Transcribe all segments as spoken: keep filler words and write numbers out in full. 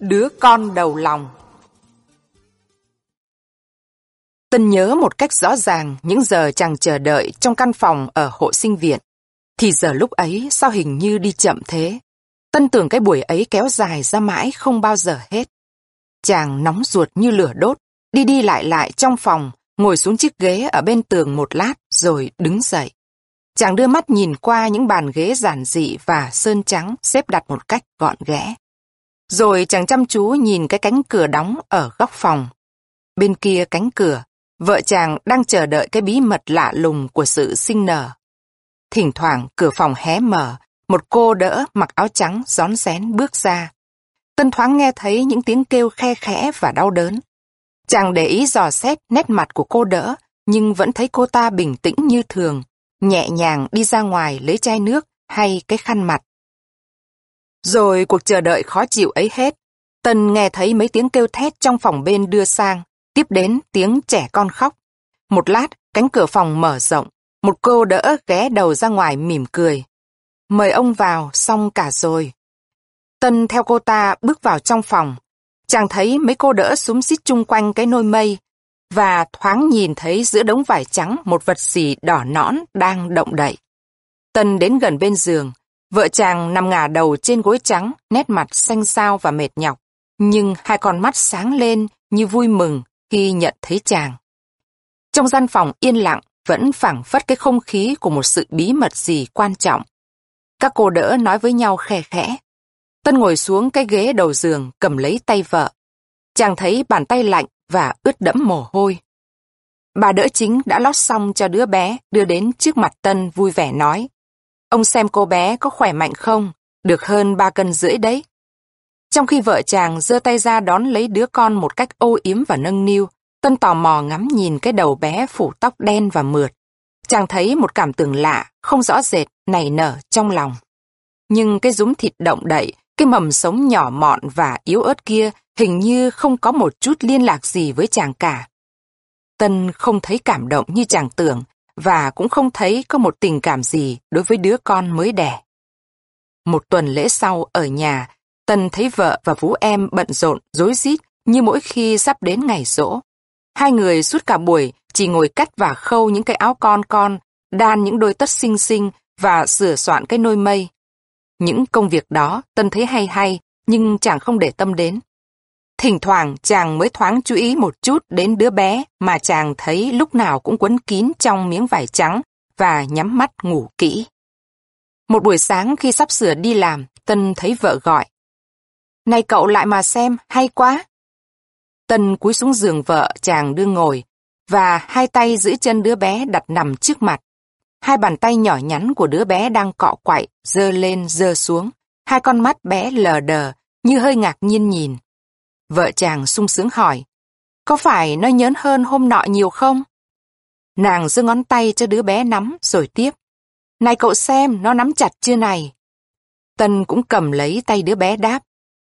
Đứa con đầu lòng. Tân nhớ một cách rõ ràng những giờ chàng chờ đợi trong căn phòng ở hộ sinh viện. Thì giờ lúc ấy sao hình như đi chậm thế. Tân tưởng cái buổi ấy kéo dài ra mãi không bao giờ hết. Chàng nóng ruột như lửa đốt, đi đi lại lại trong phòng, ngồi xuống chiếc ghế ở bên tường một lát rồi đứng dậy. Chàng đưa mắt nhìn qua những bàn ghế giản dị và sơn trắng xếp đặt một cách gọn ghẽ. Rồi chàng chăm chú nhìn cái cánh cửa đóng ở góc phòng. Bên kia cánh cửa, vợ chàng đang chờ đợi cái bí mật lạ lùng của sự sinh nở. Thỉnh thoảng cửa phòng hé mở, một cô đỡ mặc áo trắng rón rén bước ra. Tân thoáng nghe thấy những tiếng kêu khe khẽ và đau đớn. Chàng để ý dò xét nét mặt của cô đỡ, nhưng vẫn thấy cô ta bình tĩnh như thường, nhẹ nhàng đi ra ngoài lấy chai nước hay cái khăn mặt. Rồi cuộc chờ đợi khó chịu ấy hết, Tân nghe thấy mấy tiếng kêu thét trong phòng bên đưa sang, tiếp đến tiếng trẻ con khóc. Một lát, cánh cửa phòng mở rộng, một cô đỡ ghé đầu ra ngoài mỉm cười. Mời ông vào, xong cả rồi. Tân theo cô ta bước vào trong phòng, chàng thấy mấy cô đỡ xúm xít chung quanh cái nôi mây, và thoáng nhìn thấy giữa đống vải trắng một vật gì đỏ nõn đang động đậy. Tân đến gần bên giường, vợ chàng nằm ngả đầu trên gối trắng, nét mặt xanh xao và mệt nhọc, nhưng hai con mắt sáng lên như vui mừng khi nhận thấy chàng. Trong gian phòng yên lặng vẫn phảng phất cái không khí của một sự bí mật gì quan trọng. Các cô đỡ nói với nhau khe khẽ. Tân ngồi xuống cái ghế đầu giường cầm lấy tay vợ. Chàng thấy bàn tay lạnh và ướt đẫm mồ hôi. Bà đỡ chính đã lót xong cho đứa bé, đưa đến trước mặt Tân vui vẻ nói. Ông xem cô bé có khỏe mạnh không? Được hơn ba cân rưỡi đấy. Trong khi vợ chàng giơ tay ra đón lấy đứa con một cách âu yếm và nâng niu, Tân tò mò ngắm nhìn cái đầu bé phủ tóc đen và mượt. Chàng thấy một cảm tưởng lạ, không rõ rệt, nảy nở trong lòng. Nhưng cái dúm thịt động đậy, cái mầm sống nhỏ mọn và yếu ớt kia hình như không có một chút liên lạc gì với chàng cả. Tân không thấy cảm động như chàng tưởng, và cũng không thấy có một tình cảm gì đối với đứa con mới đẻ. Một tuần lễ sau ở nhà, Tân thấy vợ và vú em bận rộn, rối rít như mỗi khi sắp đến ngày giỗ. Hai người suốt cả buổi chỉ ngồi cắt và khâu những cái áo con con, đan những đôi tất xinh xinh và sửa soạn cái nôi mây. Những công việc đó Tân thấy hay hay, nhưng chàng không để tâm đến. Thỉnh thoảng chàng mới thoáng chú ý một chút đến đứa bé mà chàng thấy lúc nào cũng quấn kín trong miếng vải trắng và nhắm mắt ngủ kỹ. Một buổi sáng khi sắp sửa đi làm, Tân thấy vợ gọi. Này cậu lại mà xem, hay quá. Tân cúi xuống giường vợ chàng đưa ngồi, và hai tay giữ chân đứa bé đặt nằm trước mặt. Hai bàn tay nhỏ nhắn của đứa bé đang cọ quậy, giơ lên giơ xuống. Hai con mắt bé lờ đờ, như hơi ngạc nhiên nhìn. Vợ chàng sung sướng hỏi, có phải nó nhớn hơn hôm nọ nhiều không? Nàng giơ ngón tay cho đứa bé nắm rồi tiếp. Này cậu xem, nó nắm chặt chưa này? Tân cũng cầm lấy tay đứa bé đáp.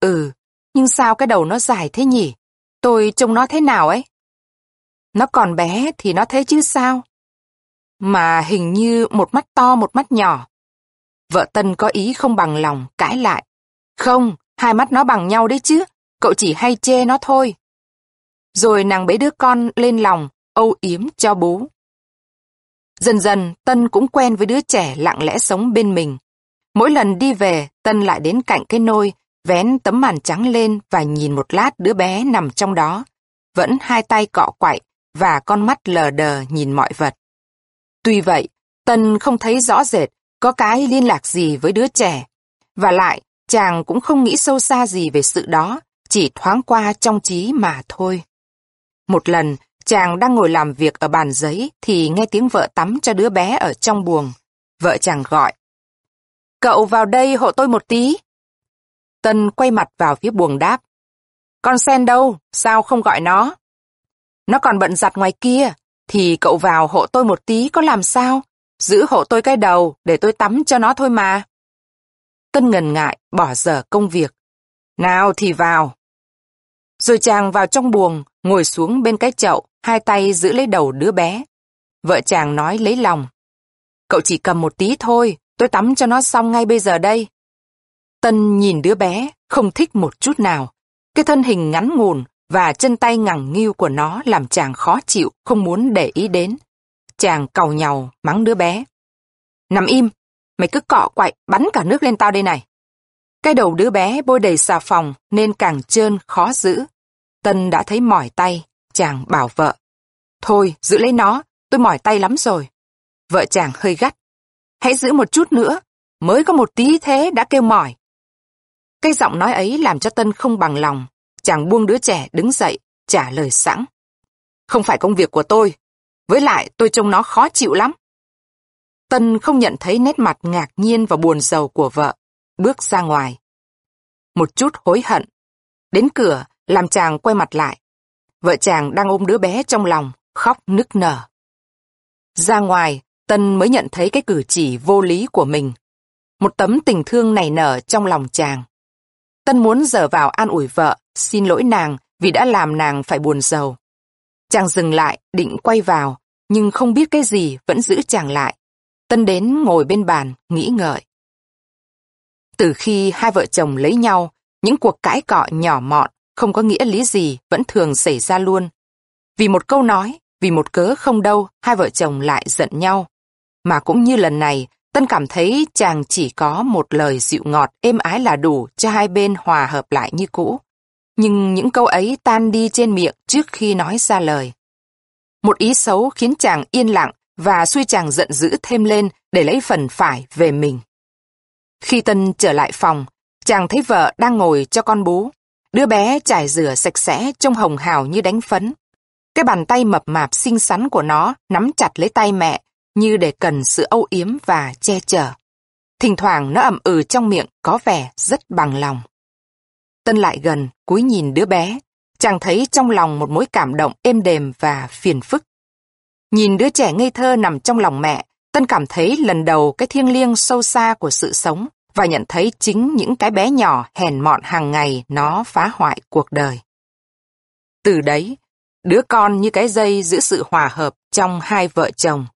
Ừ, nhưng sao cái đầu nó dài thế nhỉ? Tôi trông nó thế nào ấy? Nó còn bé thì nó thế chứ sao? Mà hình như một mắt to một mắt nhỏ. Vợ Tân có ý không bằng lòng cãi lại. Không, hai mắt nó bằng nhau đấy chứ. Cậu chỉ hay chê nó thôi. Rồi nàng bế đứa con lên lòng, âu yếm cho bú. Dần dần Tân cũng quen với đứa trẻ lặng lẽ sống bên mình. Mỗi lần đi về, Tân lại đến cạnh cái nôi, vén tấm màn trắng lên và nhìn một lát đứa bé nằm trong đó. Vẫn hai tay cọ quậy và con mắt lờ đờ nhìn mọi vật. Tuy vậy, Tân không thấy rõ rệt có cái liên lạc gì với đứa trẻ. Và lại, chàng cũng không nghĩ sâu xa gì về sự đó, chỉ thoáng qua trong trí mà thôi. Một lần, chàng đang ngồi làm việc ở bàn giấy thì nghe tiếng vợ tắm cho đứa bé ở trong buồng. Vợ chàng gọi. Cậu vào đây hộ tôi một tí. Tân quay mặt vào phía buồng đáp. Con sen đâu, sao không gọi nó? Nó còn bận giặt ngoài kia, thì cậu vào hộ tôi một tí có làm sao? Giữ hộ tôi cái đầu để tôi tắm cho nó thôi mà. Tân ngần ngại bỏ dở công việc. Nào thì vào. Rồi chàng vào trong buồng, ngồi xuống bên cái chậu, hai tay giữ lấy đầu đứa bé. Vợ chàng nói lấy lòng. Cậu chỉ cầm một tí thôi, tôi tắm cho nó xong ngay bây giờ đây. Tân nhìn đứa bé, không thích một chút nào. Cái thân hình ngắn ngủn và chân tay ngằng nghiêu của nó làm chàng khó chịu, không muốn để ý đến. Chàng càu nhàu mắng đứa bé. Nằm im, mày cứ cọ quậy bắn cả nước lên tao đây này. Cái đầu đứa bé bôi đầy xà phòng nên càng trơn khó giữ. Tân đã thấy mỏi tay, chàng bảo vợ. Thôi giữ lấy nó, tôi mỏi tay lắm rồi. Vợ chàng hơi gắt. Hãy giữ một chút nữa, mới có một tí thế đã kêu mỏi. Cái giọng nói ấy làm cho Tân không bằng lòng. Chàng buông đứa trẻ đứng dậy, trả lời sẵn. Không phải công việc của tôi. Với lại tôi trông nó khó chịu lắm. Tân không nhận thấy nét mặt ngạc nhiên và buồn rầu của vợ. Bước ra ngoài. Một chút hối hận. Đến cửa, làm chàng quay mặt lại. Vợ chàng đang ôm đứa bé trong lòng, khóc nức nở. Ra ngoài, Tân mới nhận thấy cái cử chỉ vô lý của mình. Một tấm tình thương nảy nở trong lòng chàng. Tân muốn giở vào an ủi vợ, xin lỗi nàng vì đã làm nàng phải buồn rầu. Chàng dừng lại, định quay vào, nhưng không biết cái gì vẫn giữ chàng lại. Tân đến ngồi bên bàn, nghĩ ngợi. Từ khi hai vợ chồng lấy nhau, những cuộc cãi cọ nhỏ mọn, không có nghĩa lý gì vẫn thường xảy ra luôn. Vì một câu nói, vì một cớ không đâu, hai vợ chồng lại giận nhau. Mà cũng như lần này, Tân cảm thấy chàng chỉ có một lời dịu ngọt êm ái là đủ cho hai bên hòa hợp lại như cũ. Nhưng những câu ấy tan đi trên miệng trước khi nói ra lời. Một ý xấu khiến chàng yên lặng và suy chàng giận dữ thêm lên để lấy phần phải về mình. Khi Tân trở lại phòng, chàng thấy vợ đang ngồi cho con bú. Đứa bé chải rửa sạch sẽ trông hồng hào như đánh phấn. Cái bàn tay mập mạp xinh xắn của nó nắm chặt lấy tay mẹ như để cần sự âu yếm và che chở. Thỉnh thoảng nó ậm ừ trong miệng có vẻ rất bằng lòng. Tân lại gần, cúi nhìn đứa bé. Chàng thấy trong lòng một mối cảm động êm đềm và phiền phức. Nhìn đứa trẻ ngây thơ nằm trong lòng mẹ, Tân cảm thấy lần đầu cái thiêng liêng sâu xa của sự sống và nhận thấy chính những cái bé nhỏ hèn mọn hàng ngày nó phá hoại cuộc đời. Từ đấy, đứa con như cái dây giữ sự hòa hợp trong hai vợ chồng.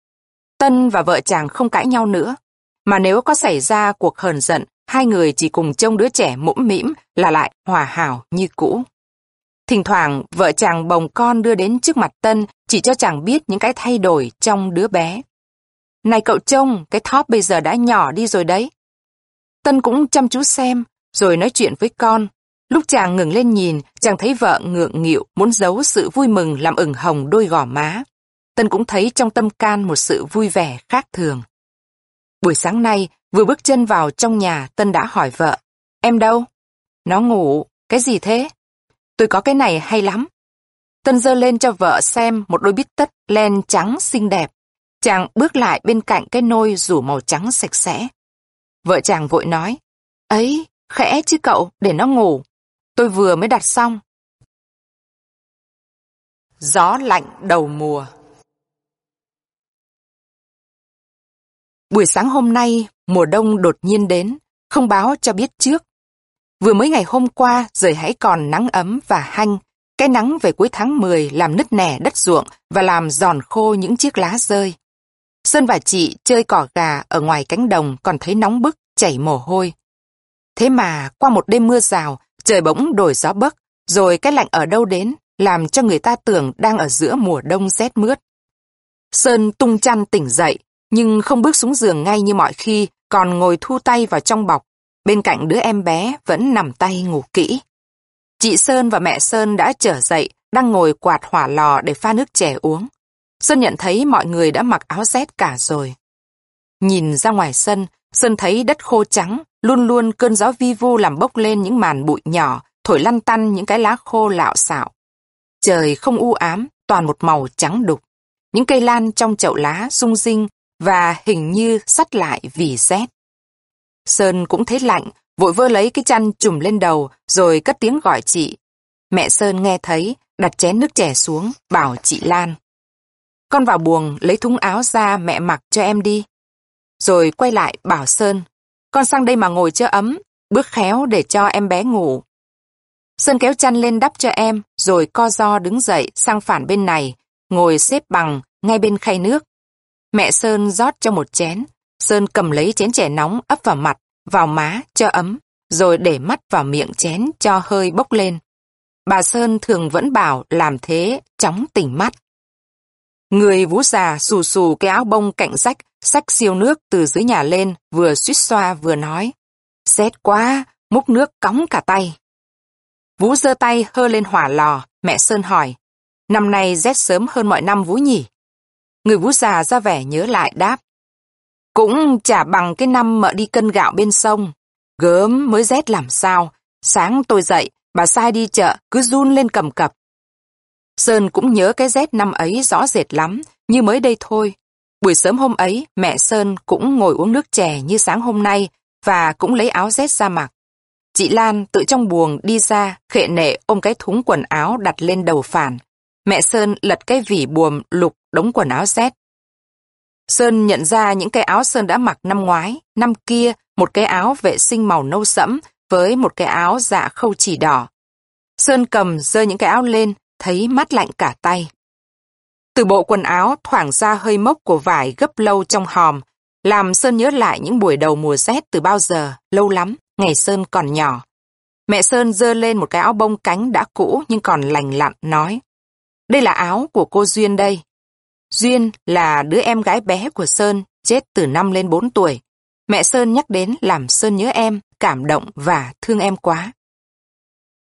Tân và vợ chàng không cãi nhau nữa, mà nếu có xảy ra cuộc hờn giận, hai người chỉ cùng trông đứa trẻ mũm mĩm là lại hòa hảo như cũ. Thỉnh thoảng, vợ chàng bồng con đưa đến trước mặt Tân chỉ cho chàng biết những cái thay đổi trong đứa bé. Này cậu trông, cái thóp bây giờ đã nhỏ đi rồi đấy. Tân cũng chăm chú xem, rồi nói chuyện với con. Lúc chàng ngừng lên nhìn, chàng thấy vợ ngượng nghịu muốn giấu sự vui mừng làm ửng hồng đôi gò má. Tân cũng thấy trong tâm can một sự vui vẻ khác thường. Buổi sáng nay, vừa bước chân vào trong nhà, Tân đã hỏi vợ. Em đâu? Nó ngủ. Cái gì thế? Tôi có cái này hay lắm. Tân giơ lên cho vợ xem một đôi bít tất len trắng xinh đẹp. Chàng bước lại bên cạnh cái nôi rủ màu trắng sạch sẽ. Vợ chàng vội nói. Ấy, khẽ chứ cậu, để nó ngủ. Tôi vừa mới đặt xong. Gió lạnh đầu mùa. Buổi sáng hôm nay, mùa đông đột nhiên đến, không báo cho biết trước. Vừa mới ngày hôm qua, trời hãy còn nắng ấm và hanh. Cái nắng về cuối tháng mười làm nứt nẻ đất ruộng và làm giòn khô những chiếc lá rơi. Sơn và chị chơi cỏ gà ở ngoài cánh đồng còn thấy nóng bức, chảy mồ hôi. Thế mà qua một đêm mưa rào, trời bỗng đổi gió bấc, rồi cái lạnh ở đâu đến, làm cho người ta tưởng đang ở giữa mùa đông rét mướt. Sơn tung chăn tỉnh dậy, nhưng không bước xuống giường ngay như mọi khi, còn ngồi thu tay vào trong bọc. Bên cạnh đứa em bé vẫn nằm tay ngủ kỹ. Chị Sơn và mẹ Sơn đã trở dậy, đang ngồi quạt hỏa lò để pha nước chè uống. Sơn nhận thấy mọi người đã mặc áo rét cả rồi. Nhìn ra ngoài sân, Sơn thấy đất khô trắng, luôn luôn cơn gió vi vu làm bốc lên những màn bụi nhỏ, thổi lăn tăn những cái lá khô lạo xạo. Trời không u ám, toàn một màu trắng đục. Những cây lan trong chậu lá rung rinh và hình như sắt lại vì rét. Sơn cũng thấy lạnh, vội vơ lấy cái chăn trùm lên đầu rồi cất tiếng gọi chị. Mẹ Sơn nghe thấy, đặt chén nước chè xuống, bảo chị Lan. Con vào buồng lấy thúng áo ra mẹ mặc cho em đi. Rồi quay lại bảo Sơn, con sang đây mà ngồi cho ấm, bước khéo để cho em bé ngủ. Sơn kéo chăn lên đắp cho em, rồi co ro đứng dậy sang phản bên này, ngồi xếp bằng ngay bên khay nước. Mẹ Sơn rót cho một chén, Sơn cầm lấy chén chè nóng ấp vào mặt, vào má cho ấm, rồi để mắt vào miệng chén cho hơi bốc lên. Bà Sơn thường vẫn bảo làm thế chóng tỉnh mắt. Người vú già xù xù cái áo bông cạnh rách, xách siêu nước từ dưới nhà lên, vừa suýt xoa vừa nói. Rét quá, múc nước cóng cả tay. Vú giơ tay hơ lên hỏa lò, mẹ Sơn hỏi. Năm nay rét sớm hơn mọi năm vú nhỉ? Người vú già ra vẻ nhớ lại đáp. Cũng chả bằng cái năm mợ đi cân gạo bên sông. Gớm mới rét làm sao. Sáng tôi dậy, bà sai đi chợ, cứ run lên cầm cập. Sơn cũng nhớ cái rét năm ấy rõ rệt lắm, như mới đây thôi. Buổi sớm hôm ấy, mẹ Sơn cũng ngồi uống nước chè như sáng hôm nay và cũng lấy áo rét ra mặc. Chị Lan tự trong buồng đi ra, khệ nệ ôm cái thúng quần áo đặt lên đầu phản. Mẹ Sơn lật cái vỉ buồm lục đống quần áo rét. Sơn nhận ra những cái áo Sơn đã mặc năm ngoái, năm kia, một cái áo vệ sinh màu nâu sẫm với một cái áo dạ khâu chỉ đỏ. Sơn cầm giơ những cái áo lên, thấy mát lạnh cả tay. Từ bộ quần áo thoảng ra hơi mốc của vải gấp lâu trong hòm, làm Sơn nhớ lại những buổi đầu mùa rét từ bao giờ, lâu lắm, ngày Sơn còn nhỏ. Mẹ Sơn giơ lên một cái áo bông cánh đã cũ nhưng còn lành lặn, nói. Đây là áo của cô Duyên đây. Duyên là đứa em gái bé của Sơn, chết từ năm lên bốn tuổi. Mẹ Sơn nhắc đến làm Sơn nhớ em, cảm động và thương em quá.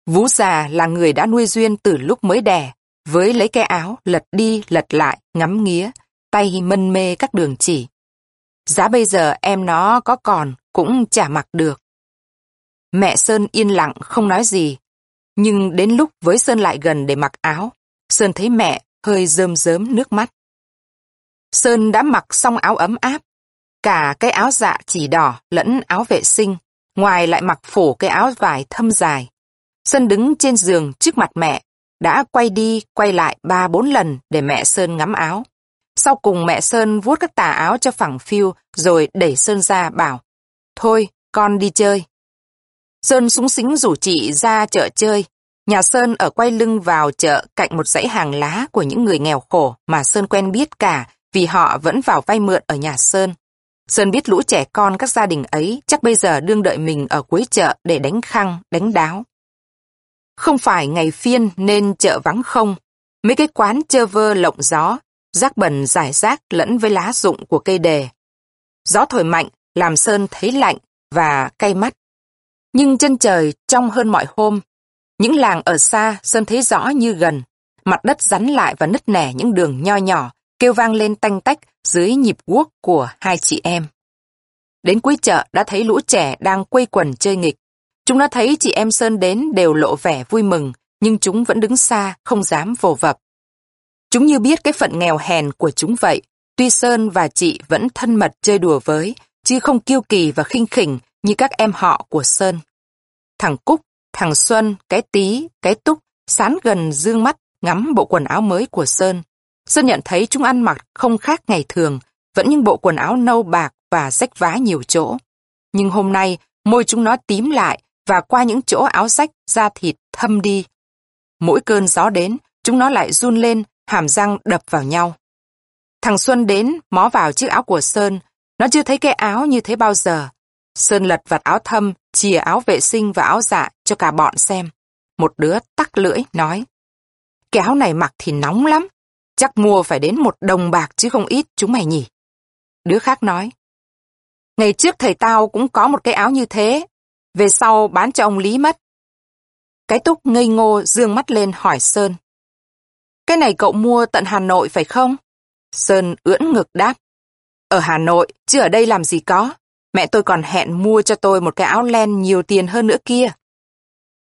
Vú già là người đã nuôi Duyên từ lúc mới đẻ, với lấy cái áo lật đi lật lại, ngắm nghía, tay mân mê các đường chỉ. Giá bây giờ em nó có còn cũng chả mặc được. Mẹ Sơn yên lặng không nói gì, nhưng đến lúc với Sơn lại gần để mặc áo, Sơn thấy mẹ hơi rơm rớm nước mắt. Sơn đã mặc xong áo ấm áp, cả cái áo dạ chỉ đỏ lẫn áo vệ sinh, ngoài lại mặc phủ cái áo vải thâm dài. Sơn đứng trên giường trước mặt mẹ, đã quay đi quay lại ba bốn lần để mẹ Sơn ngắm áo. Sau cùng mẹ Sơn vuốt các tà áo cho phẳng phiu rồi đẩy Sơn ra bảo, thôi con đi chơi. Sơn súng xính rủ chị ra chợ chơi. Nhà Sơn ở quay lưng vào chợ cạnh một dãy hàng lá của những người nghèo khổ mà Sơn quen biết cả vì họ vẫn vào vay mượn ở nhà Sơn. Sơn biết lũ trẻ con các gia đình ấy chắc bây giờ đương đợi mình ở cuối chợ để đánh khăng, đánh đáo. Không phải ngày phiên nên chợ vắng không, mấy cái quán chơ vơ lộng gió, rác bẩn rải rác lẫn với lá rụng của cây đề. Gió thổi mạnh làm Sơn thấy lạnh và cay mắt. Nhưng chân trời trong hơn mọi hôm, những làng ở xa Sơn thấy rõ như gần, mặt đất rắn lại và nứt nẻ những đường nho nhỏ, kêu vang lên tanh tách dưới nhịp guốc của hai chị em. Đến cuối chợ đã thấy lũ trẻ đang quây quần chơi nghịch. Chúng nó thấy chị em Sơn đến đều lộ vẻ vui mừng, nhưng chúng vẫn đứng xa, không dám vồ vập. Chúng như biết cái phận nghèo hèn của chúng vậy, tuy Sơn và chị vẫn thân mật chơi đùa với, chứ không kiêu kỳ và khinh khỉnh như các em họ của Sơn. Thằng Cúc, thằng Xuân, cái Tí, cái Túc, sán gần dương mắt ngắm bộ quần áo mới của Sơn. Sơn nhận thấy chúng ăn mặc không khác ngày thường, vẫn những bộ quần áo nâu bạc và rách vá nhiều chỗ. Nhưng hôm nay, môi chúng nó tím lại, và qua những chỗ áo rách da thịt thâm đi. Mỗi cơn gió đến, chúng nó lại run lên, hàm răng đập vào nhau. Thằng Xuân đến, mó vào chiếc áo của Sơn. Nó chưa thấy cái áo như thế bao giờ. Sơn lật vạt áo thâm, chìa áo vệ sinh và áo dạ cho cả bọn xem. Một đứa tắc lưỡi, nói. Cái áo này mặc thì nóng lắm. Chắc mua phải đến một đồng bạc chứ không ít chúng mày nhỉ. Đứa khác nói. Ngày trước thầy tao cũng có một cái áo như thế. Về sau bán cho ông Lý mất. Cái Túc ngây ngô dương mắt lên hỏi Sơn. Cái này cậu mua tận Hà Nội phải không? Sơn ưỡn ngực đáp. Ở Hà Nội, chứ ở đây làm gì có. Mẹ tôi còn hẹn mua cho tôi một cái áo len nhiều tiền hơn nữa kia.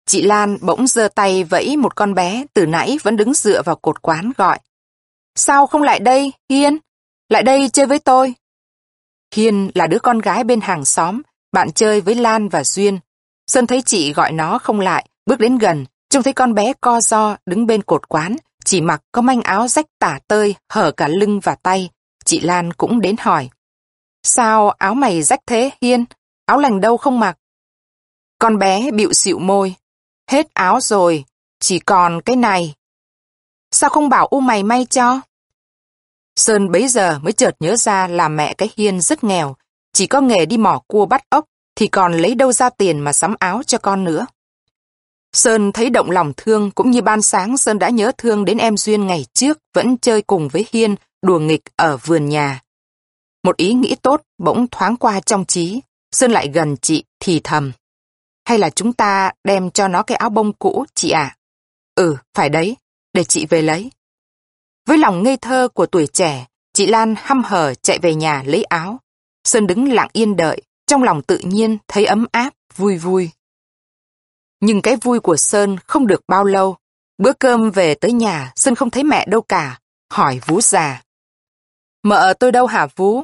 Chị Lan bỗng giơ tay vẫy một con bé từ nãy vẫn đứng dựa vào cột quán gọi. Sao không lại đây, Hiên? Lại đây chơi với tôi. Hiên là đứa con gái bên hàng xóm, bạn chơi với Lan và Duyên. Sơn thấy chị gọi nó không lại, bước đến gần, trông thấy con bé co ro đứng bên cột quán, chỉ mặc có manh áo rách tả tơi, hở cả lưng và tay. Chị Lan cũng đến hỏi. Sao áo mày rách thế, Hiên? Áo lành đâu không mặc? Con bé bịu xịu môi. Hết áo rồi, chỉ còn cái này. Sao không bảo u mày may cho? Sơn bấy giờ mới chợt nhớ ra là mẹ cái Hiên rất nghèo, chỉ có nghề đi mỏ cua bắt ốc thì còn lấy đâu ra tiền mà sắm áo cho con nữa. Sơn thấy động lòng thương, cũng như ban sáng Sơn đã nhớ thương đến em Duyên ngày trước vẫn chơi cùng với Hiên, đùa nghịch ở vườn nhà. Một ý nghĩ tốt bỗng thoáng qua trong trí, Sơn lại gần chị thì thầm. Hay là chúng ta đem cho nó cái áo bông cũ chị ạ? À? Ừ, phải đấy, để chị về lấy. Với lòng ngây thơ của tuổi trẻ, chị Lan hăm hở chạy về nhà lấy áo. Sơn đứng lặng yên đợi, trong lòng tự nhiên thấy ấm áp, vui vui. Nhưng cái vui của Sơn không được bao lâu. Bữa cơm về tới nhà, Sơn không thấy mẹ đâu cả, hỏi Vú già. Mợ tôi đâu hả Vú?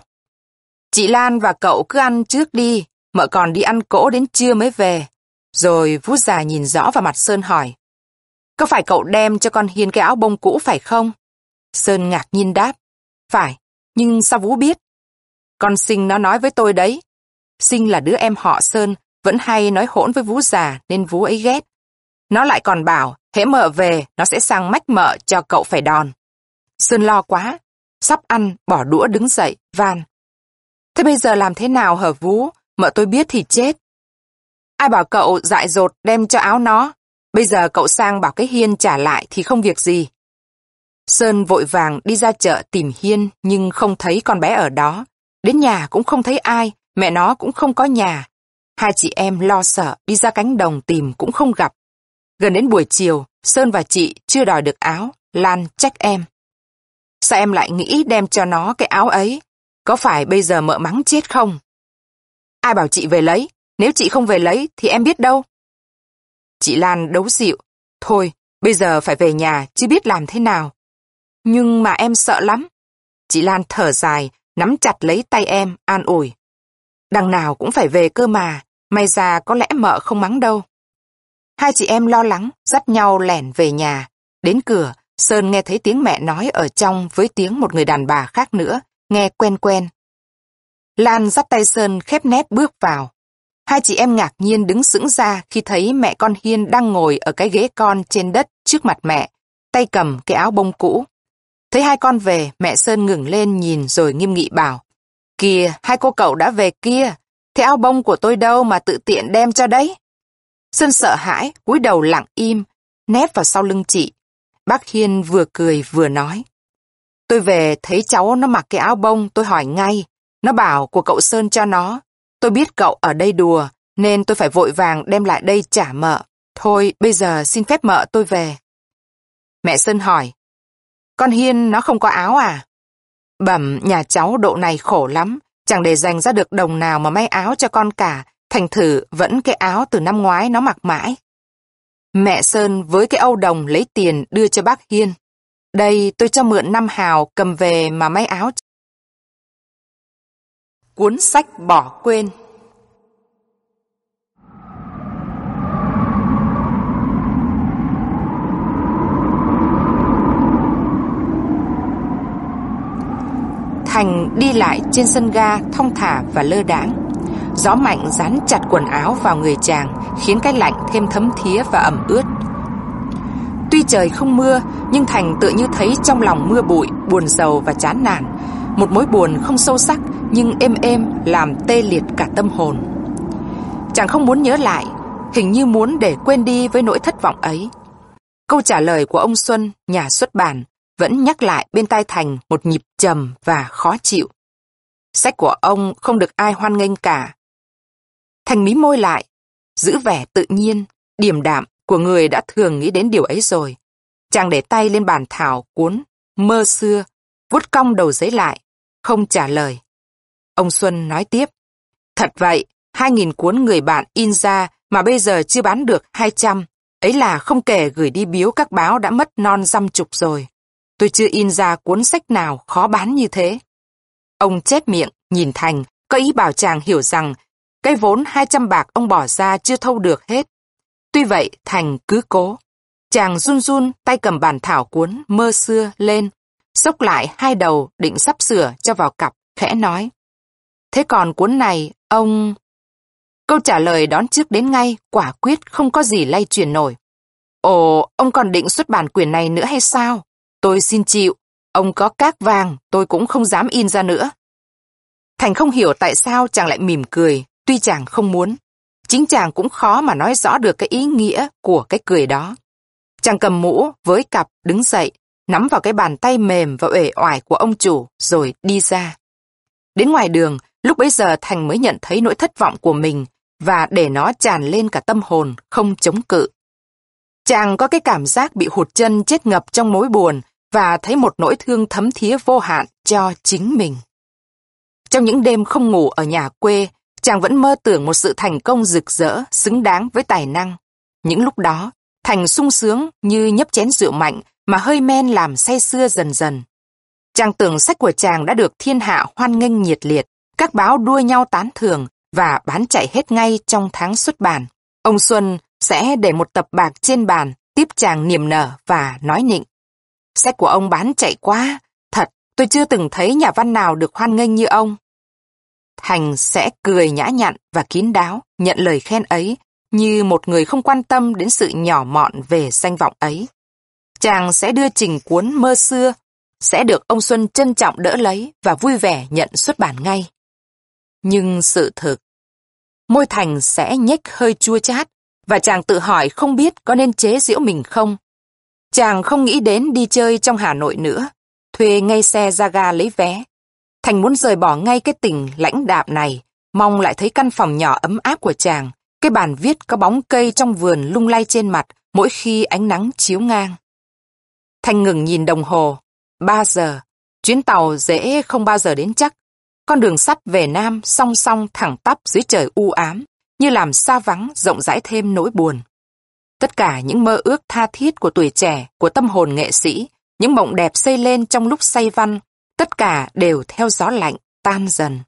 Chị Lan và cậu cứ ăn trước đi, mợ còn đi ăn cỗ đến trưa mới về. Rồi Vú già nhìn rõ vào mặt Sơn hỏi. Có phải cậu đem cho con Hiên cái áo bông cũ phải không? Sơn ngạc nhiên đáp. Phải, nhưng sao Vú biết? Con Sinh nó nói với tôi đấy. Sinh là đứa em họ Sơn, vẫn hay nói hỗn với Vú già nên Vú ấy ghét. Nó lại còn bảo, hễ mợ về, nó sẽ sang mách mợ cho cậu phải đòn. Sơn lo quá, sắp ăn, bỏ đũa đứng dậy, van. Thế bây giờ làm thế nào hả Vú? Mợ tôi biết thì chết. Ai bảo cậu dại dột đem cho áo nó? Bây giờ cậu sang bảo cái Hiên trả lại thì không việc gì. Sơn vội vàng đi ra chợ tìm Hiên nhưng không thấy con bé ở đó. Đến nhà cũng không thấy ai, mẹ nó cũng không có nhà. Hai chị em lo sợ đi ra cánh đồng tìm cũng không gặp. Gần đến buổi chiều, Sơn và chị chưa đòi được áo, Lan trách em. Sao em lại nghĩ đem cho nó cái áo ấy? Có phải bây giờ mợ mắng chết không? Ai bảo chị về lấy? Nếu chị không về lấy thì em biết đâu. Chị Lan đấu dịu. Thôi, bây giờ phải về nhà chứ biết làm thế nào. Nhưng mà em sợ lắm. Chị Lan thở dài, nắm chặt lấy tay em, an ủi. Đằng nào cũng phải về cơ mà, may ra có lẽ mợ không mắng đâu. Hai chị em lo lắng, dắt nhau lẻn về nhà. Đến cửa, Sơn nghe thấy tiếng mẹ nói ở trong với tiếng một người đàn bà khác nữa, nghe quen quen. Lan dắt tay Sơn khép nép bước vào. Hai chị em ngạc nhiên đứng sững ra khi thấy mẹ con Hiên đang ngồi ở cái ghế con trên đất trước mặt mẹ, tay cầm cái áo bông cũ. Thấy hai con về, mẹ Sơn ngừng lên nhìn rồi nghiêm nghị bảo. Kìa, hai cô cậu đã về kia, thế áo bông của tôi đâu mà tự tiện đem cho đấy. Sơn sợ hãi, cúi đầu lặng im, nép vào sau lưng chị. Bác Hiên vừa cười vừa nói. Tôi về thấy cháu nó mặc cái áo bông, tôi hỏi ngay. Nó bảo của cậu Sơn cho nó. Tôi biết cậu ở đây đùa, nên tôi phải vội vàng đem lại đây trả mợ. Thôi, bây giờ xin phép mợ tôi về. Mẹ Sơn hỏi. Con Hiên nó không có áo à? Bẩm nhà cháu độ này khổ lắm, chẳng để dành ra được đồng nào mà may áo cho con cả, thành thử vẫn cái áo từ năm ngoái nó mặc mãi. Mẹ Sơn với cái âu đồng lấy tiền đưa cho bác Hiên. Đây tôi cho mượn năm hào cầm về mà may áo. Cuốn sách bỏ quên. Thành đi lại trên sân ga thong thả và lơ đãng. Gió mạnh dán chặt quần áo vào người chàng, khiến cái lạnh thêm thấm thía và ẩm ướt. Tuy trời không mưa, nhưng Thành tự như thấy trong lòng mưa bụi, buồn rầu và chán nản. Một mối buồn không sâu sắc, nhưng êm êm làm tê liệt cả tâm hồn. Chàng không muốn nhớ lại, hình như muốn để quên đi với nỗi thất vọng ấy. Câu trả lời của ông Xuân, nhà xuất bản, vẫn nhắc lại bên tai Thành một nhịp trầm và khó chịu. Sách của ông không được ai hoan nghênh cả. Thành mí môi lại, giữ vẻ tự nhiên, điềm đạm của người đã thường nghĩ đến điều ấy rồi. Chàng để tay lên bàn thảo cuốn Mơ Xưa, vuốt cong đầu giấy lại, không trả lời. Ông Xuân nói tiếp. Thật vậy, hai nghìn cuốn người bạn in ra mà bây giờ chưa bán được hai trăm. Ấy là không kể gửi đi biếu các báo đã mất non dăm chục rồi. Tôi chưa in ra cuốn sách nào khó bán như thế. Ông chép miệng, nhìn Thành, có ý bảo chàng hiểu rằng cái vốn hai trăm bạc ông bỏ ra chưa thâu được hết. Tuy vậy, Thành cứ cố. Chàng run run tay cầm bàn thảo cuốn Mơ Xưa lên, xốc lại hai đầu định sắp sửa cho vào cặp, khẽ nói. Thế còn cuốn này, ông... Câu trả lời đón trước đến ngay, quả quyết không có gì lay chuyển nổi. Ồ, ông còn định xuất bản quyển này nữa hay sao? Tôi xin chịu, ông có cát vàng, tôi cũng không dám in ra nữa. Thành không hiểu tại sao chàng lại mỉm cười, tuy chàng không muốn. Chính chàng cũng khó mà nói rõ được cái ý nghĩa của cái cười đó. Chàng cầm mũ với cặp đứng dậy, nắm vào cái bàn tay mềm và uể oải của ông chủ rồi đi ra. Đến ngoài đường, lúc bấy giờ Thành mới nhận thấy nỗi thất vọng của mình và để nó tràn lên cả tâm hồn không chống cự. Chàng có cái cảm giác bị hụt chân chết ngập trong mối buồn và thấy một nỗi thương thấm thía vô hạn cho chính mình. Trong những đêm không ngủ ở nhà quê, chàng vẫn mơ tưởng một sự thành công rực rỡ, xứng đáng với tài năng. Những lúc đó, Thành sung sướng như nhấp chén rượu mạnh mà hơi men làm say sưa dần dần. Chàng tưởng sách của chàng đã được thiên hạ hoan nghênh nhiệt liệt, các báo đua nhau tán thưởng và bán chạy hết ngay trong tháng xuất bản. Ông Xuân sẽ để một tập bạc trên bàn, tiếp chàng niềm nở và nói nịnh. Sách của ông bán chạy quá, thật, tôi chưa từng thấy nhà văn nào được hoan nghênh như ông. Thành sẽ cười nhã nhặn và kín đáo nhận lời khen ấy như một người không quan tâm đến sự nhỏ mọn về danh vọng ấy. Chàng sẽ đưa trình cuốn mơ xưa, sẽ được ông Xuân trân trọng đỡ lấy và vui vẻ nhận xuất bản ngay. Nhưng sự thực, môi Thành sẽ nhếch hơi chua chát và chàng tự hỏi không biết có nên chế giễu mình không. Chàng không nghĩ đến đi chơi trong Hà Nội nữa, thuê ngay xe ra ga lấy vé. Thành muốn rời bỏ ngay cái tình lãnh đạm này, mong lại thấy căn phòng nhỏ ấm áp của chàng, cái bàn viết có bóng cây trong vườn lung lay trên mặt mỗi khi ánh nắng chiếu ngang. Thành ngừng nhìn đồng hồ, ba giờ, chuyến tàu dễ không bao giờ đến chắc. Con đường sắt về Nam song song thẳng tắp dưới trời u ám, như làm xa vắng rộng rãi thêm nỗi buồn. Tất cả những mơ ước tha thiết của tuổi trẻ, của tâm hồn nghệ sĩ, những mộng đẹp xây lên trong lúc say văn, tất cả đều theo gió lạnh tan dần.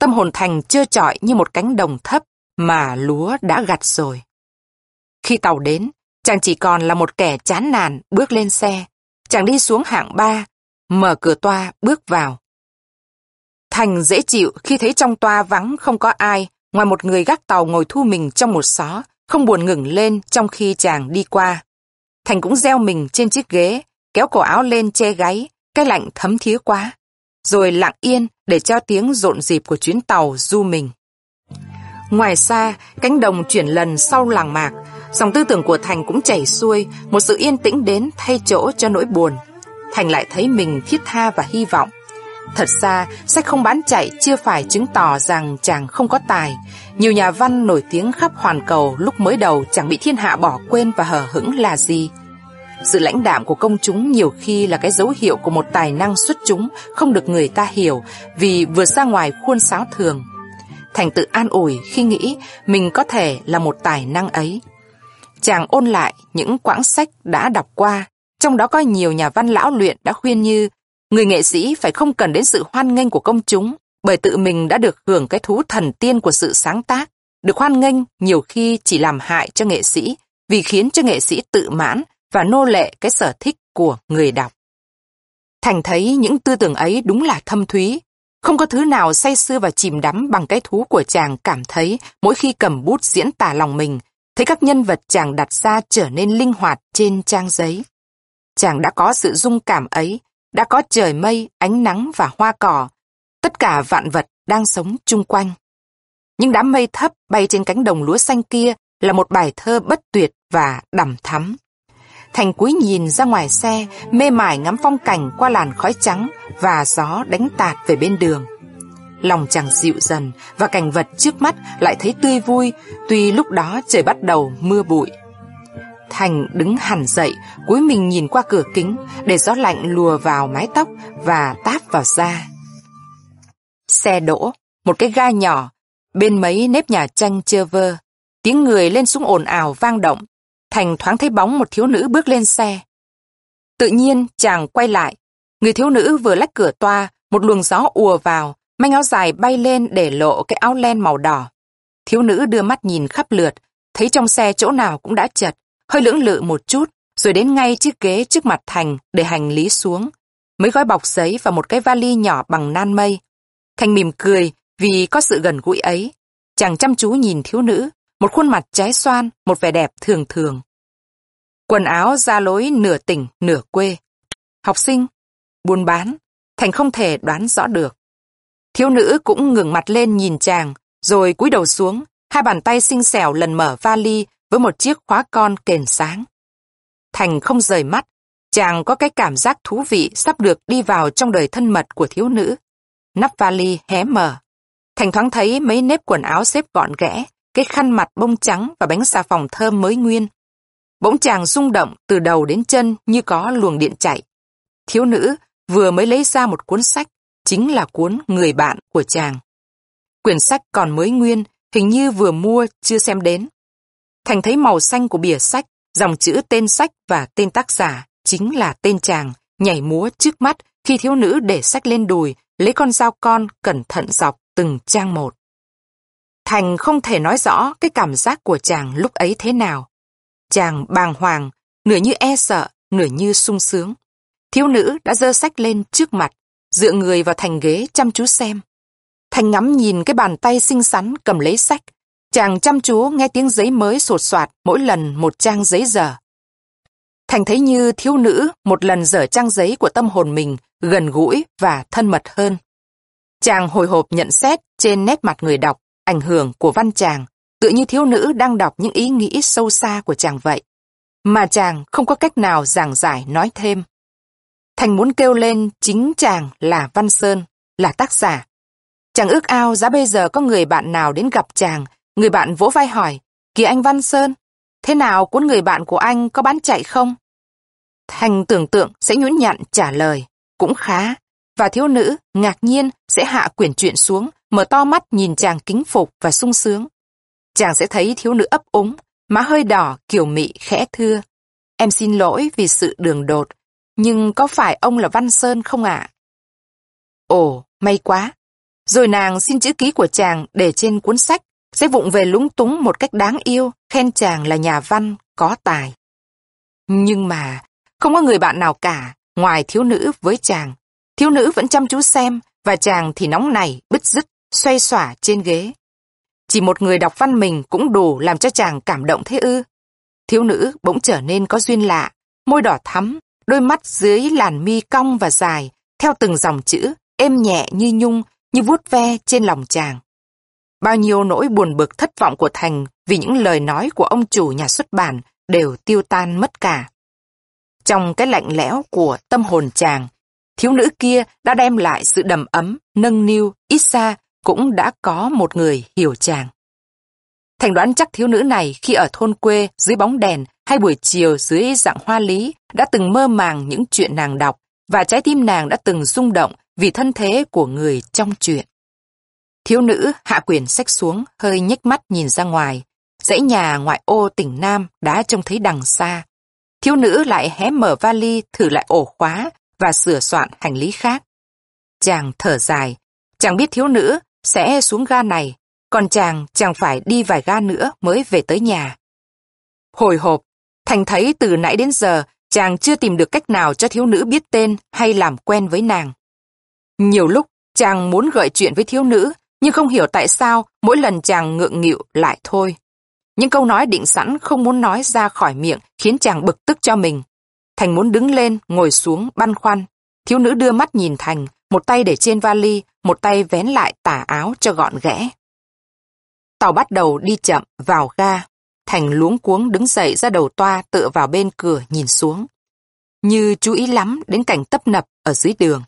Tâm hồn Thành trơ trọi như một cánh đồng thấp mà lúa đã gặt rồi. Khi tàu đến, chàng chỉ còn là một kẻ chán nản bước lên xe. Chàng đi xuống hạng ba, mở cửa toa bước vào. Thành dễ chịu khi thấy trong toa vắng không có ai, ngoài một người gác tàu ngồi thu mình trong một xó, không buồn ngẩng lên trong khi chàng đi qua. Thành cũng gieo mình trên chiếc ghế, kéo cổ áo lên che gáy, cái lạnh thấm thía quá, rồi lặng yên để cho tiếng rộn rịp của chuyến tàu du mình. Ngoài xa, cánh đồng chuyển lần sau làng mạc, dòng tư tưởng của Thành cũng chảy xuôi, một sự yên tĩnh đến thay chỗ cho nỗi buồn. Thành lại thấy mình thiết tha và hy vọng. Thật ra, sách không bán chạy chưa phải chứng tỏ rằng chàng không có tài. Nhiều nhà văn nổi tiếng khắp hoàn cầu lúc mới đầu chẳng bị thiên hạ bỏ quên và hờ hững là gì. Sự lãnh đạm của công chúng nhiều khi là cái dấu hiệu của một tài năng xuất chúng không được người ta hiểu vì vượt ra ngoài khuôn sáo thường. Thành tự an ủi khi nghĩ mình có thể là một tài năng ấy. Chàng ôn lại những quãng sách đã đọc qua, trong đó có nhiều nhà văn lão luyện đã khuyên như người nghệ sĩ phải không cần đến sự hoan nghênh của công chúng, bởi tự mình đã được hưởng cái thú thần tiên của sự sáng tác. Được hoan nghênh nhiều khi chỉ làm hại cho nghệ sĩ, vì khiến cho nghệ sĩ tự mãn và nô lệ cái sở thích của người đọc. Thành thấy những tư tưởng ấy đúng là thâm thúy. Không có thứ nào say sưa và chìm đắm bằng cái thú của chàng cảm thấy mỗi khi cầm bút diễn tả lòng mình, thấy các nhân vật chàng đặt ra trở nên linh hoạt trên trang giấy. Chàng đã có sự dung cảm ấy, đã có trời mây, ánh nắng và hoa cỏ, tất cả vạn vật đang sống chung quanh. Những đám mây thấp bay trên cánh đồng lúa xanh kia là một bài thơ bất tuyệt và đằm thắm. Thành cúi nhìn ra ngoài xe, mê mải ngắm phong cảnh qua làn khói trắng và gió đánh tạt về bên đường. Lòng chàng dịu dần và cảnh vật trước mắt lại thấy tươi vui, tuy lúc đó trời bắt đầu mưa bụi. Thành đứng hẳn dậy, cúi mình nhìn qua cửa kính để gió lạnh lùa vào mái tóc và táp vào da. Xe đỗ, một cái ga nhỏ, bên mấy nếp nhà tranh chơ vơ, tiếng người lên xuống ồn ào vang động. Thành thoáng thấy bóng một thiếu nữ bước lên xe. Tự nhiên chàng quay lại, người thiếu nữ vừa lách cửa toa, một luồng gió ùa vào, manh áo dài bay lên để lộ cái áo len màu đỏ. Thiếu nữ đưa mắt nhìn khắp lượt, thấy trong xe chỗ nào cũng đã chật, hơi lưỡng lự một chút, rồi đến ngay chiếc ghế trước mặt Thành để hành lý xuống, mấy gói bọc giấy và một cái vali nhỏ bằng nan mây. Thành mỉm cười vì có sự gần gũi ấy. Chàng chăm chú nhìn thiếu nữ, một khuôn mặt trái xoan, một vẻ đẹp thường thường. Quần áo ra lối nửa tỉnh, nửa quê. Học sinh, buôn bán, Thành không thể đoán rõ được. Thiếu nữ cũng ngẩng mặt lên nhìn chàng, rồi cúi đầu xuống, Hai bàn tay xinh xẻo lần mở vali với một chiếc khóa con kềnh sáng. Thành không rời mắt, chàng có cái cảm giác thú vị sắp được đi vào trong đời thân mật của thiếu nữ. Nắp vali hé mở. Thành thoáng thấy mấy nếp quần áo xếp gọn ghẽ, cái khăn mặt bông trắng và bánh xà phòng thơm mới nguyên. Bỗng chàng rung động từ đầu đến chân như có luồng điện chạy. Thiếu nữ vừa mới lấy ra một cuốn sách, chính là cuốn Người bạn của chàng. Quyển sách còn mới nguyên, hình như vừa mua chưa xem đến. Thành thấy màu xanh của bìa sách, dòng chữ tên sách và tên tác giả chính là tên chàng, nhảy múa trước mắt khi thiếu nữ để sách lên đùi, lấy con dao con cẩn thận dọc từng trang một. Thành không thể nói rõ cái cảm giác của chàng lúc ấy thế nào. Chàng bàng hoàng, nửa như e sợ, nửa như sung sướng. Thiếu nữ đã giơ sách lên trước mặt, dựa người vào thành ghế chăm chú xem. Thành ngắm nhìn cái bàn tay xinh xắn cầm lấy sách. Chàng chăm chú nghe tiếng giấy mới sột soạt mỗi lần một trang giấy dở. Thành thấy như thiếu nữ một lần dở trang giấy của tâm hồn mình gần gũi và thân mật hơn. Chàng hồi hộp nhận xét trên nét mặt người đọc ảnh hưởng của văn chàng, tựa như thiếu nữ đang đọc những ý nghĩ sâu xa của chàng vậy. Mà chàng không có cách nào giảng giải nói thêm. Thành muốn kêu lên chính chàng là Văn Sơn, là tác giả. Chàng ước ao giá bây giờ có người bạn nào đến gặp chàng, người bạn vỗ vai hỏi, kìa anh Văn Sơn, thế nào cuốn Người bạn của anh có bán chạy không? Thành tưởng tượng sẽ nhún nhặn trả lời, cũng khá, và thiếu nữ ngạc nhiên sẽ hạ quyển truyện xuống, mở to mắt nhìn chàng kính phục và sung sướng. Chàng sẽ thấy thiếu nữ ấp úng, má hơi đỏ kiều mị khẽ thưa, em xin lỗi vì sự đường đột, nhưng có phải ông là Văn Sơn không ạ? À? Ồ, may quá. Rồi nàng xin chữ ký của chàng để trên cuốn sách, sẽ vụng về lúng túng một cách đáng yêu, khen chàng là nhà văn, có tài. Nhưng mà, không có người bạn nào cả, ngoài thiếu nữ với chàng. Thiếu nữ vẫn chăm chú xem, và chàng thì nóng nảy, bứt rứt, xoay xỏa trên ghế. Chỉ một người đọc văn mình cũng đủ làm cho chàng cảm động thế ư. Thiếu nữ bỗng trở nên có duyên lạ, môi đỏ thắm, đôi mắt dưới làn mi cong và dài, theo từng dòng chữ, êm nhẹ như nhung, như vuốt ve trên lòng chàng. Bao nhiêu nỗi buồn bực thất vọng của Thành vì những lời nói của ông chủ nhà xuất bản đều tiêu tan mất cả. Trong cái lạnh lẽo của tâm hồn chàng, thiếu nữ kia đã đem lại sự đầm ấm, nâng niu, ít xa cũng đã có một người hiểu chàng. Thành đoán chắc thiếu nữ này khi ở thôn quê dưới bóng đèn hay buổi chiều dưới dạng hoa lý đã từng mơ màng những chuyện nàng đọc, và trái tim nàng đã từng rung động vì thân thế của người trong chuyện. Thiếu nữ hạ quyển sách xuống, hơi nhếch mắt nhìn ra ngoài. Dãy nhà ngoại ô tỉnh Nam đã trông thấy đằng xa. Thiếu nữ lại hé mở vali, thử lại ổ khóa và sửa soạn hành lý khác. Chàng thở dài. Chàng biết thiếu nữ sẽ xuống ga này, còn chàng chàng phải đi vài ga nữa mới về tới nhà. Hồi hộp, Thành thấy từ nãy đến giờ chàng chưa tìm được cách nào cho thiếu nữ biết tên hay làm quen với nàng. Nhiều lúc chàng muốn gợi chuyện với thiếu nữ, nhưng không hiểu tại sao mỗi lần chàng ngượng nghịu lại thôi. Những câu nói định sẵn không muốn nói ra khỏi miệng khiến chàng bực tức cho mình. Thành muốn đứng lên, ngồi xuống, băn khoăn. Thiếu nữ đưa mắt nhìn Thành, một tay để trên vali, một tay vén lại tà áo cho gọn ghẽ. Tàu bắt đầu đi chậm vào ga. Thành luống cuống đứng dậy ra đầu toa, tựa vào bên cửa nhìn xuống, như chú ý lắm đến cảnh tấp nập ở dưới đường.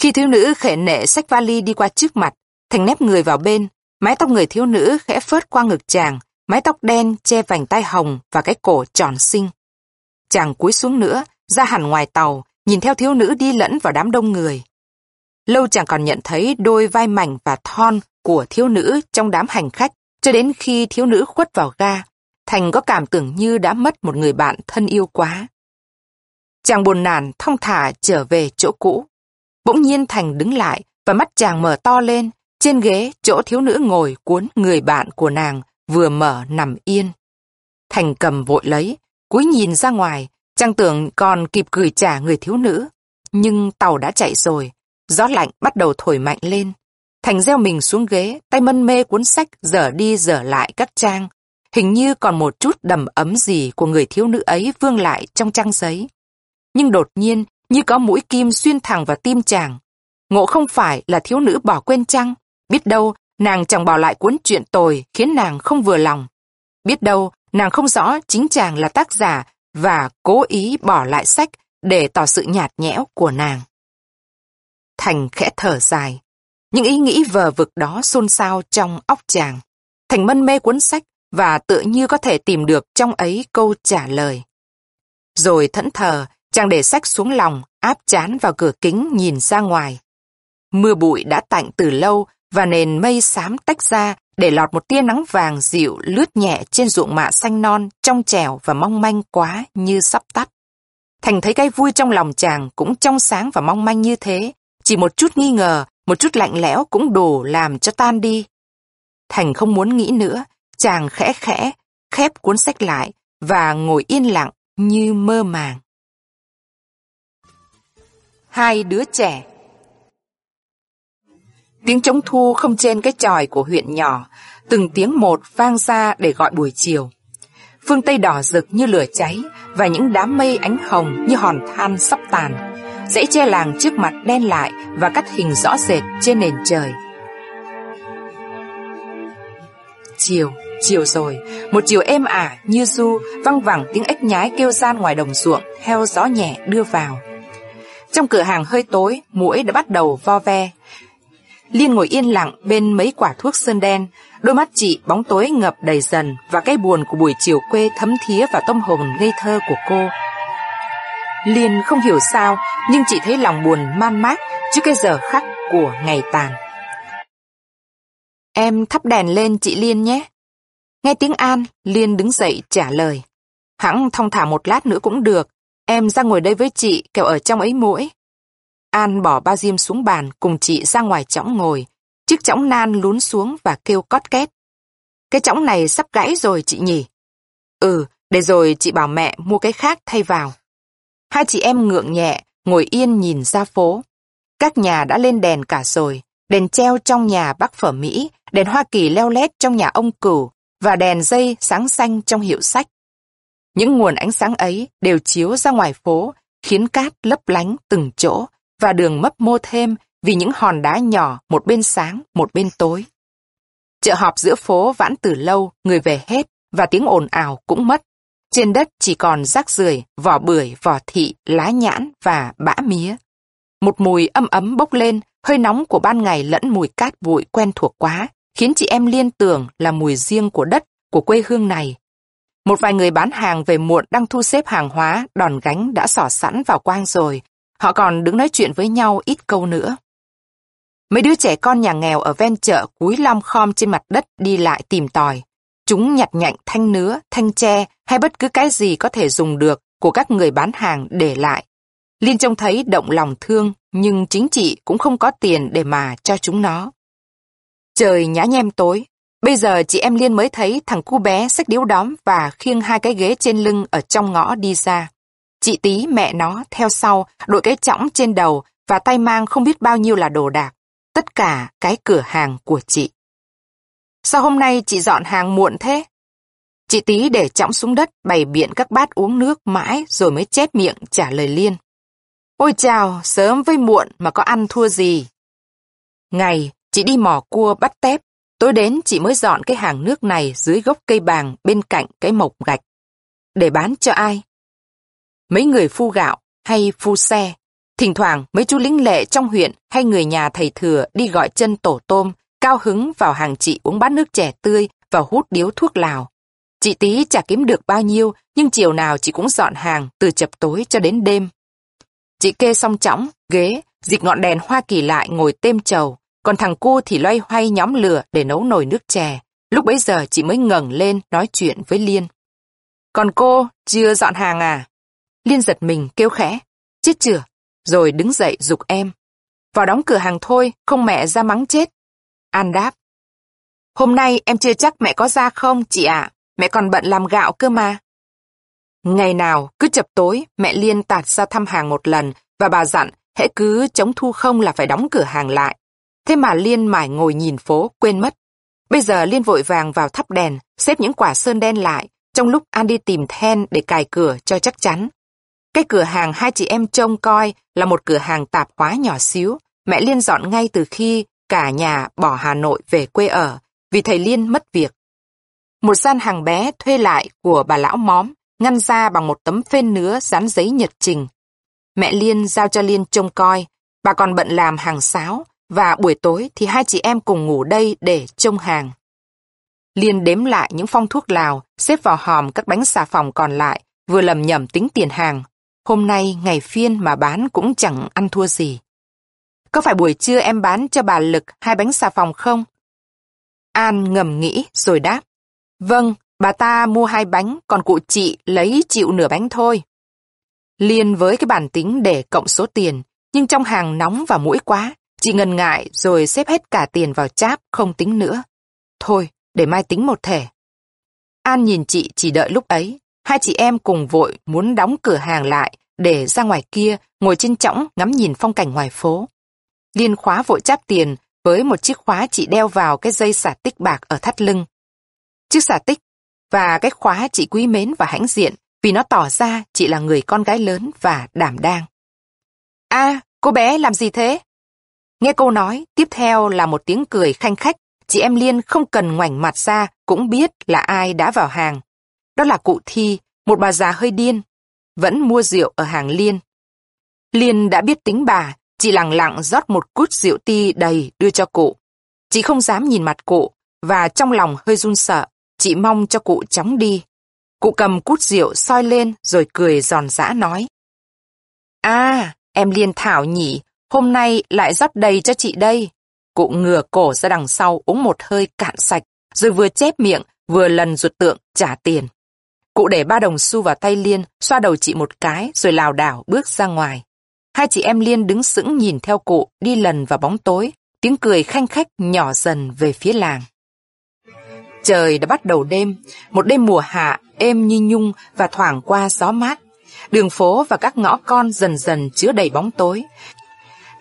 Khi thiếu nữ khệ nệ xách vali đi qua trước mặt, Thành nép người vào bên, mái tóc người thiếu nữ khẽ phớt qua ngực chàng, mái tóc đen che vành tai hồng và cái cổ tròn xinh. Chàng cúi xuống nữa, ra hẳn ngoài tàu, nhìn theo thiếu nữ đi lẫn vào đám đông người. Lâu chàng còn nhận thấy đôi vai mảnh và thon của thiếu nữ trong đám hành khách, cho đến khi thiếu nữ khuất vào ga, Thành có cảm tưởng như đã mất một người bạn thân yêu quá. Chàng buồn nản thong thả trở về chỗ cũ. Bỗng nhiên Thành đứng lại và mắt chàng mở to lên, trên ghế chỗ thiếu nữ ngồi cuốn Người bạn của nàng vừa mở nằm yên. Thành cầm vội lấy, cúi nhìn ra ngoài, chàng tưởng còn kịp gửi trả người thiếu nữ. Nhưng tàu đã chạy rồi, gió lạnh bắt đầu thổi mạnh lên. Thành gieo mình xuống ghế, tay mân mê cuốn sách dở đi dở lại các trang. Hình như còn một chút đầm ấm gì của người thiếu nữ ấy vương lại trong trang giấy. Nhưng đột nhiên, như có mũi kim xuyên thẳng vào tim chàng. Ngộ không phải là thiếu nữ bỏ quên chăng? Biết đâu Nàng chẳng bỏ lại cuốn truyện tồi khiến nàng không vừa lòng. Biết đâu, nàng không rõ chính chàng là tác giả và cố ý bỏ lại sách để tỏ sự nhạt nhẽo của nàng. Thành khẽ thở dài. Những ý nghĩ vờ vực đó xôn xao trong óc chàng. Thành mân mê cuốn sách và tựa như có thể tìm được trong ấy câu trả lời. Rồi thẫn thờ, chàng để sách xuống lòng, áp trán vào cửa kính nhìn ra ngoài. Mưa bụi đã tạnh từ lâu và nền mây xám tách ra để lọt một tia nắng vàng dịu lướt nhẹ trên ruộng mạ xanh non, trong trẻo và mong manh quá như sắp tắt. Thành thấy cái vui trong lòng chàng cũng trong sáng và mong manh như thế, chỉ một chút nghi ngờ, một chút lạnh lẽo cũng đủ làm cho tan đi. Thành không muốn nghĩ nữa, chàng khẽ khẽ, khép cuốn sách lại và ngồi yên lặng như mơ màng. Hai đứa trẻ. Tiếng trống thu không trên cái chòi của huyện nhỏ, từng tiếng một vang ra để gọi buổi chiều. Phương Tây đỏ rực như lửa cháy và những đám mây ánh hồng như hòn than sắp tàn. Dãy tre làng trước mặt đen lại và cắt hình rõ rệt trên nền trời. Chiều, chiều rồi, một chiều êm ả như du, văng vẳng tiếng ếch nhái kêu gian ngoài đồng ruộng, theo gió nhẹ đưa vào. Trong cửa hàng hơi tối, muỗi đã bắt đầu vo ve. Liên ngồi yên lặng bên mấy quả thuốc sơn đen, đôi mắt chị bóng tối ngập đầy dần và cái buồn của buổi chiều quê thấm thía vào tâm hồn ngây thơ của cô. Liên không hiểu sao, nhưng chị thấy lòng buồn man mác trước cái giờ khắc của ngày tàn. Em thắp đèn lên chị Liên nhé. Nghe tiếng An, Liên đứng dậy trả lời. Hẵng thong thả một lát nữa cũng được, em ra ngồi đây với chị, kẻo ở trong ấy muỗi. An bỏ bao diêm xuống bàn cùng chị ra ngoài chõng ngồi. Chiếc chõng nan lún xuống và kêu cót két. Cái chõng này sắp gãy rồi chị nhỉ? Ừ, để rồi chị bảo mẹ mua cái khác thay vào. Hai chị em ngượng nhẹ, ngồi yên nhìn ra phố. Các nhà đã lên đèn cả rồi, đèn treo trong nhà bác Phở Mỹ, đèn Hoa Kỳ leo lét trong nhà ông Cửu và đèn dây sáng xanh trong hiệu sách. Những nguồn ánh sáng ấy đều chiếu ra ngoài phố, khiến cát lấp lánh từng chỗ và đường mấp mô thêm vì những hòn đá nhỏ một bên sáng, một bên tối. Chợ họp giữa phố vãn từ lâu, người về hết và tiếng ồn ào cũng mất. Trên đất chỉ còn rác rưởi, vỏ bưởi, vỏ thị, lá nhãn và bã mía. Một mùi âm ấm bốc lên, hơi nóng của ban ngày lẫn mùi cát bụi quen thuộc quá, khiến chị em Liên tưởng là mùi riêng của đất, của quê hương này. Một vài người bán hàng về muộn đang thu xếp hàng hóa, đòn gánh đã xỏ sẵn vào quang rồi. Họ còn đứng nói chuyện với nhau ít câu nữa. Mấy đứa trẻ con nhà nghèo ở ven chợ cúi lom khom trên mặt đất đi lại tìm tòi. Chúng nhặt nhạnh thanh nứa, thanh tre hay bất cứ cái gì có thể dùng được của các người bán hàng để lại. Liên trông thấy động lòng thương, nhưng chính chị cũng không có tiền để mà cho chúng nó. Trời nhá nhem tối, bây giờ chị em Liên mới thấy thằng cu bé xách điếu đóm và khiêng hai cái ghế trên lưng ở trong ngõ đi ra. Chị Tí mẹ nó theo sau, đội cái chõng trên đầu và tay mang không biết bao nhiêu là đồ đạc, tất cả cái cửa hàng của chị. Sao hôm nay chị dọn hàng muộn thế? Chị Tí để chõng xuống đất, bày biện các bát uống nước mãi rồi mới chép miệng trả lời Liên. Ôi chào, sớm với muộn mà có ăn thua gì. Ngày, chị đi mò cua bắt tép, tối đến chị mới dọn cái hàng nước này dưới gốc cây bàng bên cạnh cái mộc gạch. Để bán cho ai? Mấy người phu gạo hay phu xe, thỉnh thoảng mấy chú lính lệ trong huyện hay người nhà thầy thừa đi gọi chân tổ tôm, cao hứng vào hàng chị uống bát nước chè tươi và hút điếu thuốc lào. Chị Tí chả kiếm được bao nhiêu, nhưng chiều nào chị cũng dọn hàng từ chập tối cho đến đêm. Chị kê xong chõng, ghế, dịch ngọn đèn Hoa Kỳ lại ngồi têm trầu, còn thằng cu thì loay hoay nhóm lửa để nấu nồi nước chè. Lúc bấy giờ chị mới ngẩng lên nói chuyện với Liên. Còn cô, chưa dọn hàng à? Liên giật mình kêu khẽ, chết chửa, rồi đứng dậy giục em. Vào đóng cửa hàng thôi, không mẹ ra mắng chết. An đáp, hôm nay em chưa chắc mẹ có ra không chị ạ, à? Mẹ còn bận làm gạo cơ mà. Ngày nào cứ chập tối mẹ Liên tạt ra thăm hàng một lần và bà dặn hễ cứ trống thu không là phải đóng cửa hàng lại. Thế mà Liên mải ngồi nhìn phố quên mất. Bây giờ Liên vội vàng vào thắp đèn, xếp những quả sơn đen lại, trong lúc An đi tìm then để cài cửa cho chắc chắn. Cái cửa hàng hai chị em trông coi là một cửa hàng tạp hóa nhỏ xíu, mẹ Liên dọn ngay từ khi cả nhà bỏ Hà Nội về quê ở vì thầy Liên mất việc. Một gian hàng bé thuê lại của bà lão móm ngăn ra bằng một tấm phên nứa dán giấy nhật trình. Mẹ Liên giao cho Liên trông coi, bà còn bận làm hàng sáo và buổi tối thì hai chị em cùng ngủ đây để trông hàng. Liên đếm lại những phong thuốc Lào, xếp vào hòm các bánh xà phòng còn lại, vừa lầm nhầm tính tiền hàng. Hôm nay ngày phiên mà bán cũng chẳng ăn thua gì. Có phải buổi trưa em bán cho bà Lực hai bánh xà phòng không? An ngầm nghĩ rồi đáp. Vâng, bà ta mua hai bánh, còn cụ chị lấy chịu nửa bánh thôi. Liên với cái bản tính để cộng số tiền, nhưng trong hàng nóng và mũi quá, chị ngần ngại rồi xếp hết cả tiền vào cháp, không tính nữa. Thôi, để mai tính một thể. An nhìn chị chỉ đợi lúc ấy, hai chị em cùng vội muốn đóng cửa hàng lại để ra ngoài kia ngồi trên chõng ngắm nhìn phong cảnh ngoài phố. Liên khóa vội cháp tiền với một chiếc khóa chị đeo vào cái dây xả tích bạc ở thắt lưng. Chiếc xả tích và cái khóa chị quý mến và hãnh diện vì nó tỏ ra chị là người con gái lớn và đảm đang. A, à, cô bé làm gì thế? Nghe cô nói, tiếp theo là một tiếng cười khanh khách. Chị em Liên không cần ngoảnh mặt ra cũng biết là ai đã vào hàng. Đó là cụ Thi, một bà già hơi điên, vẫn mua rượu ở hàng Liên. Liên đã biết tính bà, chị lẳng lặng rót một cút rượu ti đầy đưa cho cụ. Chị không dám nhìn mặt cụ và trong lòng hơi run sợ, chị mong cho cụ chóng đi. Cụ cầm cút rượu soi lên rồi cười giòn giã nói. À, em Liên Thảo nhỉ, hôm nay lại rót đầy cho chị đây. Cụ ngửa cổ ra đằng sau uống một hơi cạn sạch, rồi vừa chép miệng, vừa lần ruột tượng trả tiền. Cụ để ba đồng xu vào tay Liên, xoa đầu chị một cái, rồi lảo đảo bước ra ngoài. Hai chị em Liên đứng sững nhìn theo cụ, đi lần vào bóng tối, tiếng cười khanh khách nhỏ dần về phía làng. Trời đã bắt đầu đêm, một đêm mùa hạ, êm như nhung và thoảng qua gió mát. Đường phố và các ngõ con dần dần chứa đầy bóng tối.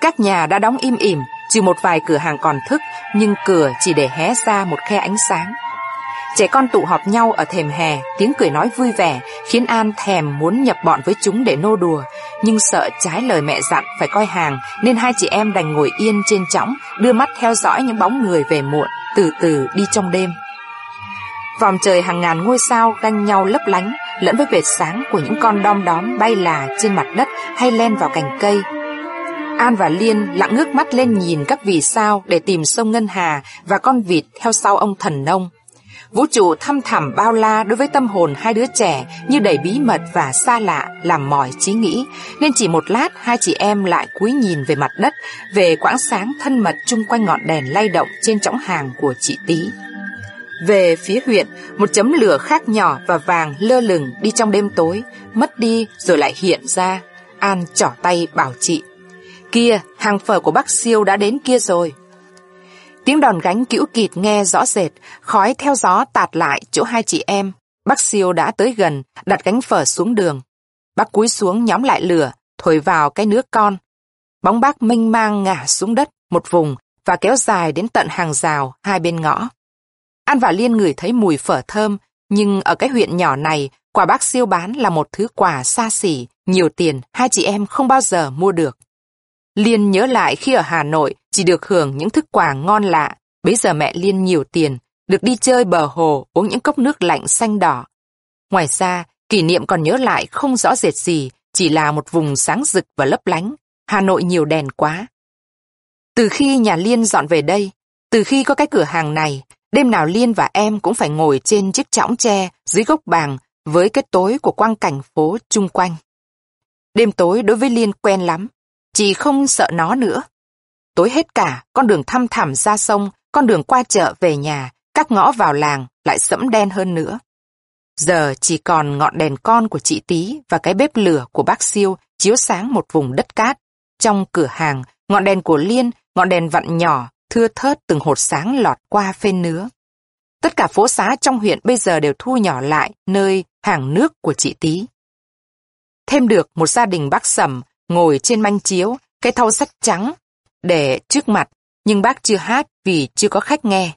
Các nhà đã đóng im ỉm, trừ một vài cửa hàng còn thức, nhưng cửa chỉ để hé ra một khe ánh sáng. Trẻ con tụ họp nhau ở thềm hè, tiếng cười nói vui vẻ, khiến An thèm muốn nhập bọn với chúng để nô đùa, nhưng sợ trái lời mẹ dặn phải coi hàng, nên hai chị em đành ngồi yên trên chõng, đưa mắt theo dõi những bóng người về muộn, từ từ đi trong đêm. Vòng trời hàng ngàn ngôi sao ganh nhau lấp lánh, lẫn với vệt sáng của những con đom đóm bay là trên mặt đất hay len vào cành cây. An và Liên lặng ngước mắt lên nhìn các vì sao để tìm sông Ngân Hà và con vịt theo sau ông thần nông. Vũ trụ thăm thẳm bao la đối với tâm hồn hai đứa trẻ như đầy bí mật và xa lạ, làm mỏi trí nghĩ, nên chỉ một lát hai chị em lại cúi nhìn về mặt đất, về quãng sáng thân mật chung quanh ngọn đèn lay động trên chõng hàng của chị Tí. Về phía huyện, một chấm lửa khác nhỏ và vàng lơ lửng đi trong đêm tối, mất đi rồi lại hiện ra. An chỏ tay bảo chị. Kia, hàng phở của bác Siêu đã đến kia rồi. Tiếng đòn gánh cữu kịt nghe rõ rệt, khói theo gió tạt lại chỗ hai chị em. Bác Siêu đã tới gần, đặt gánh phở xuống đường. Bác cúi xuống nhóm lại lửa, thổi vào cái nứa con. Bóng bác mênh mang ngả xuống đất, một vùng, và kéo dài đến tận hàng rào, hai bên ngõ. An và Liên ngửi thấy mùi phở thơm, nhưng ở cái huyện nhỏ này, quả bác Siêu bán là một thứ quà xa xỉ, nhiều tiền hai chị em không bao giờ mua được. Liên nhớ lại khi ở Hà Nội chỉ được hưởng những thức quà ngon lạ, bấy giờ mẹ Liên nhiều tiền, được đi chơi bờ hồ, uống những cốc nước lạnh xanh đỏ. Ngoài ra, kỷ niệm còn nhớ lại không rõ rệt gì, chỉ là một vùng sáng rực và lấp lánh, Hà Nội nhiều đèn quá. Từ khi nhà Liên dọn về đây, từ khi có cái cửa hàng này, đêm nào Liên và em cũng phải ngồi trên chiếc chõng tre dưới gốc bàng với cái tối của quang cảnh phố chung quanh. Đêm tối đối với Liên quen lắm. Chị không sợ nó nữa. Tối hết cả, con đường thăm thẳm ra sông, con đường qua chợ về nhà, các ngõ vào làng lại sẫm đen hơn nữa. Giờ chỉ còn ngọn đèn con của chị Tí và cái bếp lửa của bác Siêu chiếu sáng một vùng đất cát. Trong cửa hàng, ngọn đèn của Liên, ngọn đèn vặn nhỏ, thưa thớt từng hột sáng lọt qua phên nứa. Tất cả phố xá trong huyện bây giờ đều thu nhỏ lại nơi hàng nước của chị Tí. Thêm được một gia đình bác Sầm, ngồi trên manh chiếu, cái thau sắt trắng để trước mặt, nhưng bác chưa hát vì chưa có khách nghe.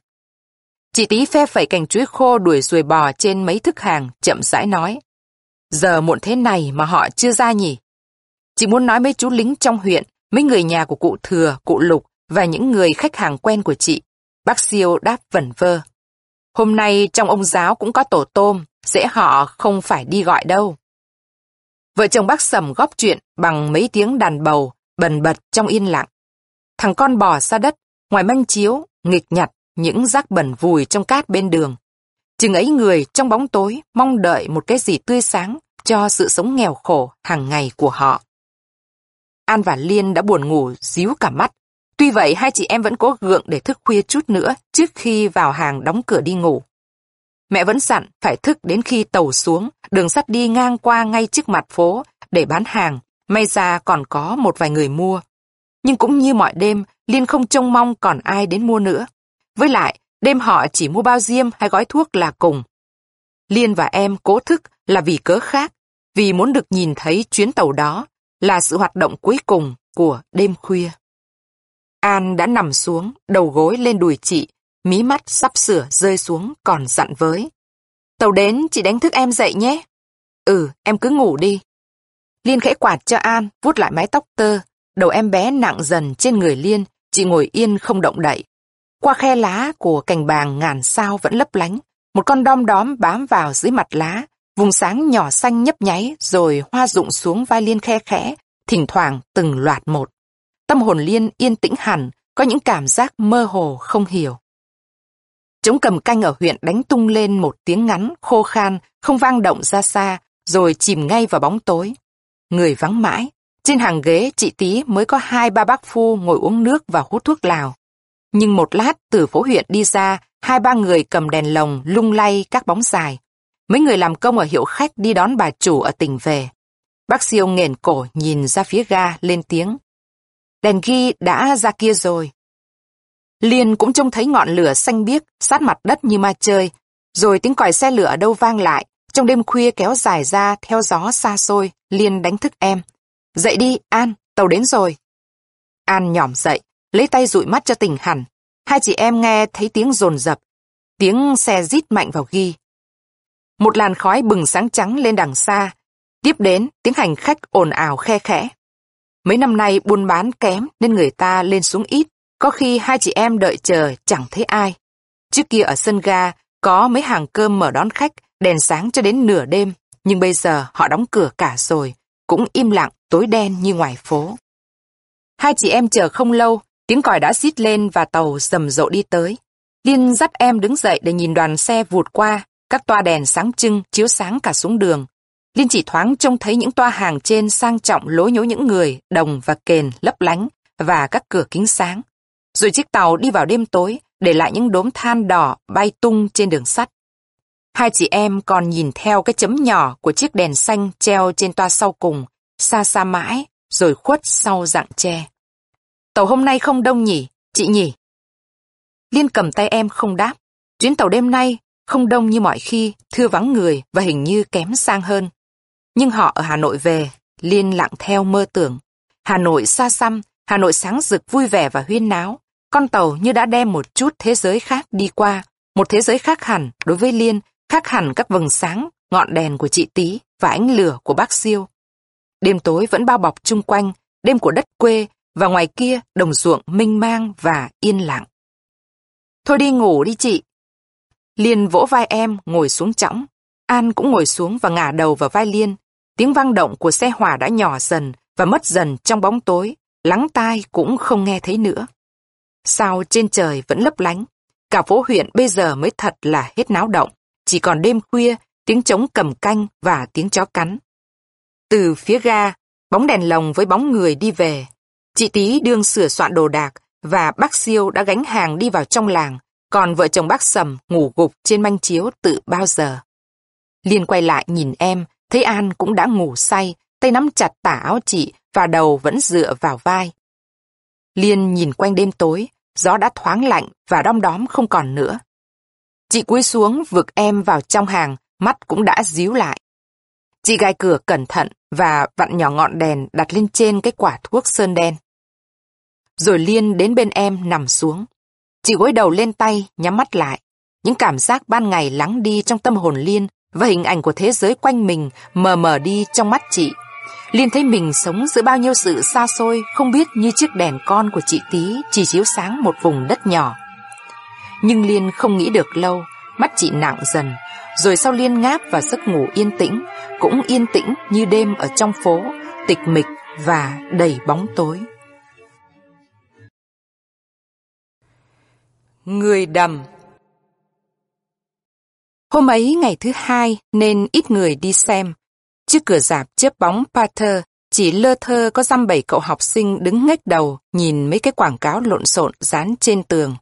Chị Tí phe phẩy cành chuối khô đuổi ruồi bò trên mấy thức hàng, chậm rãi nói. Giờ muộn thế này mà họ chưa ra nhỉ? Chị muốn nói mấy chú lính trong huyện, mấy người nhà của cụ Thừa, cụ Lục, và những người khách hàng quen của chị. Bác Siêu đáp vẩn vơ. Hôm nay trong ông Giáo cũng có tổ tôm, dễ họ không phải đi gọi đâu. Vợ chồng bác Sầm góp chuyện bằng mấy tiếng đàn bầu, bần bật trong yên lặng. Thằng con bò xa đất, ngoài manh chiếu, nghịch nhặt những rác bẩn vùi trong cát bên đường. Chừng ấy người trong bóng tối mong đợi một cái gì tươi sáng cho sự sống nghèo khổ hàng ngày của họ. An và Liên đã buồn ngủ díu cả mắt. Tuy vậy hai chị em vẫn cố gượng để thức khuya chút nữa trước khi vào hàng đóng cửa đi ngủ. Mẹ vẫn dặn phải thức đến khi tàu xuống, đường sắt đi ngang qua ngay trước mặt phố để bán hàng, may ra còn có một vài người mua. Nhưng cũng như mọi đêm, Liên không trông mong còn ai đến mua nữa. Với lại, đêm họ chỉ mua bao diêm hay gói thuốc là cùng. Liên và em cố thức là vì cớ khác, vì muốn được nhìn thấy chuyến tàu đó là sự hoạt động cuối cùng của đêm khuya. An đã nằm xuống, đầu gối lên đùi chị, mí mắt sắp sửa rơi xuống còn dặn với. Tàu đến chị đánh thức em dậy nhé. Ừ, em cứ ngủ đi. Liên khẽ quạt cho An, vuốt lại mái tóc tơ, đầu em bé nặng dần trên người Liên, chị ngồi yên không động đậy. Qua khe lá của cành bàng ngàn sao vẫn lấp lánh, một con đom đóm bám vào dưới mặt lá, vùng sáng nhỏ xanh nhấp nháy rồi hoa rụng xuống vai Liên khe khẽ, thỉnh thoảng từng loạt một. Tâm hồn Liên yên tĩnh hẳn, có những cảm giác mơ hồ không hiểu. Trống cầm canh ở huyện đánh tung lên một tiếng ngắn, khô khan, không vang động ra xa, rồi chìm ngay vào bóng tối. Người vắng mãi, trên hàng ghế chị Tí mới có hai ba bác phu ngồi uống nước và hút thuốc lào. Nhưng một lát từ phố huyện đi ra, hai ba người cầm đèn lồng lung lay các bóng dài. Mấy người làm công ở hiệu khách đi đón bà chủ ở tỉnh về. Bác Siêu nghển cổ nhìn ra phía ga lên tiếng. Đèn ghi đã ra kia rồi. Liên cũng trông thấy ngọn lửa xanh biếc sát mặt đất như ma chơi, rồi tiếng còi xe lửa ở đâu vang lại, trong đêm khuya kéo dài ra theo gió xa xôi. Liên đánh thức em. Dậy đi, An, tàu đến rồi. An nhỏm dậy, lấy tay dụi mắt cho tỉnh hẳn. Hai chị em nghe thấy tiếng dồn dập, tiếng xe rít mạnh vào ghi. Một làn khói bừng sáng trắng lên đằng xa, tiếp đến tiếng hành khách ồn ào khe khẽ. Mấy năm nay buôn bán kém nên người ta lên xuống ít, có khi hai chị em đợi chờ chẳng thấy ai. Trước kia ở sân ga có mấy hàng cơm mở đón khách, đèn sáng cho đến nửa đêm, nhưng bây giờ họ đóng cửa cả rồi, cũng im lặng tối đen như ngoài phố. Hai chị em chờ không lâu, tiếng còi đã rít lên và tàu rầm rộ đi tới. Liên dắt em đứng dậy để nhìn đoàn xe vụt qua, các toa đèn sáng trưng chiếu sáng cả xuống đường. Liên chỉ thoáng trông thấy những toa hàng trên sang trọng lố nhố những người, đồng và kền lấp lánh và các cửa kính sáng. Rồi chiếc tàu đi vào đêm tối, để lại những đốm than đỏ bay tung trên đường sắt. Hai chị em còn nhìn theo cái chấm nhỏ của chiếc đèn xanh treo trên toa sau cùng, xa xa mãi, rồi khuất sau rặng tre. Tàu hôm nay không đông nhỉ, chị nhỉ? Liên cầm tay em không đáp. Chuyến tàu đêm nay không đông như mọi khi, thưa vắng người và hình như kém sang hơn. Nhưng họ ở Hà Nội về, Liên lặng theo mơ tưởng. Hà Nội xa xăm, Hà Nội sáng rực vui vẻ và huyên náo. Con tàu như đã đem một chút thế giới khác đi qua. Một thế giới khác hẳn đối với Liên, khác hẳn các vầng sáng, ngọn đèn của chị Tí và ánh lửa của bác Siêu. Đêm tối vẫn bao bọc chung quanh, đêm của đất quê, và ngoài kia đồng ruộng mênh mang và yên lặng. Thôi đi ngủ đi chị. Liên vỗ vai em ngồi xuống chõng. An cũng ngồi xuống và ngả đầu vào vai Liên. Tiếng vang động của xe hỏa đã nhỏ dần và mất dần trong bóng tối, lắng tai cũng không nghe thấy nữa. Sao trên trời vẫn lấp lánh, cả phố huyện bây giờ mới thật là hết náo động, chỉ còn đêm khuya, tiếng trống cầm canh và tiếng chó cắn. Từ phía ga, bóng đèn lồng với bóng người đi về. Chị Tí đương sửa soạn đồ đạc và bác Siêu đã gánh hàng đi vào trong làng, còn vợ chồng bác Sầm ngủ gục trên manh chiếu từ bao giờ. Liên quay lại nhìn em, thấy An cũng đã ngủ say, tay nắm chặt tả áo chị và đầu vẫn dựa vào vai. Liên nhìn quanh đêm tối, gió đã thoáng lạnh và đom đóm không còn nữa. Chị cúi xuống vực em vào trong hàng, mắt cũng đã díu lại. Chị gai cửa cẩn thận và vặn nhỏ ngọn đèn đặt lên trên cái quả thuốc sơn đen. Rồi Liên đến bên em nằm xuống. Chị gối đầu lên tay, nhắm mắt lại. Những cảm giác ban ngày lắng đi trong tâm hồn Liên và hình ảnh của thế giới quanh mình mờ mờ đi trong mắt chị. Liên thấy mình sống giữa bao nhiêu sự xa xôi, không biết như chiếc đèn con của chị Tí chỉ chiếu sáng một vùng đất nhỏ. Nhưng Liên không nghĩ được lâu, mắt chị nặng dần, rồi sau Liên ngáp và giấc ngủ yên tĩnh, cũng yên tĩnh như đêm ở trong phố, tịch mịch và đầy bóng tối. Người đầm. Hôm ấy ngày thứ hai nên ít người đi xem. Trước cửa rạp chớp bóng Pater, chỉ lơ thơ có dăm bảy cậu học sinh đứng nghếch đầu nhìn mấy cái quảng cáo lộn xộn dán trên tường.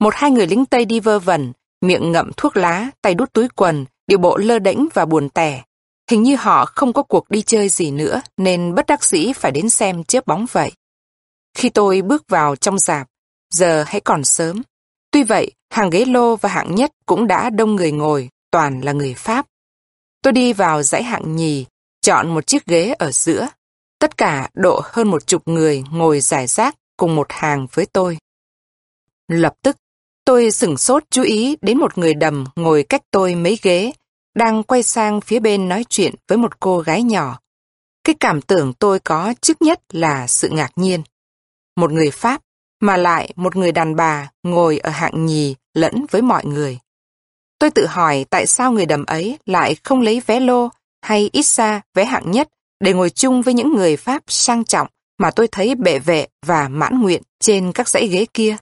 Một hai người lính Tây đi vơ vẩn, miệng ngậm thuốc lá, tay đút túi quần, điệu bộ lơ đễnh và buồn tẻ. Hình như họ không có cuộc đi chơi gì nữa nên bất đắc dĩ phải đến xem chớp bóng vậy. Khi tôi bước vào trong rạp, giờ hãy còn sớm. Tuy vậy, hàng ghế lô và hạng nhất cũng đã đông người ngồi, toàn là người Pháp. Tôi đi vào dãy hạng nhì, chọn một chiếc ghế ở giữa. Tất cả độ hơn một chục người ngồi rải rác cùng một hàng với tôi. Lập tức, tôi sửng sốt chú ý đến một người đầm ngồi cách tôi mấy ghế, đang quay sang phía bên nói chuyện với một cô gái nhỏ. Cái cảm tưởng tôi có trước nhất là sự ngạc nhiên. Một người Pháp, mà lại một người đàn bà ngồi ở hạng nhì lẫn với mọi người. Tôi tự hỏi tại sao người đầm ấy lại không lấy vé lô hay ít ra vé hạng nhất để ngồi chung với những người Pháp sang trọng mà tôi thấy bệ vệ và mãn nguyện trên các dãy ghế kia.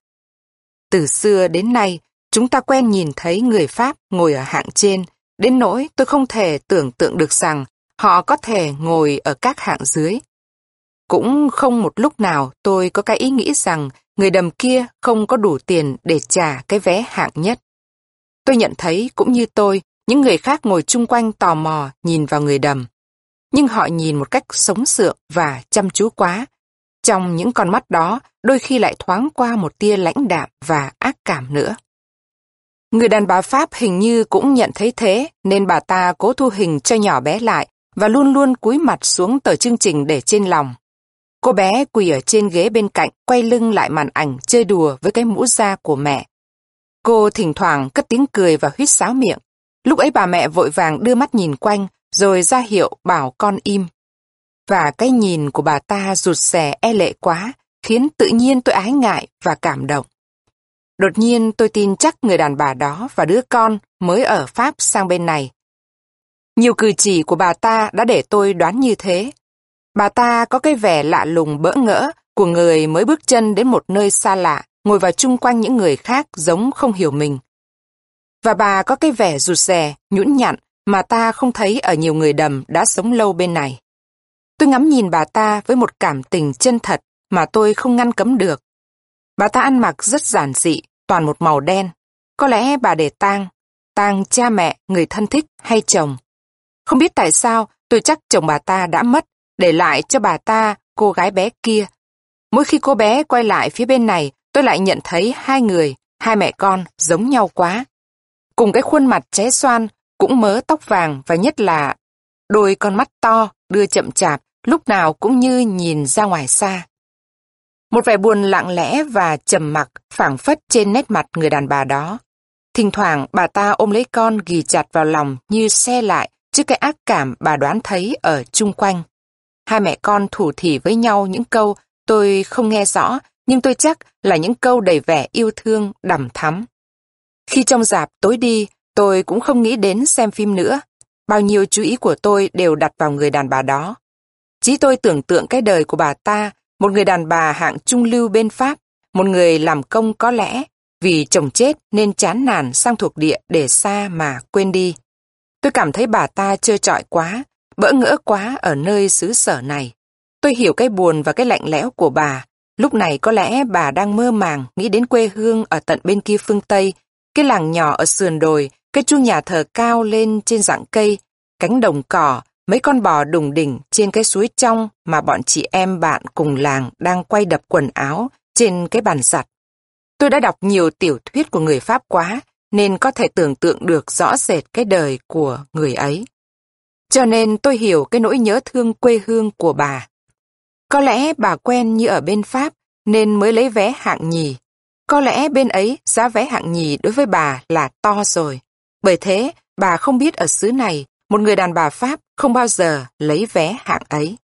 Từ xưa đến nay, chúng ta quen nhìn thấy người Pháp ngồi ở hạng trên, đến nỗi tôi không thể tưởng tượng được rằng họ có thể ngồi ở các hạng dưới. Cũng không một lúc nào tôi có cái ý nghĩ rằng người đầm kia không có đủ tiền để trả cái vé hạng nhất. Tôi nhận thấy cũng như tôi, những người khác ngồi chung quanh tò mò nhìn vào người đầm. Nhưng họ nhìn một cách sống sượng và chăm chú quá. Trong những con mắt đó, đôi khi lại thoáng qua một tia lãnh đạm và ác cảm nữa. Người đàn bà Pháp hình như cũng nhận thấy thế, nên bà ta cố thu hình cho nhỏ bé lại và luôn luôn cúi mặt xuống tờ chương trình để trên lòng. Cô bé quỳ ở trên ghế bên cạnh, quay lưng lại màn ảnh chơi đùa với cái mũ da của mẹ. Cô thỉnh thoảng cất tiếng cười và huýt sáo miệng. Lúc ấy bà mẹ vội vàng đưa mắt nhìn quanh, rồi ra hiệu bảo con im. Và cái nhìn của bà ta rụt rè e lệ quá, khiến tự nhiên tôi ái ngại và cảm động. Đột nhiên tôi tin chắc người đàn bà đó và đứa con mới ở Pháp sang bên này. Nhiều cử chỉ của bà ta đã để tôi đoán như thế. Bà ta có cái vẻ lạ lùng bỡ ngỡ của người mới bước chân đến một nơi xa lạ, ngồi vào chung quanh những người khác giống không hiểu mình. Và bà có cái vẻ rụt rè, nhũn nhặn mà ta không thấy ở nhiều người đầm đã sống lâu bên này. Tôi ngắm nhìn bà ta với một cảm tình chân thật mà tôi không ngăn cấm được. Bà ta ăn mặc rất giản dị, toàn một màu đen. Có lẽ bà để tang, tang cha mẹ, người thân thích hay chồng. Không biết tại sao, tôi chắc chồng bà ta đã mất, để lại cho bà ta cô gái bé kia. Mỗi khi cô bé quay lại phía bên này, tôi lại nhận thấy hai người, hai mẹ con giống nhau quá. Cùng cái khuôn mặt cháy xoan, cũng mớ tóc vàng và nhất là đôi con mắt to, đưa chậm chạp, lúc nào cũng như nhìn ra ngoài xa. Một vẻ buồn lặng lẽ và trầm mặc phảng phất trên nét mặt người đàn bà đó. Thỉnh thoảng bà ta ôm lấy con ghì chặt vào lòng như xe lại trước cái ác cảm bà đoán thấy ở chung quanh. Hai mẹ con thủ thỉ với nhau những câu tôi không nghe rõ, nhưng tôi chắc là những câu đầy vẻ yêu thương, đằm thắm. Khi trong rạp tối đi, tôi cũng không nghĩ đến xem phim nữa. Bao nhiêu chú ý của tôi đều đặt vào người đàn bà đó. Trí tôi tưởng tượng cái đời của bà ta, một người đàn bà hạng trung lưu bên Pháp, một người làm công có lẽ, vì chồng chết nên chán nản sang thuộc địa để xa mà quên đi. Tôi cảm thấy bà ta trơ trọi quá, bỡ ngỡ quá ở nơi xứ sở này. Tôi hiểu cái buồn và cái lạnh lẽo của bà. Lúc này có lẽ bà đang mơ màng nghĩ đến quê hương ở tận bên kia phương Tây, cái làng nhỏ ở sườn đồi, cái chuông nhà thờ cao lên trên rặng cây, cánh đồng cỏ, mấy con bò đùng đỉnh trên cái suối trong mà bọn chị em bạn cùng làng đang quay đập quần áo trên cái bàn giặt. Tôi đã đọc nhiều tiểu thuyết của người Pháp quá nên có thể tưởng tượng được rõ rệt cái đời của người ấy. Cho nên tôi hiểu cái nỗi nhớ thương quê hương của bà. Có lẽ bà quen như ở bên Pháp nên mới lấy vé hạng nhì. Có lẽ bên ấy giá vé hạng nhì đối với bà là to rồi. Bởi thế, bà không biết ở xứ này, một người đàn bà Pháp không bao giờ lấy vé hạng ấy.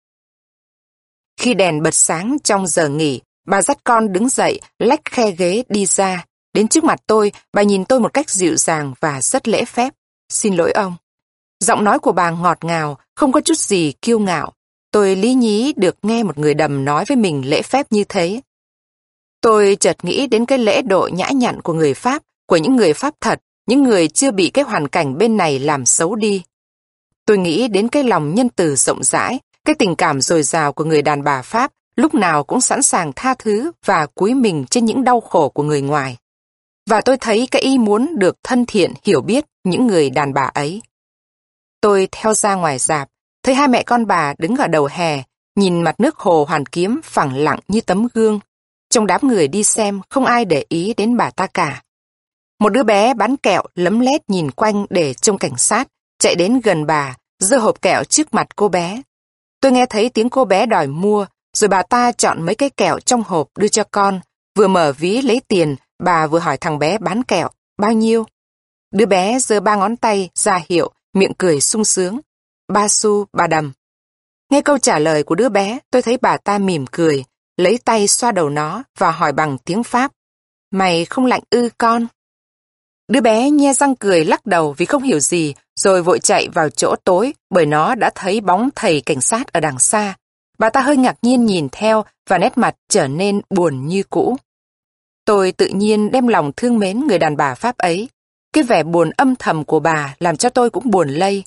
Khi đèn bật sáng trong giờ nghỉ, bà dắt con đứng dậy, lách khe ghế đi ra. Đến trước mặt tôi, bà nhìn tôi một cách dịu dàng và rất lễ phép. Xin lỗi ông. Giọng nói của bà ngọt ngào, không có chút gì kiêu ngạo. Tôi lý nhí được nghe một người đầm nói với mình lễ phép như thế. Tôi chợt nghĩ đến cái lễ độ nhã nhặn của người Pháp, của những người Pháp thật, những người chưa bị cái hoàn cảnh bên này làm xấu đi. Tôi nghĩ đến cái lòng nhân từ rộng rãi, cái tình cảm dồi dào của người đàn bà Pháp, lúc nào cũng sẵn sàng tha thứ và cúi mình trên những đau khổ của người ngoài. Và tôi thấy cái ý muốn được thân thiện hiểu biết những người đàn bà ấy. Tôi theo ra ngoài rạp, thấy hai mẹ con bà đứng ở đầu hè, nhìn mặt nước hồ Hoàn Kiếm phẳng lặng như tấm gương. Trong đám người đi xem không ai để ý đến bà ta cả. Một đứa bé bán kẹo lấm lét nhìn quanh để trông cảnh sát, chạy đến gần bà, giơ hộp kẹo trước mặt cô bé. Tôi nghe thấy tiếng cô bé đòi mua, rồi bà ta chọn mấy cái kẹo trong hộp đưa cho con. Vừa mở ví lấy tiền, bà vừa hỏi thằng bé bán kẹo, bao nhiêu? Đứa bé giơ ba ngón tay ra hiệu, miệng cười sung sướng. Ba xu, bà đầm. Nghe câu trả lời của đứa bé, tôi thấy bà ta mỉm cười, lấy tay xoa đầu nó và hỏi bằng tiếng Pháp. Mày không lạnh ư con? Đứa bé nhe răng cười lắc đầu vì không hiểu gì, rồi vội chạy vào chỗ tối bởi nó đã thấy bóng thầy cảnh sát ở đằng xa. Bà ta hơi ngạc nhiên nhìn theo và nét mặt trở nên buồn như cũ. Tôi tự nhiên đem lòng thương mến người đàn bà Pháp ấy. Cái vẻ buồn âm thầm của bà làm cho tôi cũng buồn lây.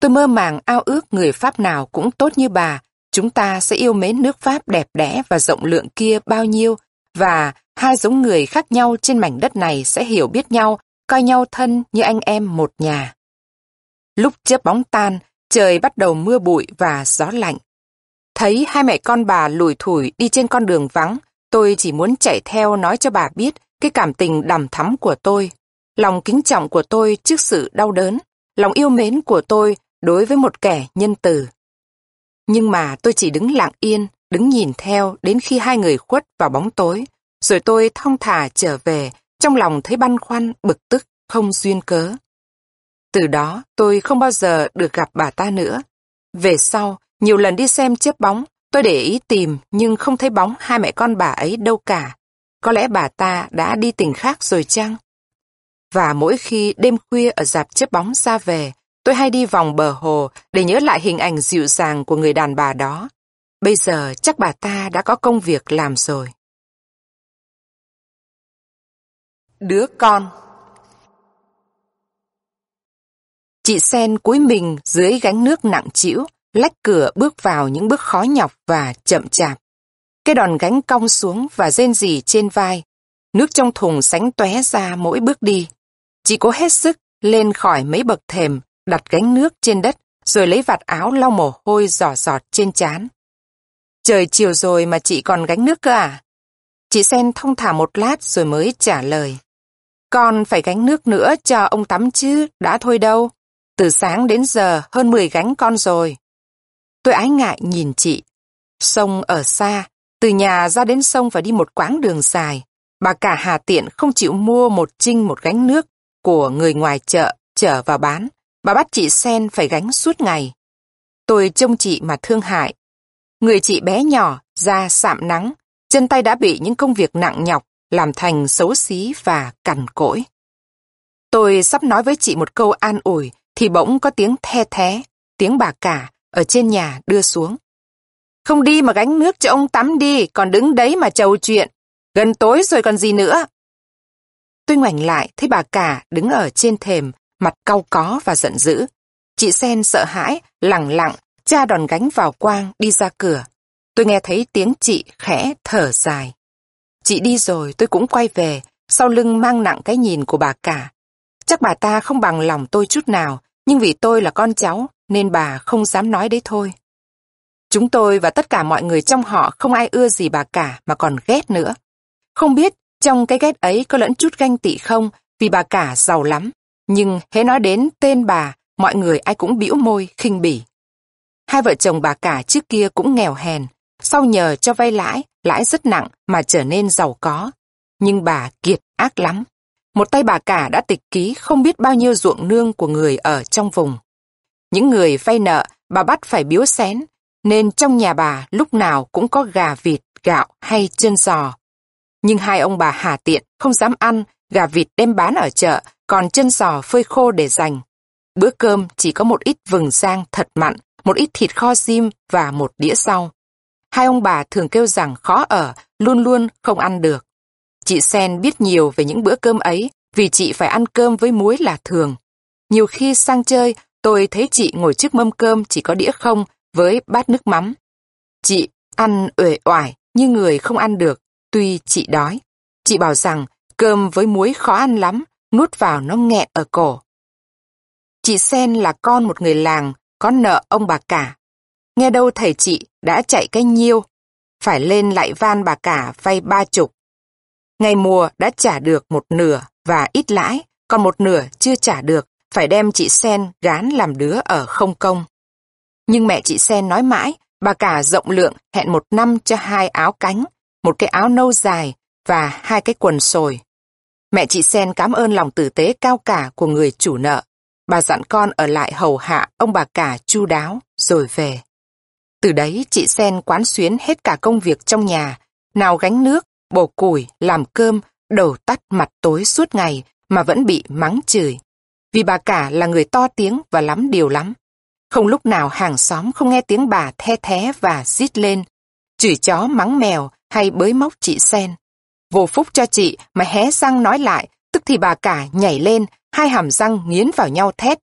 Tôi mơ màng ao ước người Pháp nào cũng tốt như bà. Chúng ta sẽ yêu mến nước Pháp đẹp đẽ và rộng lượng kia bao nhiêu, và hai giống người khác nhau trên mảnh đất này sẽ hiểu biết nhau, coi nhau thân như anh em một nhà. Lúc chớp bóng tan, trời bắt đầu mưa bụi và gió lạnh. Thấy hai mẹ con bà lủi thủi đi trên con đường vắng, tôi chỉ muốn chạy theo nói cho bà biết cái cảm tình đằm thắm của tôi, lòng kính trọng của tôi trước sự đau đớn, lòng yêu mến của tôi đối với một kẻ nhân từ. Nhưng mà tôi chỉ đứng lặng yên, đứng nhìn theo đến khi hai người khuất vào bóng tối, rồi tôi thong thả trở về, trong lòng thấy băn khoăn, bực tức, không duyên cớ. Từ đó tôi không bao giờ được gặp bà ta nữa. Về sau, nhiều lần đi xem chớp bóng, tôi để ý tìm nhưng không thấy bóng hai mẹ con bà ấy đâu cả. Có lẽ bà ta đã đi tỉnh khác rồi chăng? Và mỗi khi đêm khuya ở rạp chớp bóng ra về, tôi hay đi vòng bờ hồ để nhớ lại hình ảnh dịu dàng của người đàn bà đó. Bây giờ chắc bà ta đã có công việc làm rồi. Đứa con. Chị Sen cúi mình dưới gánh nước nặng trĩu, lách cửa bước vào những bước khó nhọc và chậm chạp. Cái đòn gánh cong xuống và rên rỉ trên vai. Nước trong thùng sánh tóe ra mỗi bước đi. Chị cố hết sức lên khỏi mấy bậc thềm, đặt gánh nước trên đất, rồi lấy vạt áo lau mồ hôi rỏ rọt trên trán. Trời chiều rồi mà chị còn gánh nước cơ à? Chị Sen thong thả một lát rồi mới trả lời. Con phải gánh nước nữa cho ông tắm chứ, đã thôi đâu. Từ sáng đến giờ hơn mười gánh con rồi. Tôi ái ngại nhìn chị. Sông ở xa, từ nhà ra đến sông phải đi một quãng đường dài. Bà cả Hà Tiện không chịu mua một trinh một gánh nước của người ngoài chợ chở vào bán. Bà bắt chị Sen phải gánh suốt ngày. Tôi trông chị mà thương hại. Người chị bé nhỏ, da sạm nắng, chân tay đã bị những công việc nặng nhọc làm thành xấu xí và cằn cỗi. Tôi sắp nói với chị một câu an ủi thì bỗng có tiếng the thé, tiếng bà cả ở trên nhà đưa xuống. Không đi mà gánh nước cho ông tắm đi, còn đứng đấy mà trầu chuyện. Gần tối rồi còn gì nữa. Tôi ngoảnh lại thấy bà cả đứng ở trên thềm, mặt cau có và giận dữ. Chị Sen sợ hãi, lẳng lặng, tra đòn gánh vào quang đi ra cửa. Tôi nghe thấy tiếng chị khẽ thở dài. Chị đi rồi tôi cũng quay về, sau lưng mang nặng cái nhìn của bà cả. Chắc bà ta không bằng lòng tôi chút nào, nhưng vì tôi là con cháu nên bà không dám nói đấy thôi. Chúng tôi và tất cả mọi người trong họ không ai ưa gì bà cả mà còn ghét nữa. Không biết trong cái ghét ấy có lẫn chút ganh tị không, vì bà cả giàu lắm, nhưng hễ nói đến tên bà, mọi người ai cũng bĩu môi khinh bỉ. Hai vợ chồng bà cả trước kia cũng nghèo hèn, sau nhờ cho vay lãi, lãi rất nặng mà trở nên giàu có. Nhưng bà kiệt ác lắm. Một tay bà cả đã tịch ký không biết bao nhiêu ruộng nương của người ở trong vùng. những người vay nợ bà bắt phải biếu xén, nên trong nhà bà lúc nào cũng có gà vịt, gạo hay chân giò. Nhưng hai ông bà hà tiện không dám ăn, gà vịt đem bán ở chợ, còn chân giò phơi khô để dành. Bữa cơm chỉ có một ít vừng rang thật mặn, một ít thịt kho rim và một đĩa rau. Hai ông bà thường kêu rằng khó ở, luôn luôn không ăn được. Chị Sen biết nhiều về những bữa cơm ấy vì chị phải ăn cơm với muối là thường. Nhiều khi sang chơi, tôi thấy chị ngồi trước mâm cơm chỉ có đĩa không với bát nước mắm. Chị ăn uể oải như người không ăn được, tuy chị đói. Chị bảo rằng cơm với muối khó ăn lắm, nuốt vào nó nghẹn ở cổ. Chị Sen là con một người làng, có nợ ông bà cả. Nghe đâu thầy chị đã chạy cái nhiêu, phải lên lại van bà cả vay ba chục. Ngày mùa đã trả được một nửa và ít lãi, còn một nửa chưa trả được, phải đem chị Sen gán làm đứa ở không công. Nhưng mẹ chị Sen nói mãi, bà cả rộng lượng hẹn một năm cho hai áo cánh, một cái áo nâu dài và hai cái quần sồi. Mẹ chị Sen cảm ơn lòng tử tế cao cả của người chủ nợ. Bà dặn con ở lại hầu hạ ông bà cả chu đáo, rồi về. Từ đấy chị Sen quán xuyến hết cả công việc trong nhà, nào gánh nước, bổ củi, làm cơm, đầu tắt mặt tối suốt ngày mà vẫn bị mắng chửi. Vì bà cả là người to tiếng và lắm điều lắm. Không lúc nào hàng xóm không nghe tiếng bà the thé và rít lên, chửi chó mắng mèo hay bới móc chị Sen. Vô phúc cho chị mà hé răng nói lại, tức thì bà cả nhảy lên, hai hàm răng nghiến vào nhau thét.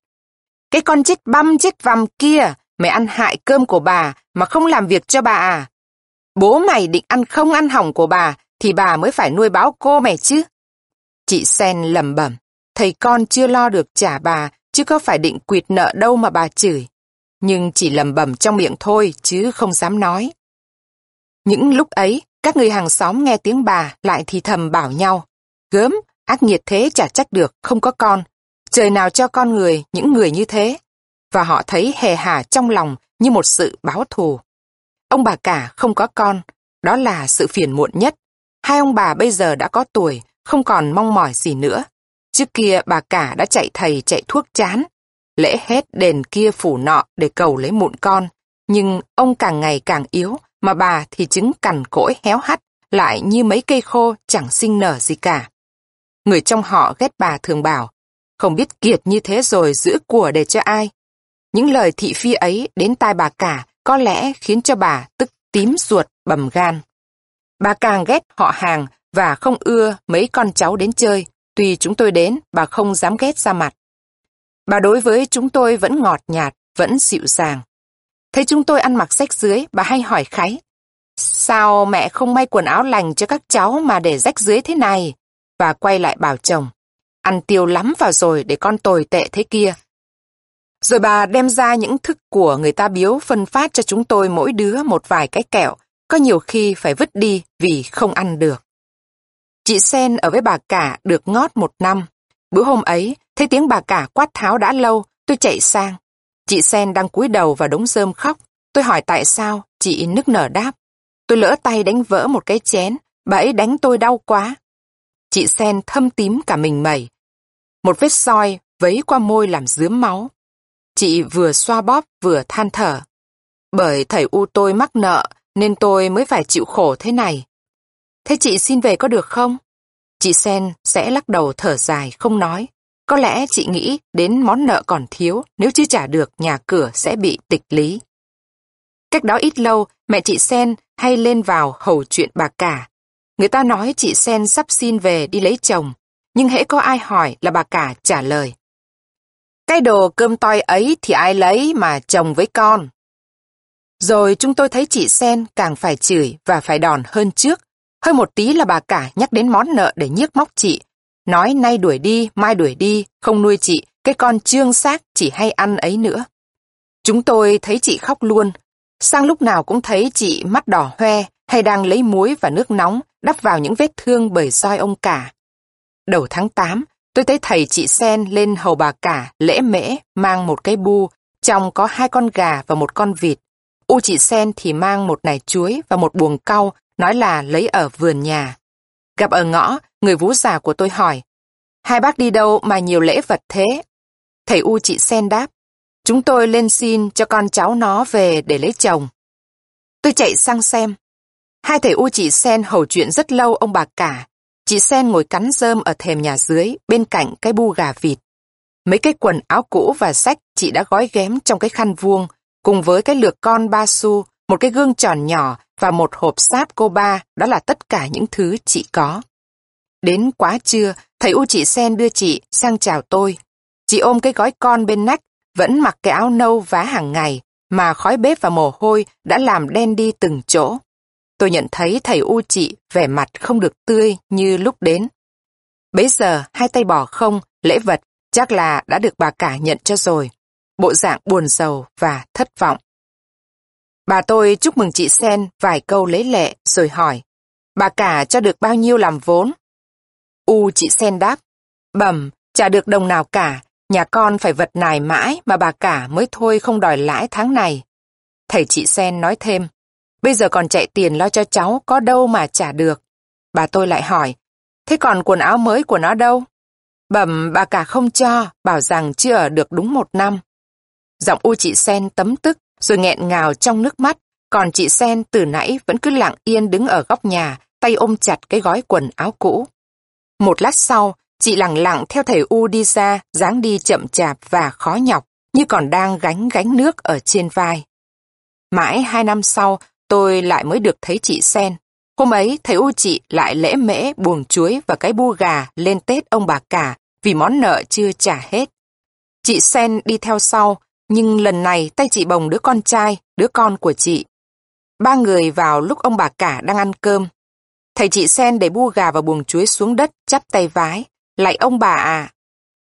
Cái con chết băm chết vằm kia, mày ăn hại cơm của bà mà không làm việc cho bà à? Bố mày định ăn không ăn hỏng của bà thì bà mới phải nuôi báo cô mày chứ. Chị Sen lẩm bẩm, thầy con chưa lo được trả bà, chứ có phải định quỵt nợ đâu mà bà chửi. Nhưng chỉ lẩm bẩm trong miệng thôi chứ không dám nói. Những lúc ấy, các người hàng xóm nghe tiếng bà lại thì thầm bảo nhau. Gớm, ác nghiệt thế chả trách được, không có con. Trời nào cho con người, những người như thế. Và họ thấy hề hà trong lòng như một sự báo thù. Ông bà cả không có con, đó là sự phiền muộn nhất. Hai ông bà bây giờ đã có tuổi, không còn mong mỏi gì nữa. Trước kia bà cả đã chạy thầy chạy thuốc chán. Lễ hết đền kia phủ nọ để cầu lấy mụn con. Nhưng ông càng ngày càng yếu, mà bà thì chứng cằn cỗi héo hắt, lại như mấy cây khô chẳng sinh nở gì cả. Người trong họ ghét bà thường bảo, không biết kiệt như thế rồi giữ của để cho ai. Những lời thị phi ấy đến tai bà cả có lẽ khiến cho bà tức tím ruột bầm gan. Bà càng ghét họ hàng và không ưa mấy con cháu đến chơi. Tuy chúng tôi đến, bà không dám ghét ra mặt. Bà đối với chúng tôi vẫn ngọt nhạt, vẫn dịu dàng. Thấy chúng tôi ăn mặc rách rưới, bà hay hỏi kháy. Sao mẹ không may quần áo lành cho các cháu mà để rách rưới thế này? Và quay lại bảo chồng. Ăn tiêu lắm vào rồi để con tồi tệ thế kia. Rồi bà đem ra những thức của người ta biếu phân phát cho chúng tôi mỗi đứa một vài cái kẹo. Có nhiều khi phải vứt đi vì không ăn được. Chị Sen ở với bà cả được ngót một năm. Bữa hôm ấy, thấy tiếng bà cả quát tháo đã lâu, tôi chạy sang. Chị Sen đang cúi đầu vào đống rơm khóc. Tôi hỏi tại sao, chị nức nở đáp. Tôi lỡ tay đánh vỡ một cái chén, bà ấy đánh tôi đau quá. Chị Sen thâm tím cả mình mẩy. Một vết soi vấy qua môi làm rướm máu. Chị vừa xoa bóp vừa than thở. Bởi thầy u tôi mắc nợ nên tôi mới phải chịu khổ thế này. Thế chị xin về có được không? Chị Sen sẽ lắc đầu thở dài không nói. Có lẽ chị nghĩ đến món nợ còn thiếu, nếu chưa trả được nhà cửa sẽ bị tịch lý. Cách đó ít lâu, mẹ chị Sen hay lên vào hầu chuyện bà cả. Người ta nói chị Sen sắp xin về đi lấy chồng, nhưng hễ có ai hỏi là bà cả trả lời. Cái đồ cơm toi ấy thì ai lấy mà chồng với con. Rồi chúng tôi thấy chị Sen càng phải chửi và phải đòn hơn trước. Hơi một tí là bà cả nhắc đến món nợ để nhiếc móc chị. Nói nay đuổi đi, mai đuổi đi, không nuôi chị, cái con trương xác chỉ hay ăn ấy nữa. Chúng tôi thấy chị khóc luôn. Sang lúc nào cũng thấy chị mắt đỏ hoe hay đang lấy muối và nước nóng đắp vào những vết thương bởi roi ông cả. Đầu tháng tám, tôi thấy thầy chị Sen lên hầu bà cả lễ mễ mang một cái bu, trong có hai con gà và một con vịt. U chị Sen thì mang một nải chuối và một buồng cau, nói là lấy ở vườn nhà. Gặp ở ngõ, người vú già của tôi hỏi, hai bác đi đâu mà nhiều lễ vật thế? Thầy U chị Sen đáp, Chúng tôi lên xin cho con cháu nó về để lấy chồng. Tôi chạy sang xem. Hai thầy u chị Sen hầu chuyện rất lâu ông bà cả. Chị Sen ngồi cắn rơm ở thềm nhà dưới, bên cạnh cái bu gà vịt. Mấy cái quần áo cũ và sách chị đã gói ghém trong cái khăn vuông, cùng với cái lược con ba xu, một cái gương tròn nhỏ và một hộp sáp cô ba, đó là tất cả những thứ chị có. Đến quá trưa, thầy u chị Sen đưa chị sang chào tôi. Chị ôm cái gói con bên nách, vẫn mặc cái áo nâu vá hàng ngày, mà khói bếp và mồ hôi đã làm đen đi từng chỗ. Tôi nhận thấy thầy u chị vẻ mặt không được tươi như lúc đến. Bấy giờ, hai tay bò không, lễ vật, chắc là đã được bà cả nhận cho rồi. Bộ dạng buồn rầu và thất vọng. Bà tôi chúc mừng chị Sen vài câu lấy lệ rồi hỏi, bà cả cho được bao nhiêu làm vốn? U chị Sen đáp, bẩm, chả được đồng nào cả, nhà con phải vật nài mãi mà bà cả mới thôi không đòi lãi tháng này. Thầy chị Sen nói thêm, bây giờ còn chạy tiền lo cho cháu có đâu mà trả được. Bà tôi lại hỏi, thế còn quần áo mới của nó đâu? Bẩm bà cả không cho, bảo rằng chưa ở được đúng một năm. Giọng u chị Sen tấm tức rồi nghẹn ngào trong nước mắt, còn chị Sen từ nãy vẫn cứ lặng yên đứng ở góc nhà, tay ôm chặt cái gói quần áo cũ. Một lát sau, chị lẳng lặng theo thầy u đi ra, dáng đi chậm chạp và khó nhọc, như còn đang gánh gánh nước ở trên vai. Mãi hai năm sau, tôi lại mới được thấy chị Sen. Hôm ấy, thầy u chị lại lễ mễ buồng chuối và cái bu gà lên Tết ông bà cả vì món nợ chưa trả hết. Chị Sen đi theo sau, nhưng lần này tay chị bồng đứa con trai, đứa con của chị. Ba người vào lúc ông bà cả đang ăn cơm. Thầy chị Sen để bu gà và buồng chuối xuống đất, chắp tay vái. Lại ông bà à.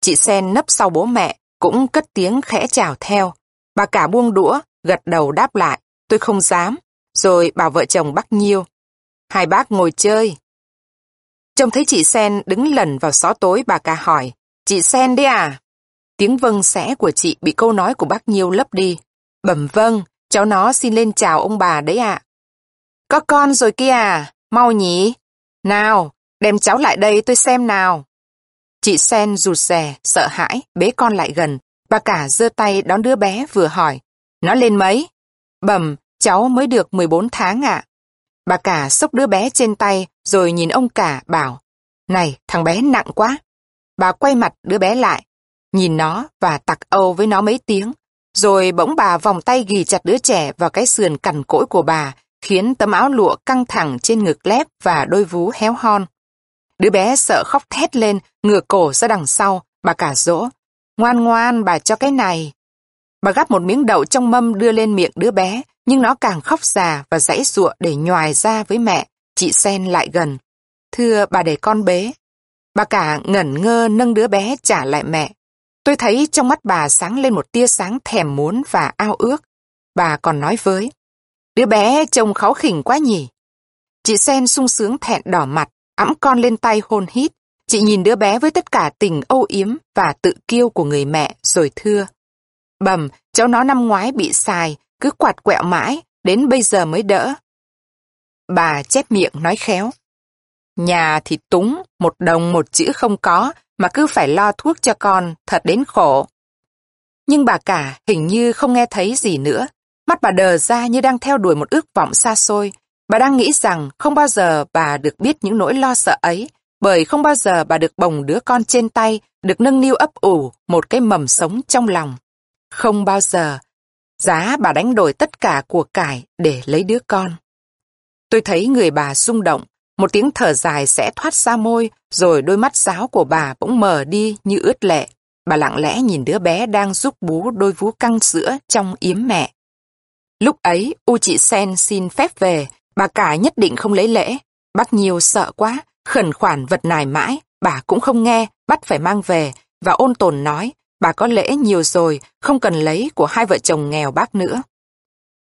Chị Sen nấp sau bố mẹ, cũng cất tiếng khẽ chào theo. Bà cả buông đũa, gật đầu đáp lại, tôi không dám. Rồi bảo vợ chồng bác Nhiêu, hai bác ngồi chơi. Trông thấy chị Sen đứng lẩn vào xó tối, bà cả hỏi, chị Sen đấy à? Tiếng vâng sẽ của chị bị câu nói của bác Nhiêu lấp đi. Bẩm vâng, cháu nó xin lên chào ông bà đấy ạ. À. Có con rồi kia à, mau nhỉ. Nào, đem cháu lại đây tôi xem nào. Chị Sen rụt rè, sợ hãi, bế con lại gần. Bà cả giơ tay đón đứa bé vừa hỏi, nó lên mấy? Bẩm, cháu mới được mười bốn tháng ạ. À. Bà cả xốc đứa bé trên tay rồi nhìn ông cả bảo, này thằng bé nặng quá. Bà quay mặt đứa bé lại, nhìn nó và tặc âu với nó mấy tiếng, rồi bỗng bà vòng tay ghì chặt đứa trẻ vào cái sườn cằn cỗi của bà, khiến tấm áo lụa căng thẳng trên ngực lép và đôi vú héo hon. Đứa bé sợ khóc thét lên, ngửa cổ ra đằng sau, bà cả dỗ, ngoan ngoan bà cho cái này. Bà gắp một miếng đậu trong mâm đưa lên miệng đứa bé, nhưng nó càng khóc già và giãy giụa để nhoài ra với mẹ. Chị Sen lại gần, thưa bà để con bế. Bà cả ngẩn ngơ nâng đứa bé trả lại mẹ. Tôi thấy trong mắt bà sáng lên một tia sáng thèm muốn và ao ước. Bà còn nói với, đứa bé trông kháu khỉnh quá nhỉ. Chị Sen sung sướng thẹn đỏ mặt, ẵm con lên tay hôn hít. Chị nhìn đứa bé với tất cả tình âu yếm và tự kiêu của người mẹ rồi thưa, bẩm, cháu nó năm ngoái bị sài, cứ quạt quẹo mãi, đến bây giờ mới đỡ. Bà chép miệng nói khéo, nhà thì túng, một đồng một chữ không có, mà cứ phải lo thuốc cho con, thật đến khổ. Nhưng bà cả hình như không nghe thấy gì nữa, mắt bà đờ ra như đang theo đuổi một ước vọng xa xôi. Bà đang nghĩ rằng không bao giờ bà được biết những nỗi lo sợ ấy, bởi không bao giờ bà được bồng đứa con trên tay, được nâng niu ấp ủ một cái mầm sống trong lòng. Không bao giờ, giá bà đánh đổi tất cả của cải để lấy đứa con. Tôi thấy người bà rung động, một tiếng thở dài sẽ thoát ra môi, rồi đôi mắt giáo của bà bỗng mờ đi như ướt lệ. Bà lặng lẽ nhìn đứa bé đang giúp bú đôi vú căng sữa trong yếm mẹ. Lúc ấy, u chị Sen xin phép về, bà cả nhất định không lấy lễ. Bác Nhiêu sợ quá, khẩn khoản vật nài mãi, bà cũng không nghe, bắt phải mang về, và ôn tồn nói, bà có lễ nhiều rồi, không cần lấy của hai vợ chồng nghèo bác nữa.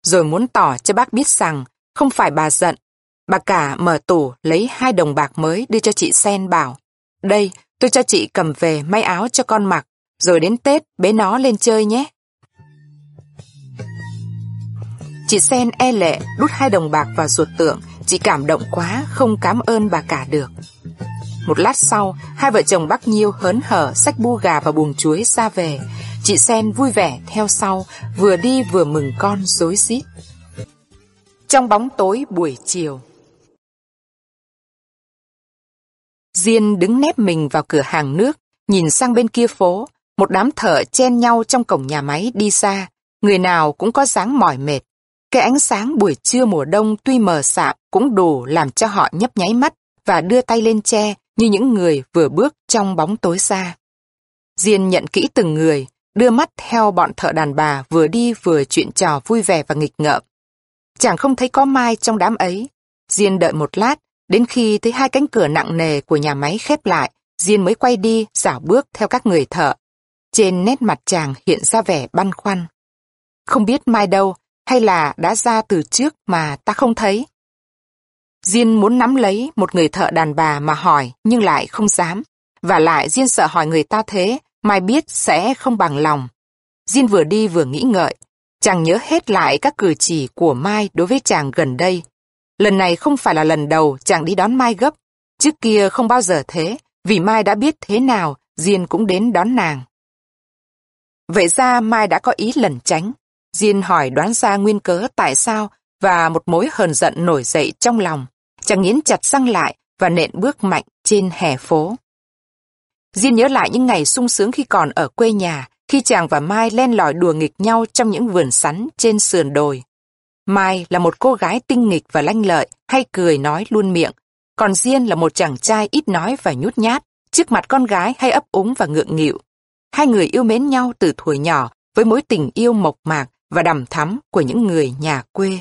Rồi muốn tỏ cho bác biết rằng, không phải bà giận. Bà cả mở tủ lấy hai đồng bạc mới đưa cho chị Sen bảo, đây, tôi cho chị cầm về may áo cho con mặc, rồi đến Tết bế nó lên chơi nhé. Chị Sen e lệ đút hai đồng bạc vào ruột tượng, chị cảm động quá, không cảm ơn bà cả được. Một lát sau, hai vợ chồng bác Nhiêu hớn hở xách bu gà và buồng chuối ra về. Chị Sen vui vẻ theo sau, vừa đi vừa mừng con rối rít. Trong bóng tối buổi chiều, Diên đứng nép mình vào cửa hàng nước, nhìn sang bên kia phố. Một đám thợ chen nhau trong cổng nhà máy đi xa, người nào cũng có dáng mỏi mệt. Cái ánh sáng buổi trưa mùa đông tuy mờ sạm cũng đủ làm cho họ nhấp nháy mắt và đưa tay lên che như những người vừa bước trong bóng tối xa. Diên nhận kỹ từng người, đưa mắt theo bọn thợ đàn bà vừa đi vừa chuyện trò vui vẻ và nghịch ngợm. Chàng không thấy có Mai trong đám ấy. Diên đợi một lát, đến khi thấy hai cánh cửa nặng nề của nhà máy khép lại, Diên mới quay đi rảo bước theo các người thợ. Trên nét mặt chàng hiện ra vẻ băn khoăn. Không biết Mai đâu, hay là đã ra từ trước mà ta không thấy. Diên muốn nắm lấy một người thợ đàn bà mà hỏi nhưng lại không dám. Và lại Diên sợ hỏi người ta thế, Mai biết sẽ không bằng lòng. Diên vừa đi vừa nghĩ ngợi. Chàng nhớ hết lại các cử chỉ của Mai đối với chàng gần đây. Lần này không phải là lần đầu chàng đi đón Mai gấp. Trước kia không bao giờ thế, vì Mai đã biết thế nào, Diên cũng đến đón nàng. Vậy ra Mai đã có ý lẩn tránh. Diên hỏi đoán ra nguyên cớ tại sao và một mối hờn giận nổi dậy trong lòng. Chàng nghiến chặt răng lại và nện bước mạnh trên hè phố. Diên nhớ lại những ngày sung sướng khi còn ở quê nhà, khi chàng và Mai len lỏi đùa nghịch nhau trong những vườn sắn trên sườn đồi. Mai là một cô gái tinh nghịch và lanh lợi, hay cười nói luôn miệng. Còn Diên là một chàng trai ít nói và nhút nhát, trước mặt con gái hay ấp úng và ngượng nghịu. Hai người yêu mến nhau từ thuở nhỏ với mối tình yêu mộc mạc và đằm thắm của những người nhà quê.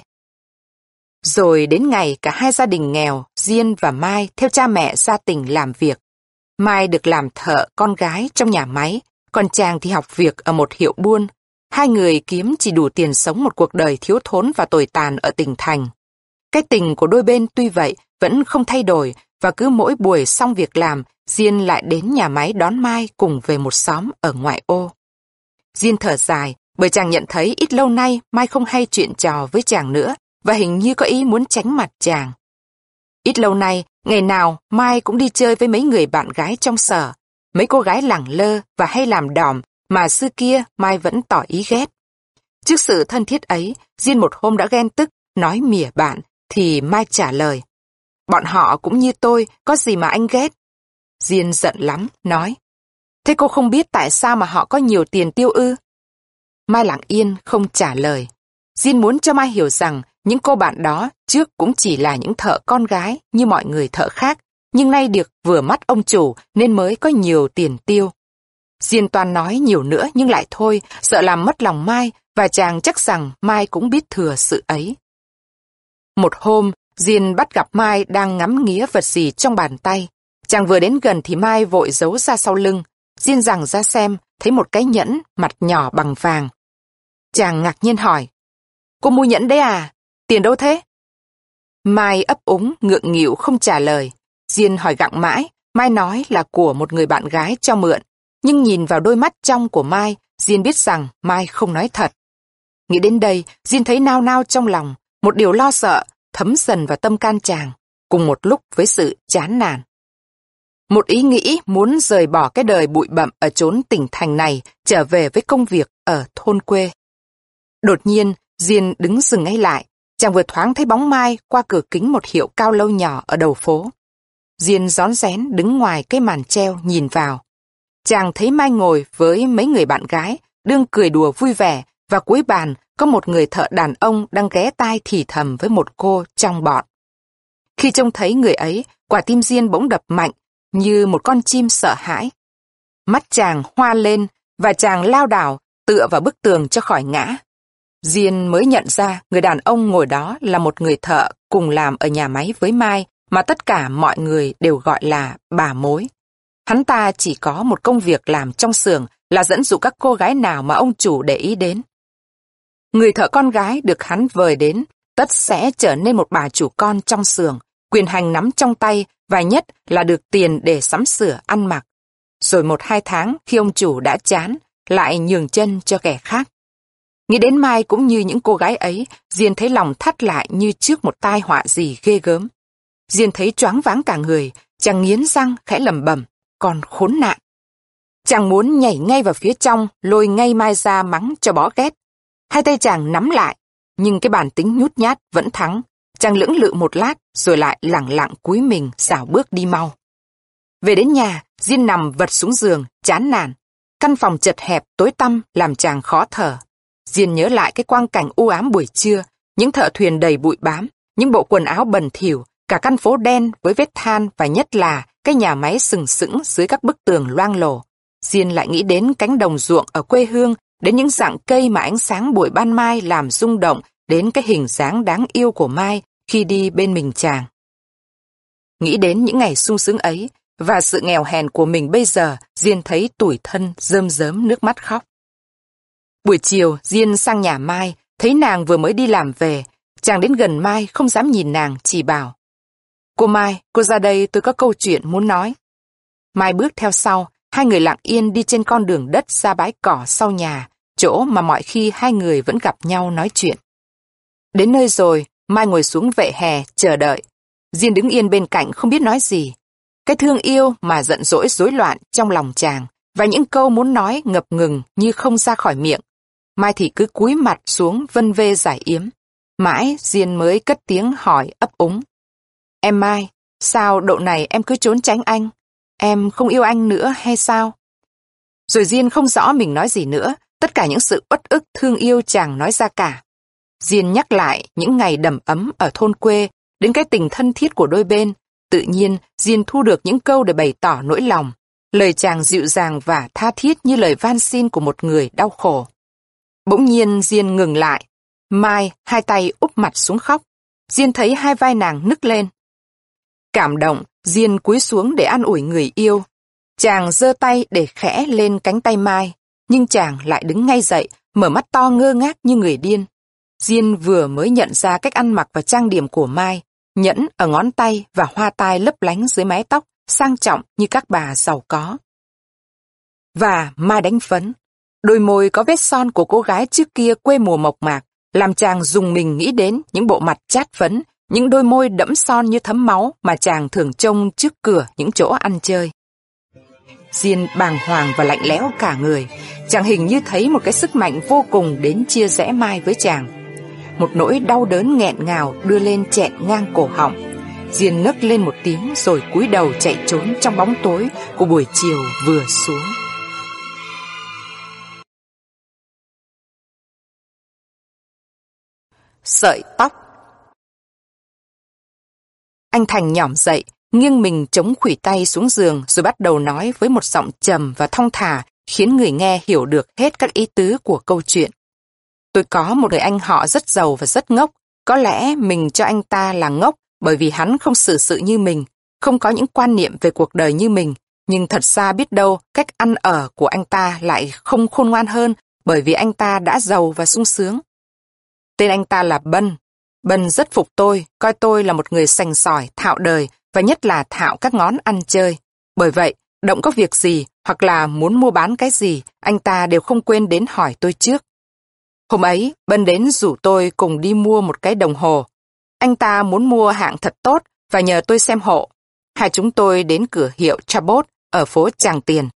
Rồi đến ngày cả hai gia đình nghèo, Diên và Mai theo cha mẹ ra tỉnh làm việc. Mai được làm thợ con gái trong nhà máy, còn chàng thì học việc ở một hiệu buôn. Hai người kiếm chỉ đủ tiền sống một cuộc đời thiếu thốn và tồi tàn ở tỉnh thành. Cái tình của đôi bên tuy vậy vẫn không thay đổi và cứ mỗi buổi xong việc làm, Diên lại đến nhà máy đón Mai cùng về một xóm ở ngoại ô. Diên thở dài bởi chàng nhận thấy ít lâu nay Mai không hay chuyện trò với chàng nữa và hình như có ý muốn tránh mặt chàng. Ít lâu nay, ngày nào Mai cũng đi chơi với mấy người bạn gái trong sở, mấy cô gái lẳng lơ và hay làm đỏm mà xưa kia Mai vẫn tỏ ý ghét. Trước sự thân thiết ấy, Diên một hôm đã ghen tức, nói mỉa bạn, thì Mai trả lời. Bọn họ cũng như tôi, có gì mà anh ghét? Diên giận lắm, nói. Thế cô không biết tại sao mà họ có nhiều tiền tiêu ư? Mai lặng yên, không trả lời. Diên muốn cho Mai hiểu rằng những cô bạn đó trước cũng chỉ là những thợ con gái như mọi người thợ khác, nhưng nay được vừa mắt ông chủ nên mới có nhiều tiền tiêu. Diên toàn nói nhiều nữa nhưng lại thôi, sợ làm mất lòng Mai, và chàng chắc rằng Mai cũng biết thừa sự ấy. Một hôm, Diên bắt gặp Mai đang ngắm nghía vật gì trong bàn tay. Chàng vừa đến gần thì Mai vội giấu ra sau lưng. Diên giằng ra xem, thấy một cái nhẫn mặt nhỏ bằng vàng. Chàng ngạc nhiên hỏi, cô mua nhẫn đấy à? Tiền đâu thế? Mai ấp úng, ngượng nghịu không trả lời. Diên hỏi gặng mãi, Mai nói là của một người bạn gái cho mượn. Nhưng nhìn vào đôi mắt trong của Mai, Diên biết rằng Mai không nói thật. Nghĩ đến đây, Diên thấy nao nao trong lòng, một điều lo sợ thấm dần vào tâm can chàng, cùng một lúc với sự chán nản. Một ý nghĩ muốn rời bỏ cái đời bụi bặm ở chốn tỉnh thành này, trở về với công việc ở thôn quê. Đột nhiên, Diên đứng dừng ngay lại, chàng vừa thoáng thấy bóng Mai qua cửa kính một hiệu cao lâu nhỏ ở đầu phố. Diên rón rén đứng ngoài cái màn treo nhìn vào. Chàng thấy Mai ngồi với mấy người bạn gái, đương cười đùa vui vẻ, và cuối bàn có một người thợ đàn ông đang ghé tai thì thầm với một cô trong bọn. Khi trông thấy người ấy, quả tim Diên bỗng đập mạnh như một con chim sợ hãi. Mắt chàng hoa lên và chàng lao đảo tựa vào bức tường cho khỏi ngã. Diên mới nhận ra người đàn ông ngồi đó là một người thợ cùng làm ở nhà máy với Mai mà tất cả mọi người đều gọi là bà mối. Hắn ta chỉ có một công việc làm trong xưởng là dẫn dụ các cô gái nào mà ông chủ để ý đến. Người thợ con gái được hắn vời đến tất sẽ trở nên một bà chủ con trong xưởng, quyền hành nắm trong tay và nhất là được tiền để sắm sửa ăn mặc. Rồi một hai tháng khi ông chủ đã chán, lại nhường chân cho kẻ khác. Nghĩ đến Mai cũng như những cô gái ấy, Diên thấy lòng thắt lại như trước một tai họa gì ghê gớm. Diên thấy choáng váng cả người, chàng nghiến răng khẽ lẩm bẩm, còn khốn nạn. Chàng muốn nhảy ngay vào phía trong, lôi ngay Mai ra mắng cho bó ghét. Hai tay chàng nắm lại, nhưng cái bản tính nhút nhát vẫn thắng. Chàng lưỡng lự một lát, rồi lại lẳng lặng cúi mình rảo bước đi mau. Về đến nhà, Diên nằm vật xuống giường, chán nản. Căn phòng chật hẹp, tối tăm, làm chàng khó thở. Diên nhớ lại cái quang cảnh u ám buổi trưa, những thợ thuyền đầy bụi bám, những bộ quần áo bẩn thỉu, cả căn phố đen với vết than và nhất là cái nhà máy sừng sững dưới các bức tường loang lổ. Diên lại nghĩ đến cánh đồng ruộng ở quê hương, đến những rặng cây mà ánh sáng buổi ban mai làm rung động, đến cái hình dáng đáng yêu của Mai khi đi bên mình chàng. Nghĩ đến những ngày sung sướng ấy và sự nghèo hèn của mình bây giờ, Diên thấy tủi thân, rơm rớm nước mắt khóc. Buổi chiều, Diên sang nhà Mai, thấy nàng vừa mới đi làm về. Chàng đến gần Mai, không dám nhìn nàng, chỉ bảo: "Cô Mai, cô ra đây, tôi có câu chuyện muốn nói." Mai bước theo sau, hai người lặng yên đi trên con đường đất ra bãi cỏ sau nhà, chỗ mà mọi khi hai người vẫn gặp nhau nói chuyện. Đến nơi rồi, Mai ngồi xuống vỉa hè chờ đợi. Diên đứng yên bên cạnh không biết nói gì. Cái thương yêu mà giận dỗi rối loạn trong lòng chàng và những câu muốn nói ngập ngừng như không ra khỏi miệng. Mai thì cứ cúi mặt xuống vân vê giải yếm. Mãi Diên mới cất tiếng hỏi ấp úng: "Em Mai, sao độ này em cứ trốn tránh anh? Em không yêu anh nữa hay sao?" Rồi Diên không rõ mình nói gì nữa, tất cả những sự uất ức thương yêu chàng nói ra cả. Diên nhắc lại những ngày đầm ấm ở thôn quê, đến cái tình thân thiết của đôi bên. Tự nhiên, Diên thu được những câu để bày tỏ nỗi lòng. Lời chàng dịu dàng và tha thiết như lời van xin của một người đau khổ. Bỗng nhiên Diên ngừng lại. Mai, hai tay úp mặt xuống khóc. Diên thấy hai vai nàng nức lên. Cảm động, Diên cúi xuống để an ủi người yêu. Chàng giơ tay để khẽ lên cánh tay Mai, nhưng chàng lại đứng ngay dậy, mở mắt to ngơ ngác như người điên. Diên vừa mới nhận ra cách ăn mặc và trang điểm của Mai, nhẫn ở ngón tay và hoa tai lấp lánh dưới mái tóc, sang trọng như các bà giàu có. Và Mai đánh phấn, đôi môi có vết son của cô gái trước kia quê mùa mộc mạc, làm chàng rùng mình nghĩ đến những bộ mặt chát phấn, những đôi môi đẫm son như thấm máu mà chàng thường trông trước cửa những chỗ ăn chơi. Diên bàng hoàng và lạnh lẽo cả người, chàng hình như thấy một cái sức mạnh vô cùng đến chia rẽ Mai với chàng. Một nỗi đau đớn nghẹn ngào đưa lên chẹn ngang cổ họng. Diên nấc lên một tiếng rồi cúi đầu chạy trốn trong bóng tối của buổi chiều vừa xuống. Sợi tóc. Anh Thành nhỏm dậy, nghiêng mình chống khuỷu tay xuống giường rồi bắt đầu nói với một giọng trầm và thong thả, khiến người nghe hiểu được hết các ý tứ của câu chuyện. "Tôi có một người anh họ rất giàu và rất ngốc. Có lẽ mình cho anh ta là ngốc bởi vì hắn không xử sự như mình, không có những quan niệm về cuộc đời như mình. Nhưng thật ra biết đâu cách ăn ở của anh ta lại không khôn ngoan hơn bởi vì anh ta đã giàu và sung sướng. Tên anh ta là Bân. Bân rất phục tôi, coi tôi là một người sành sỏi, thạo đời và nhất là thạo các ngón ăn chơi. Bởi vậy, động có việc gì hoặc là muốn mua bán cái gì, anh ta đều không quên đến hỏi tôi trước. Hôm ấy, Bân đến rủ tôi cùng đi mua một cái đồng hồ. Anh ta muốn mua hạng thật tốt và nhờ tôi xem hộ. Hai chúng tôi đến cửa hiệu Chabot ở phố Tràng Tiền.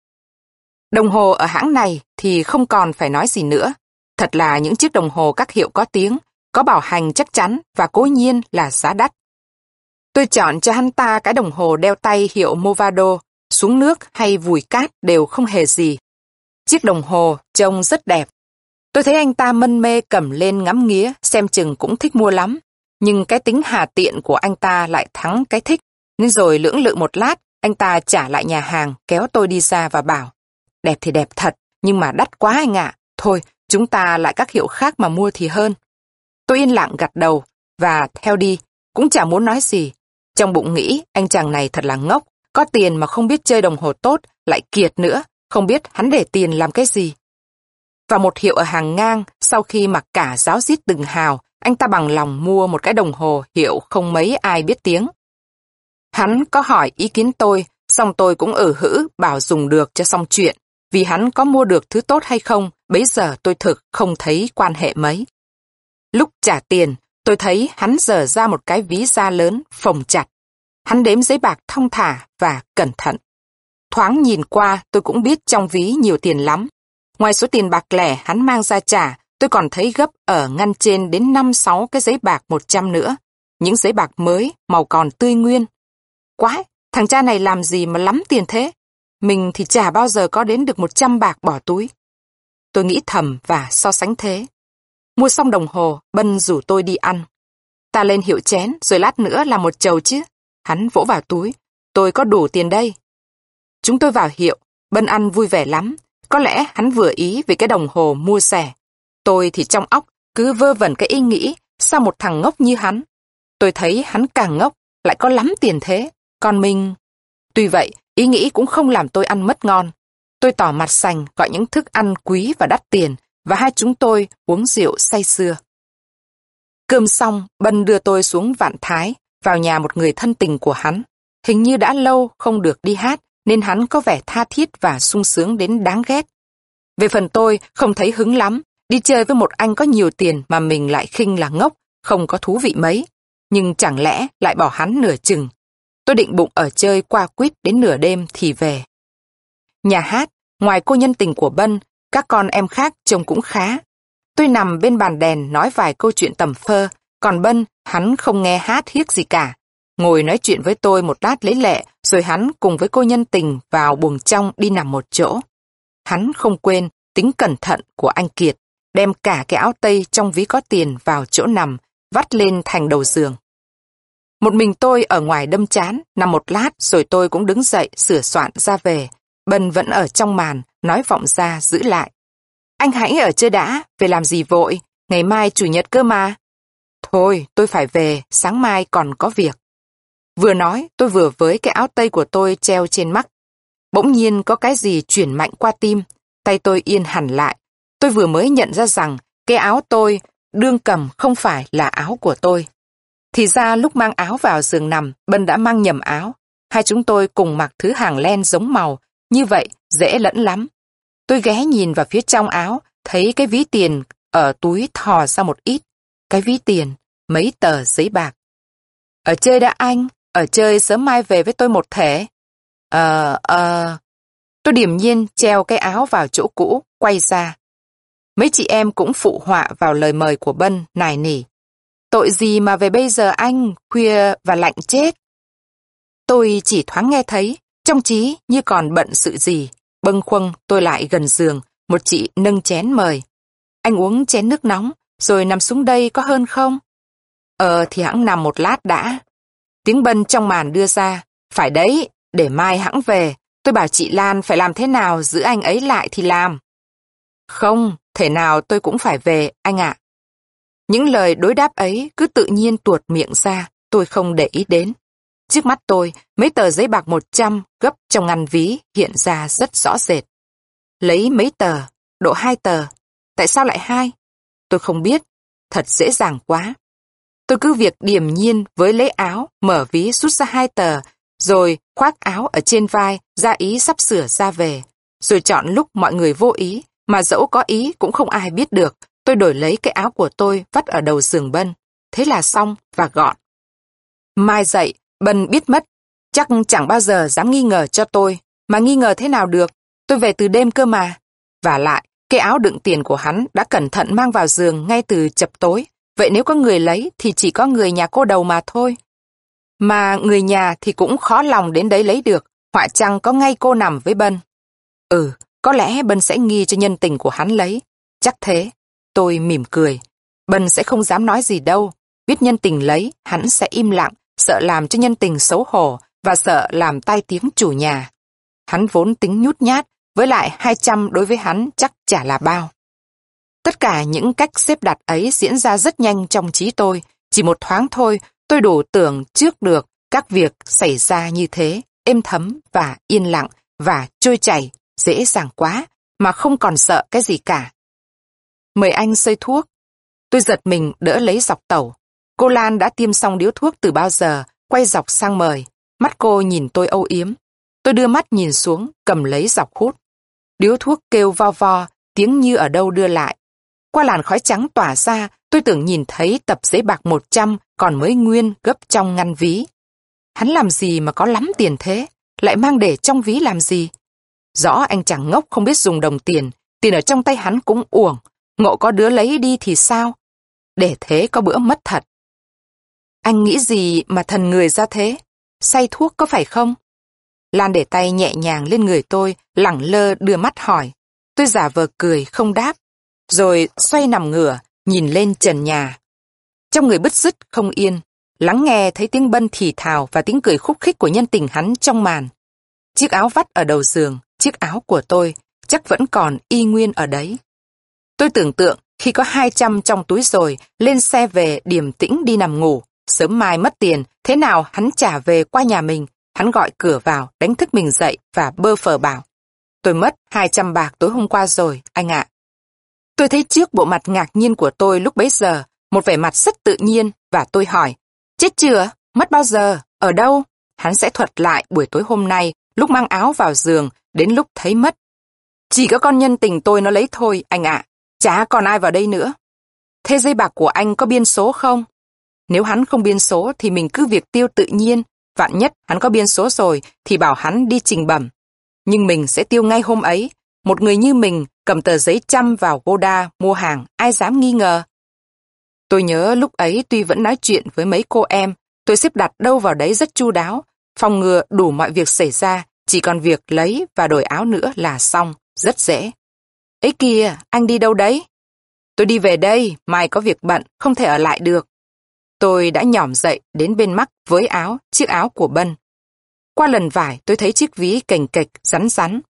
Đồng hồ ở hãng này thì không còn phải nói gì nữa. Thật là những chiếc đồng hồ các hiệu có tiếng, có bảo hành chắc chắn và cố nhiên là giá đắt. Tôi chọn cho hắn ta cái đồng hồ đeo tay hiệu Movado, xuống nước hay vùi cát đều không hề gì. Chiếc đồng hồ trông rất đẹp. Tôi thấy anh ta mân mê cầm lên ngắm nghía, xem chừng cũng thích mua lắm. Nhưng cái tính hà tiện của anh ta lại thắng cái thích, nên rồi lưỡng lự một lát, anh ta trả lại nhà hàng, kéo tôi đi ra và bảo: Đẹp thì đẹp thật, nhưng mà đắt quá anh ạ. À. Thôi, chúng ta lại các hiệu khác mà mua thì hơn. Tôi yên lặng gật đầu và theo đi, cũng chả muốn nói gì. Trong bụng nghĩ anh chàng này thật là ngốc, có tiền mà không biết chơi đồng hồ tốt, lại kiệt nữa, không biết hắn để tiền làm cái gì. Và một hiệu ở hàng ngang, sau khi mặc cả ráo rít từng hào, anh ta bằng lòng mua một cái đồng hồ hiệu không mấy ai biết tiếng. Hắn có hỏi ý kiến tôi, xong tôi cũng ở hữ bảo dùng được cho xong chuyện, vì hắn có mua được thứ tốt hay không, bấy giờ tôi thực không thấy quan hệ mấy. Lúc trả tiền, tôi thấy hắn giở ra một cái ví da lớn, phồng chặt. Hắn đếm giấy bạc thong thả và cẩn thận. Thoáng nhìn qua tôi cũng biết trong ví nhiều tiền lắm. Ngoài số tiền bạc lẻ hắn mang ra trả, tôi còn thấy gấp ở ngăn trên đến năm sáu cái giấy bạc một trăm nữa. Những giấy bạc mới, màu còn tươi nguyên. Quái, thằng cha này làm gì mà lắm tiền thế? Mình thì chả bao giờ có đến được một trăm bạc bỏ túi. Tôi nghĩ thầm và so sánh thế. Mua xong đồng hồ, Bân rủ tôi đi ăn. Ta lên hiệu chén, rồi lát nữa là một chầu chứ. Hắn vỗ vào túi. Tôi có đủ tiền đây. Chúng tôi vào hiệu, Bân ăn vui vẻ lắm. Có lẽ hắn vừa ý về cái đồng hồ mua rẻ. Tôi thì trong óc cứ vơ vẩn cái ý nghĩ, sao một thằng ngốc như hắn. Tôi thấy hắn càng ngốc, lại có lắm tiền thế. Còn mình... Tuy vậy, ý nghĩ cũng không làm tôi ăn mất ngon. Tôi tỏ mặt sành gọi những thức ăn quý và đắt tiền, và hai chúng tôi uống rượu say sưa. Cơm xong, Bân đưa tôi xuống Vạn Thái, vào nhà một người thân tình của hắn. Hình như đã lâu không được đi hát, nên hắn có vẻ tha thiết và sung sướng đến đáng ghét. Về phần tôi, không thấy hứng lắm, đi chơi với một anh có nhiều tiền mà mình lại khinh là ngốc, không có thú vị mấy. Nhưng chẳng lẽ lại bỏ hắn nửa chừng. Tôi định bụng ở chơi qua quýt đến nửa đêm thì về. Nhà hát, ngoài cô nhân tình của Bân, các con em khác trông cũng khá. Tôi nằm bên bàn đèn nói vài câu chuyện tầm phơ, còn Bân, hắn không nghe hát hiếc gì cả. Ngồi nói chuyện với tôi một lát lấy lệ, rồi hắn cùng với cô nhân tình vào buồng trong đi nằm một chỗ. Hắn không quên tính cẩn thận của anh Kiệt, đem cả cái áo tây trong ví có tiền vào chỗ nằm, vắt lên thành đầu giường. Một mình tôi ở ngoài đâm chán, nằm một lát rồi tôi cũng đứng dậy sửa soạn ra về. Bân vẫn ở trong màn, nói vọng ra giữ lại. Anh hãy ở chơi đã, về làm gì vội, ngày mai chủ nhật cơ mà. Thôi, tôi phải về, sáng mai còn có việc. Vừa nói, tôi vừa với cái áo tây của tôi treo trên mắt. Bỗng nhiên có cái gì chuyển mạnh qua tim, tay tôi yên hẳn lại. Tôi vừa mới nhận ra rằng cái áo tôi đương cầm không phải là áo của tôi. Thì ra lúc mang áo vào giường nằm, Bân đã mang nhầm áo. Hai chúng tôi cùng mặc thứ hàng len giống màu, như vậy dễ lẫn lắm. Tôi ghé nhìn vào phía trong áo, thấy cái ví tiền ở túi thò ra một ít. Cái ví tiền, mấy tờ giấy bạc. Ở chơi đã anh, ở chơi sớm mai về với tôi một thể. Ờ, ờ... Tôi điềm nhiên treo cái áo vào chỗ cũ, quay ra. Mấy chị em cũng phụ họa vào lời mời của Bân, nài nỉ. Tội gì mà về bây giờ anh, khuya và lạnh chết. Tôi chỉ thoáng nghe thấy, trong trí như còn bận sự gì. Bâng khuâng tôi lại gần giường, một chị nâng chén mời. Anh uống chén nước nóng, rồi nằm xuống đây có hơn không? Ờ thì hẵng nằm một lát đã. Tiếng Bân trong màn đưa ra, phải đấy, để mai hẵng về. Tôi bảo chị Lan phải làm thế nào giữ anh ấy lại thì làm. Không, thể nào tôi cũng phải về, anh ạ. À. Những lời đối đáp ấy cứ tự nhiên tuột miệng ra, tôi không để ý đến. Trước mắt tôi, mấy tờ giấy bạc một trăm gấp trong ngăn ví hiện ra rất rõ rệt. Lấy mấy tờ, độ hai tờ. Tại sao lại hai? Tôi không biết, thật dễ dàng quá. Tôi cứ việc điềm nhiên với lấy áo, mở ví rút ra hai tờ, rồi khoác áo ở trên vai, ra ý sắp sửa ra về. Rồi chọn lúc mọi người vô ý, mà dẫu có ý cũng không ai biết được. Tôi đổi lấy cái áo của tôi vắt ở đầu giường Bân. Thế là xong và gọn. Mai dậy, Bân biết mất. Chắc chẳng bao giờ dám nghi ngờ cho tôi. Mà nghi ngờ thế nào được? Tôi về từ đêm cơ mà. Vả lại, cái áo đựng tiền của hắn đã cẩn thận mang vào giường ngay từ chập tối. Vậy nếu có người lấy thì chỉ có người nhà cô đầu mà thôi. Mà người nhà thì cũng khó lòng đến đấy lấy được. Họa chăng có ngay cô nằm với Bân. Ừ, có lẽ Bân sẽ nghi cho nhân tình của hắn lấy. Chắc thế. Tôi mỉm cười. Bân sẽ không dám nói gì đâu. Biết nhân tình lấy, hắn sẽ im lặng, sợ làm cho nhân tình xấu hổ và sợ làm tai tiếng chủ nhà. Hắn vốn tính nhút nhát, với lại hai trăm đối với hắn chắc chả là bao. Tất cả những cách xếp đặt ấy diễn ra rất nhanh trong trí tôi. Chỉ một thoáng thôi, tôi đủ tưởng trước được các việc xảy ra như thế, êm thấm và yên lặng và trôi chảy, dễ dàng quá, mà không còn sợ cái gì cả. Mời anh xơi thuốc. Tôi giật mình đỡ lấy dọc tẩu. Cô Lan đã tiêm xong điếu thuốc từ bao giờ, quay dọc sang mời. Mắt cô nhìn tôi âu yếm. Tôi đưa mắt nhìn xuống, cầm lấy dọc hút. Điếu thuốc kêu vo vo, tiếng như ở đâu đưa lại. Qua làn khói trắng tỏa ra, tôi tưởng nhìn thấy tập giấy bạc một trăm còn mới nguyên gấp trong ngăn ví. Hắn làm gì mà có lắm tiền thế? lại mang để trong ví làm gì? Rõ anh chàng ngốc không biết dùng đồng tiền, tiền ở trong tay hắn cũng uổng, ngộ có đứa lấy đi thì sao? Để thế có bữa mất thật. Anh nghĩ gì mà thần người ra thế? Say thuốc có phải không? Lan để tay nhẹ nhàng lên người tôi, lẳng lơ đưa mắt hỏi. Tôi giả vờ cười không đáp, rồi xoay nằm ngửa, nhìn lên trần nhà. Trong người bứt rứt không yên, lắng nghe thấy tiếng Bân thì thào và tiếng cười khúc khích của nhân tình hắn trong màn. Chiếc áo vắt ở đầu giường, chiếc áo của tôi, chắc vẫn còn y nguyên ở đấy. Tôi tưởng tượng khi có hai trăm trong túi rồi, lên xe về điềm tĩnh đi nằm ngủ. Sớm mai mất tiền, thế nào hắn trả về qua nhà mình. Hắn gọi cửa vào, đánh thức mình dậy và bơ phờ bảo. Tôi mất hai trăm bạc tối hôm qua rồi, anh ạ. À. Tôi thấy trước bộ mặt ngạc nhiên của tôi lúc bấy giờ, một vẻ mặt rất tự nhiên, và tôi hỏi. Chết chưa? Mất bao giờ? Ở đâu? Hắn sẽ thuật lại buổi tối hôm nay, lúc mang áo vào giường, đến lúc thấy mất. Chỉ có con nhân tình tôi nó lấy thôi, anh ạ. À. Chả còn ai vào đây nữa. Thế dây bạc của anh có biên số không? Nếu hắn không biên số thì mình cứ việc tiêu tự nhiên. Vạn nhất hắn có biên số rồi thì bảo hắn đi trình bẩm. Nhưng mình sẽ tiêu ngay hôm ấy. Một người như mình cầm tờ giấy trăm vào Goda mua hàng, ai dám nghi ngờ. Tôi nhớ lúc ấy tuy vẫn nói chuyện với mấy cô em, tôi xếp đặt đâu vào đấy rất chu đáo, phòng ngừa đủ mọi việc xảy ra, chỉ còn việc lấy và đổi áo nữa là xong, rất dễ. Ấy kìa, anh đi đâu đấy? Tôi đi về đây, mai có việc bận, không thể ở lại được. Tôi đã nhỏm dậy đến bên mắc với áo, chiếc áo của Bân. Qua lần vải tôi thấy chiếc ví cành kệch, rắn rắn.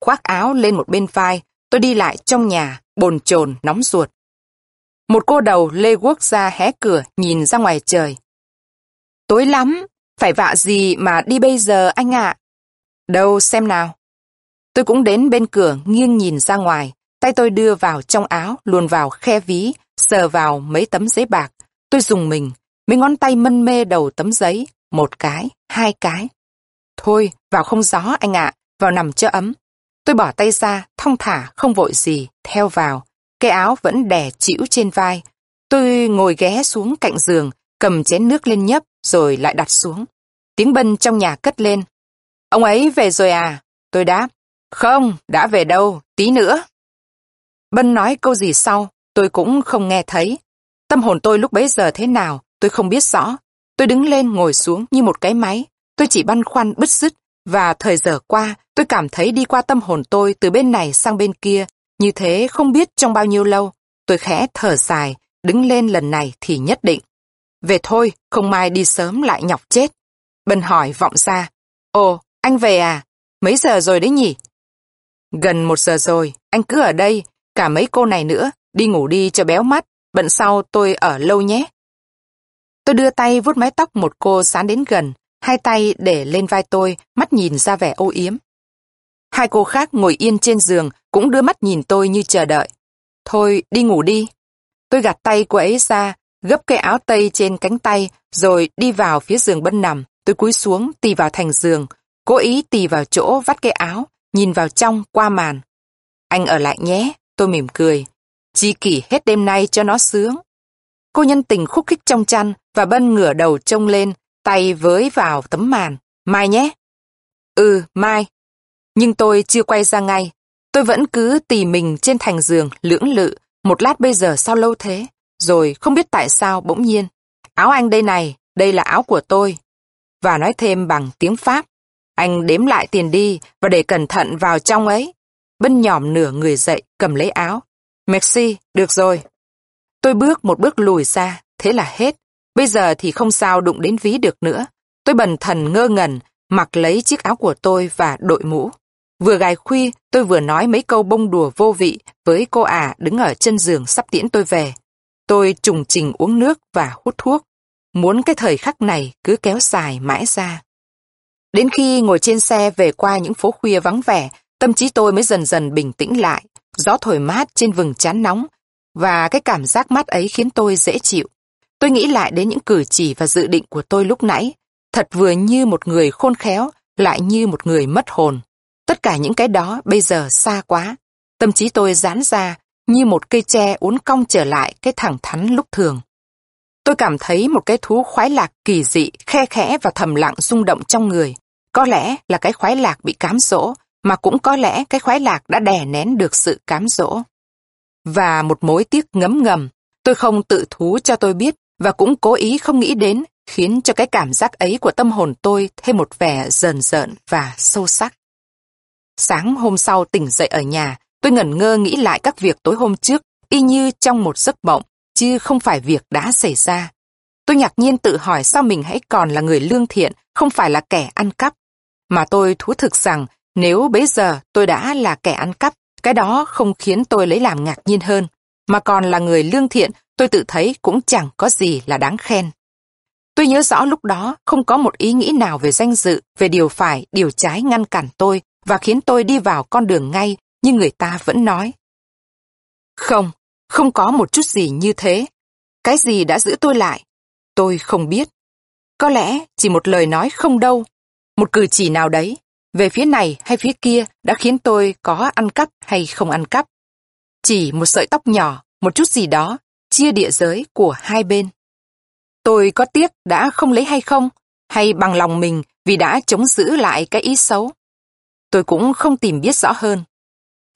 Khoác áo lên một bên vai, tôi đi lại trong nhà, bồn chồn nóng ruột. Một cô đầu lê guốc ra hé cửa nhìn ra ngoài trời. Tối lắm, phải vạ gì mà đi bây giờ anh ạ? À? Đâu xem nào. Tôi cũng đến bên cửa nghiêng nhìn ra ngoài, tay tôi đưa vào trong áo, luồn vào khe ví, sờ vào mấy tấm giấy bạc. Tôi dùng mình, mấy ngón tay mân mê đầu tấm giấy, một cái, hai cái. Thôi, vào không gió anh ạ, à, vào nằm cho ấm. Tôi bỏ tay ra, thong thả, không vội gì, theo vào. Cái áo vẫn đè chĩu trên vai. Tôi ngồi ghé xuống cạnh giường, cầm chén nước lên nhấp, rồi lại đặt xuống. Tiếng Bân trong nhà cất lên. Ông ấy về rồi à? Tôi đáp. Không, đã về đâu, tí nữa. Bân nói câu gì sau, tôi cũng không nghe thấy. Tâm hồn tôi lúc bấy giờ thế nào, tôi không biết rõ. Tôi đứng lên ngồi xuống như một cái máy. Tôi chỉ băn khoăn bứt rứt, và thời giờ qua, tôi cảm thấy đi qua tâm hồn tôi từ bên này sang bên kia. Như thế không biết trong bao nhiêu lâu. Tôi khẽ thở dài, đứng lên lần này thì nhất định. Về thôi, không mai đi sớm lại nhọc chết. Bân hỏi vọng ra. Ồ, anh về à? Mấy giờ rồi đấy nhỉ? Gần một giờ rồi, anh cứ ở đây, cả mấy cô này nữa, đi ngủ đi cho béo mắt, bận sau tôi ở lâu nhé. Tôi đưa tay vuốt mái tóc một cô sán đến gần, hai tay để lên vai tôi, mắt nhìn ra vẻ âu yếm. Hai cô khác ngồi yên trên giường cũng đưa mắt nhìn tôi như chờ đợi. Thôi, đi ngủ đi. Tôi gạt tay cô ấy ra, gấp cái áo tây trên cánh tay, rồi đi vào phía giường Bân nằm. Tôi cúi xuống, tì vào thành giường, cố ý tì vào chỗ vắt cái áo, nhìn vào trong qua màn. Anh ở lại nhé, tôi mỉm cười. Chi kỷ hết đêm nay cho nó sướng. Cô nhân tình khúc khích trong chăn và Bân ngửa đầu trông lên, tay với vào tấm màn. Mai nhé. Ừ, mai. Nhưng tôi chưa quay ra ngay. Tôi vẫn cứ tì mình trên thành giường lưỡng lự. Một lát bây giờ sao lâu thế? Rồi không biết tại sao bỗng nhiên. Áo anh đây này, đây là áo của tôi. Và nói thêm bằng tiếng Pháp. Anh đếm lại tiền đi và để cẩn thận vào trong ấy. Bân nhòm nửa người dậy cầm lấy áo. Merci, được rồi. Tôi bước một bước lùi ra, thế là hết. Bây giờ thì không sao đụng đến ví được nữa. Tôi bần thần ngơ ngẩn, mặc lấy chiếc áo của tôi và đội mũ. Vừa gài khuy, tôi vừa nói mấy câu bông đùa vô vị với cô ả à đứng ở chân giường sắp tiễn tôi về. Tôi trùng trình uống nước và hút thuốc. Muốn cái thời khắc này cứ kéo dài mãi ra. Đến khi ngồi trên xe về qua những phố khuya vắng vẻ, tâm trí tôi mới dần dần bình tĩnh lại. Gió thổi mát trên vùng trán nóng, và cái cảm giác mát ấy khiến tôi dễ chịu. Tôi nghĩ lại đến những cử chỉ và dự định của tôi lúc nãy. Thật vừa như một người khôn khéo, lại như một người mất hồn. Tất cả những cái đó bây giờ xa quá. Tâm trí tôi giãn ra như một cây tre uốn cong trở lại cái thẳng thắn lúc thường. Tôi cảm thấy một cái thú khoái lạc kỳ dị, khe khẽ và thầm lặng rung động trong người. Có lẽ là cái khoái lạc bị cám dỗ, mà cũng có lẽ cái khoái lạc đã đè nén được sự cám dỗ. Và một mối tiếc ngấm ngầm, tôi không tự thú cho tôi biết và cũng cố ý không nghĩ đến, khiến cho cái cảm giác ấy của tâm hồn tôi thêm một vẻ rờn rợn và sâu sắc. Sáng hôm sau tỉnh dậy ở nhà, tôi ngẩn ngơ nghĩ lại các việc tối hôm trước, y như trong một giấc mộng, chứ không phải việc đã xảy ra. Tôi ngạc nhiên tự hỏi sao mình hãy còn là người lương thiện, không phải là kẻ ăn cắp. Mà tôi thú thực rằng, nếu bấy giờ tôi đã là kẻ ăn cắp, cái đó không khiến tôi lấy làm ngạc nhiên hơn. Mà còn là người lương thiện, tôi tự thấy cũng chẳng có gì là đáng khen. Tôi nhớ rõ lúc đó không có một ý nghĩ nào về danh dự, về điều phải, điều trái ngăn cản tôi và khiến tôi đi vào con đường ngay như người ta vẫn nói. Không, không có một chút gì như thế. Cái gì đã giữ tôi lại? Tôi không biết. Có lẽ chỉ một lời nói không đâu, một cử chỉ nào đấy, về phía này hay phía kia đã khiến tôi có ăn cắp hay không ăn cắp. Chỉ một sợi tóc nhỏ, một chút gì đó, chia địa giới của hai bên. Tôi có tiếc đã không lấy hay không, hay bằng lòng mình vì đã chống giữ lại cái ý xấu. Tôi cũng không tìm biết rõ hơn.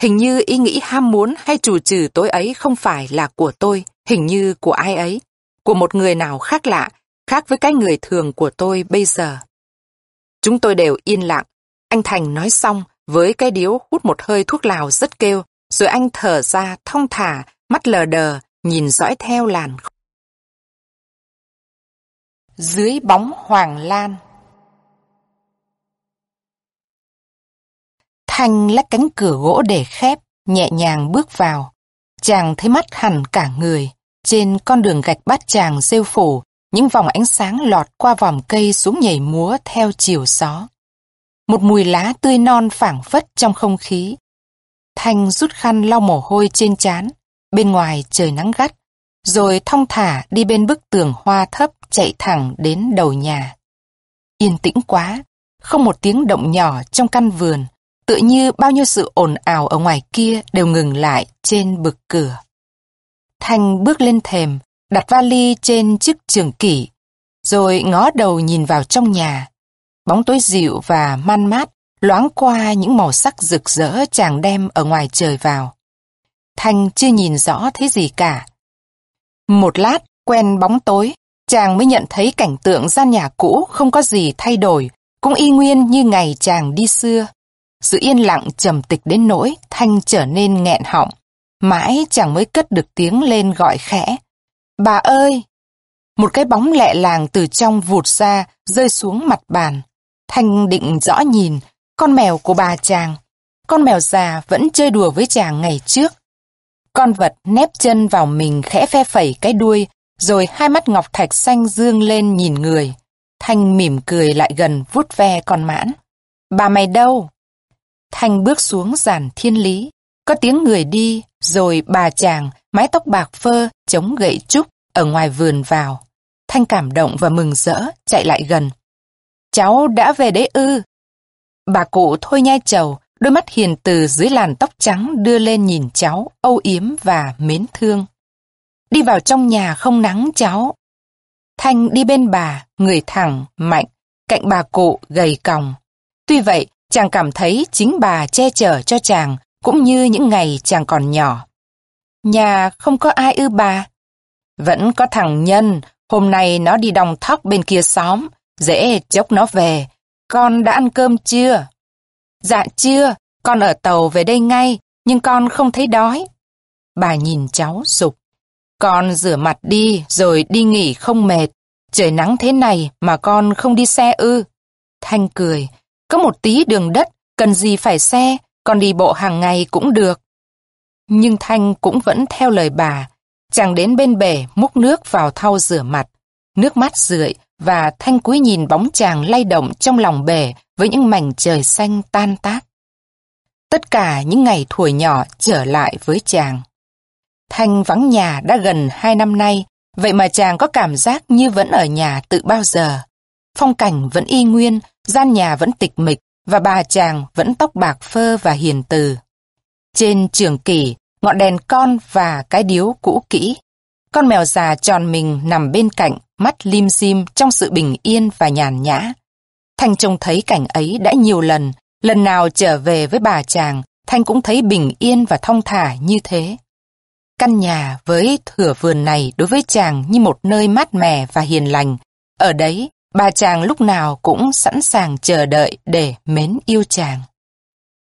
Hình như ý nghĩ ham muốn hay trù trừ tối ấy không phải là của tôi, hình như của ai ấy, của một người nào khác lạ, khác với cái người thường của tôi bây giờ. Chúng tôi đều yên lặng. Anh Thành nói xong với cái điếu hút một hơi thuốc lào rất kêu, rồi anh thở ra thong thả, mắt lờ đờ, nhìn dõi theo làn. Dưới bóng hoàng lan. Thanh lách cánh cửa gỗ để khép, nhẹ nhàng bước vào. Chàng thấy mắt hẳn cả người. Trên con đường gạch bát tràng rêu phủ, những vòng ánh sáng lọt qua vòm cây xuống nhảy múa theo chiều gió. Một mùi lá tươi non phảng phất trong không khí. Thanh rút khăn lau mồ hôi trên trán. Bên ngoài trời nắng gắt, rồi thong thả đi bên bức tường hoa thấp chạy thẳng đến đầu nhà. Yên tĩnh quá, không một tiếng động nhỏ trong căn vườn, tựa như bao nhiêu sự ồn ào ở ngoài kia đều ngừng lại trên bực cửa. Thanh bước lên thềm, đặt vali trên chiếc trường kỷ, rồi ngó đầu nhìn vào trong nhà. Bóng tối dịu và man mát loáng qua những màu sắc rực rỡ chàng đem ở ngoài trời vào. Thanh chưa nhìn rõ thấy gì cả. Một lát quen bóng tối, chàng mới nhận thấy cảnh tượng gian nhà cũ không có gì thay đổi, cũng y nguyên như ngày chàng đi xưa. Sự yên lặng trầm tịch đến nỗi Thanh trở nên nghẹn họng, mãi chàng mới cất được tiếng lên gọi khẽ. Bà ơi! Một cái bóng lẹ làng từ trong vụt ra, rơi xuống mặt bàn. Thanh định rõ nhìn, con mèo của bà chàng. Con mèo già vẫn chơi đùa với chàng ngày trước. Con vật nép chân vào mình khẽ phe phẩy cái đuôi, rồi hai mắt ngọc thạch xanh dương lên nhìn người. Thanh mỉm cười lại gần vuốt ve con mãn. Bà mày đâu? Thanh bước xuống giàn thiên lý. Có tiếng người đi, rồi bà chàng, mái tóc bạc phơ, chống gậy trúc, ở ngoài vườn vào. Thanh cảm động và mừng rỡ, chạy lại gần. Cháu đã về đấy ư? Bà cụ Thôi Nhai Trầu, đôi mắt hiền từ dưới làn tóc trắng đưa lên nhìn cháu, âu yếm và mến thương. Đi vào trong nhà không nắng cháu. Thanh đi bên bà, người thẳng, mạnh, cạnh bà cụ gầy còng. Tuy vậy, chàng cảm thấy chính bà che chở cho chàng, cũng như những ngày chàng còn nhỏ. Nhà không có ai ư bà? Vẫn có thằng Nhân, hôm nay nó đi đong thóc bên kia xóm, dễ chốc nó về. Con đã ăn cơm chưa? Dạ chưa, con ở tàu về đây ngay, nhưng con không thấy đói. Bà nhìn cháu sụp. Con rửa mặt đi, rồi đi nghỉ không mệt. Trời nắng thế này mà con không đi xe ư? Thanh cười. Có một tí đường đất, cần gì phải xe, con đi bộ hàng ngày cũng được. Nhưng Thanh cũng vẫn theo lời bà. Chàng đến bên bể múc nước vào thau rửa mặt. Nước mắt rượi và Thanh cúi nhìn bóng chàng lay động trong lòng bể với những mảnh trời xanh tan tác. Tất cả những ngày thuở nhỏ trở lại với chàng. Thanh vắng nhà đã gần hai năm nay, vậy mà chàng có cảm giác như vẫn ở nhà tự bao giờ. Phong cảnh vẫn y nguyên, gian nhà vẫn tịch mịch và bà chàng vẫn tóc bạc phơ và hiền từ. Trên trường kỷ, ngọn đèn con và cái điếu cũ kỹ. Con mèo già tròn mình nằm bên cạnh, mắt lim dim trong sự bình yên và nhàn nhã. Thanh trông thấy cảnh ấy đã nhiều lần, lần nào trở về với bà chàng, Thanh cũng thấy bình yên và thong thả như thế. Căn nhà với thửa vườn này đối với chàng như một nơi mát mẻ và hiền lành. Ở đấy, bà chàng lúc nào cũng sẵn sàng chờ đợi để mến yêu chàng.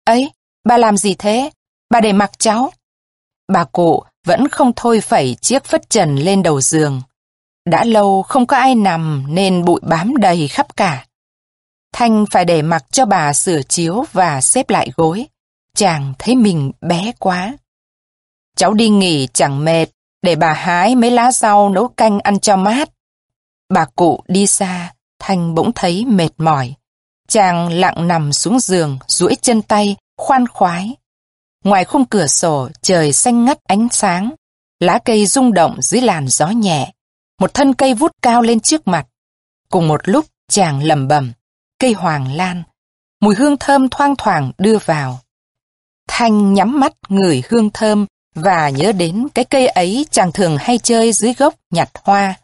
Ấy, bà làm gì thế? Bà để mặc cháu. Bà cụ vẫn không thôi phẩy chiếc phất trần lên đầu giường. Đã lâu không có ai nằm nên bụi bám đầy khắp cả. Thanh phải để mặc cho bà sửa chiếu và xếp lại gối. Chàng thấy mình bé quá. Cháu đi nghỉ chẳng mệt, để bà hái mấy lá rau nấu canh ăn cho mát. Bà cụ đi xa, Thanh bỗng thấy mệt mỏi. Chàng lặng nằm xuống giường, duỗi chân tay, khoan khoái. Ngoài khung cửa sổ, trời xanh ngắt ánh sáng. Lá cây rung động dưới làn gió nhẹ. Một thân cây vút cao lên trước mặt. Cùng một lúc, chàng lẩm bẩm, cây hoàng lan. Mùi hương thơm thoang thoảng đưa vào. Thanh nhắm mắt ngửi hương thơm và nhớ đến cái cây ấy chàng thường hay chơi dưới gốc nhặt hoa.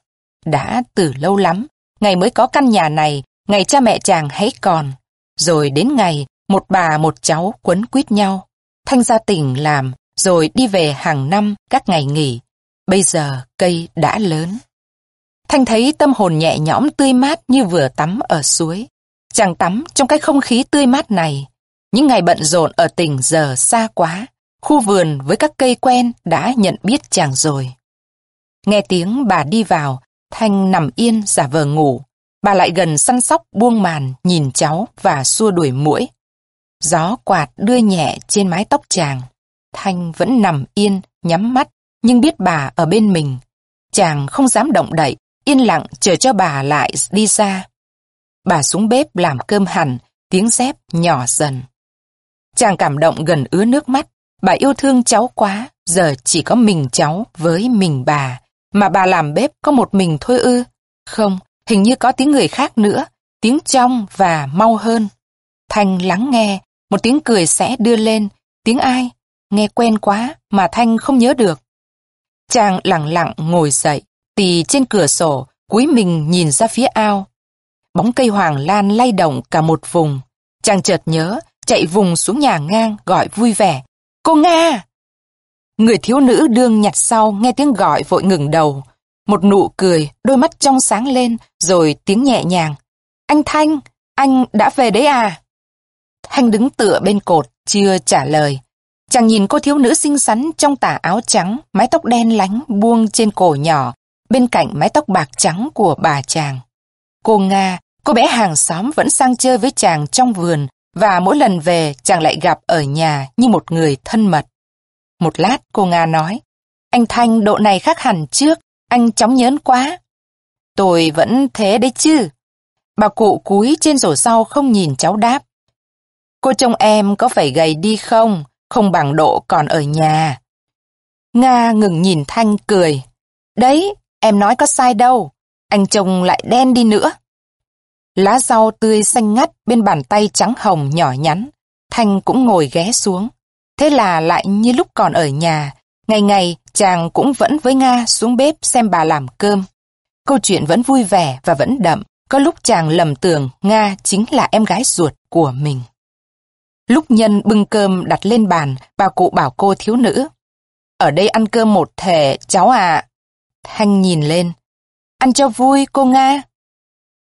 Đã từ lâu lắm, ngày mới có căn nhà này, ngày cha mẹ chàng hãy còn. Rồi đến ngày, một bà một cháu quấn quýt nhau. Thanh ra tỉnh làm, rồi đi về hàng năm các ngày nghỉ. Bây giờ cây đã lớn. Thanh thấy tâm hồn nhẹ nhõm tươi mát như vừa tắm ở suối. Chàng tắm trong cái không khí tươi mát này. Những ngày bận rộn ở tỉnh giờ xa quá. Khu vườn với các cây quen đã nhận biết chàng rồi. Nghe tiếng bà đi vào, Thanh nằm yên giả vờ ngủ. Bà lại gần săn sóc buông màn nhìn cháu và xua đuổi muỗi. Gió quạt đưa nhẹ trên mái tóc chàng. Thanh vẫn nằm yên, nhắm mắt, nhưng biết bà ở bên mình. Chàng không dám động đậy, yên lặng chờ cho bà lại đi ra. Bà xuống bếp làm cơm hẳn, tiếng dép nhỏ dần. Chàng cảm động gần ứa nước mắt. Bà yêu thương cháu quá, giờ chỉ có mình cháu với mình bà. Mà bà làm bếp có một mình thôi ư? Không, hình như có tiếng người khác nữa, tiếng trong và mau hơn. Thanh lắng nghe, một tiếng cười sẽ đưa lên. Tiếng ai? Nghe quen quá mà Thanh không nhớ được. Chàng lặng lặng ngồi dậy, tì trên cửa sổ, cúi mình nhìn ra phía ao. Bóng cây hoàng lan lay động cả một vùng. Chàng chợt nhớ, chạy vùng xuống nhà ngang gọi vui vẻ. Cô Nga! Người thiếu nữ đương nhặt sau nghe tiếng gọi vội ngẩng đầu. Một nụ cười, đôi mắt trong sáng lên, rồi tiếng nhẹ nhàng. Anh Thanh, anh đã về đấy à? Thanh đứng tựa bên cột, chưa trả lời. Chàng nhìn cô thiếu nữ xinh xắn trong tà áo trắng, mái tóc đen lánh buông trên cổ nhỏ, bên cạnh mái tóc bạc trắng của bà chàng. Cô Nga, cô bé hàng xóm vẫn sang chơi với chàng trong vườn, và mỗi lần về chàng lại gặp ở nhà như một người thân mật. Một lát cô Nga nói, anh Thanh độ này khác hẳn trước, anh chóng nhớn quá. Tôi vẫn thế đấy chứ. Bà cụ cúi trên rổ rau không nhìn cháu đáp. Cô trông em có phải gầy đi không, không bằng độ còn ở nhà. Nga ngừng nhìn Thanh cười. Đấy, em nói có sai đâu, anh trông lại đen đi nữa. Lá rau tươi xanh ngắt bên bàn tay trắng hồng nhỏ nhắn, Thanh cũng ngồi ghé xuống. Thế là lại như lúc còn ở nhà, ngày ngày chàng cũng vẫn với Nga xuống bếp xem bà làm cơm. Câu chuyện vẫn vui vẻ và vẫn đậm, có lúc chàng lầm tưởng Nga chính là em gái ruột của mình. Lúc nhân bưng cơm đặt lên bàn, bà cụ bảo cô thiếu nữ. Ở đây ăn cơm một thể, cháu ạ. À. Thanh nhìn lên. Ăn cho vui, cô Nga.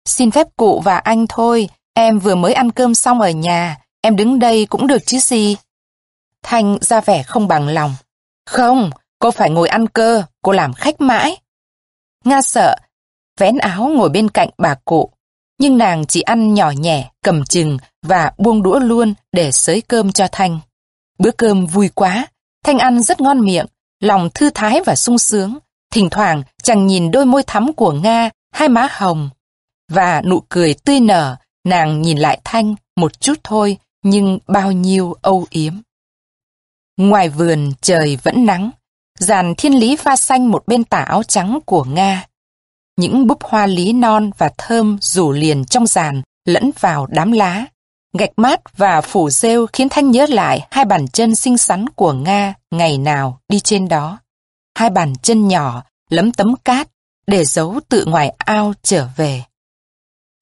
Xin phép cụ và anh thôi, em vừa mới ăn cơm xong ở nhà, em đứng đây cũng được chứ gì. Thanh ra vẻ không bằng lòng. Không, cô phải ngồi ăn cơ, cô làm khách mãi. Nga sợ, vén áo ngồi bên cạnh bà cụ. Nhưng nàng chỉ ăn nhỏ nhẹ, cầm chừng và buông đũa luôn để xới cơm cho Thanh. Bữa cơm vui quá, Thanh ăn rất ngon miệng, lòng thư thái và sung sướng. Thỉnh thoảng chàng nhìn đôi môi thắm của Nga, hai má hồng. Và nụ cười tươi nở, nàng nhìn lại Thanh một chút thôi, nhưng bao nhiêu âu yếm. Ngoài vườn trời vẫn nắng, dàn thiên lý pha xanh một bên tà áo trắng của Nga. Những búp hoa lý non và thơm rủ liền trong dàn lẫn vào đám lá. Gạch mát và phủ rêu khiến Thanh nhớ lại hai bàn chân xinh xắn của Nga ngày nào đi trên đó. Hai bàn chân nhỏ lấm tấm cát để giấu tự ngoài ao trở về.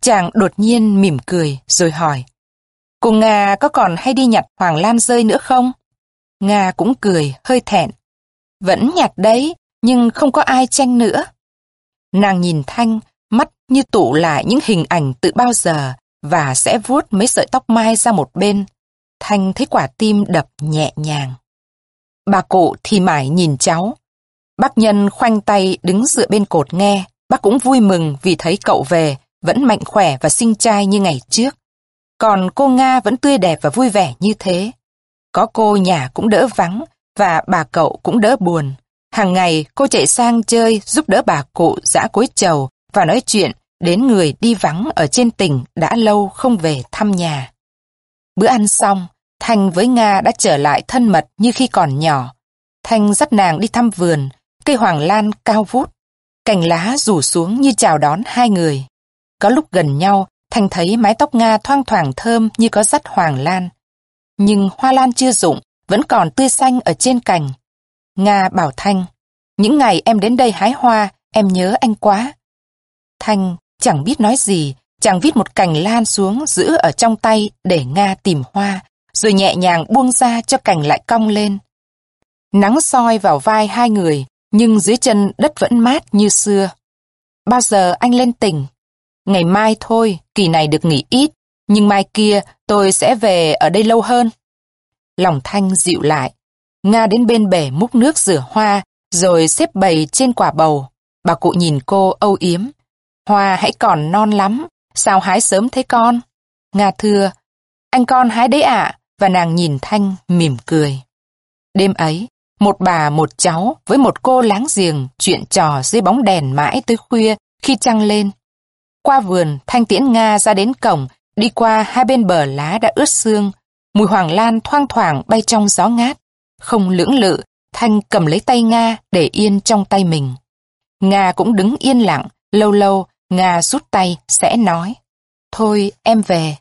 Chàng đột nhiên mỉm cười rồi hỏi, cô Nga có còn hay đi nhặt hoàng lan rơi nữa không? Nga cũng cười hơi thẹn, vẫn nhặt đấy, nhưng không có ai tranh nữa. Nàng nhìn Thanh, mắt như tụ lại những hình ảnh từ bao giờ và sẽ vuốt mấy sợi tóc mai ra một bên. Thanh thấy quả tim đập nhẹ nhàng. Bà cụ thì mải nhìn cháu. Bác Nhân khoanh tay đứng dựa bên cột nghe. Bác cũng vui mừng vì thấy cậu về, vẫn mạnh khỏe và xinh trai như ngày trước. Còn cô Nga vẫn tươi đẹp và vui vẻ như thế. Có cô nhà cũng đỡ vắng và bà cậu cũng đỡ buồn. Hàng ngày cô chạy sang chơi giúp đỡ bà cụ giã cối trầu và nói chuyện đến người đi vắng ở trên tỉnh đã lâu không về thăm nhà. Bữa ăn xong, Thanh với Nga đã trở lại thân mật như khi còn nhỏ. Thanh dắt nàng đi thăm vườn, cây hoàng lan cao vút, cành lá rủ xuống như chào đón hai người. Có lúc gần nhau, Thanh thấy mái tóc Nga thoang thoảng thơm như có dắt hoàng lan. Nhưng hoa lan chưa rụng, vẫn còn tươi xanh ở trên cành. Nga bảo Thanh, những ngày em đến đây hái hoa, em nhớ anh quá. Thanh chẳng biết nói gì, chàng vít một cành lan xuống giữ ở trong tay để Nga tìm hoa, rồi nhẹ nhàng buông ra cho cành lại cong lên. Nắng soi vào vai hai người, nhưng dưới chân đất vẫn mát như xưa. Bao giờ anh lên tỉnh? Ngày mai thôi, kỳ này được nghỉ ít, nhưng mai kia tôi sẽ về ở đây lâu hơn. Lòng Thanh dịu lại. Nga đến bên bể múc nước rửa hoa, rồi xếp bày trên quả bầu. Bà cụ nhìn cô âu yếm. Hoa hãy còn non lắm, sao hái sớm thế con? Nga thưa, anh con hái đấy ạ, à? Và nàng nhìn Thanh mỉm cười. Đêm ấy, một bà một cháu với một cô láng giềng chuyện trò dưới bóng đèn mãi tới khuya khi trăng lên. Qua vườn, Thanh tiễn Nga ra đến cổng, đi qua hai bên bờ lá đã ướt sương. Mùi hoàng lan thoang thoảng bay trong gió ngát. Không lưỡng lự, Thanh cầm lấy tay Nga để yên trong tay mình. Nga cũng đứng yên lặng, lâu lâu Nga rút tay sẽ nói, thôi em về.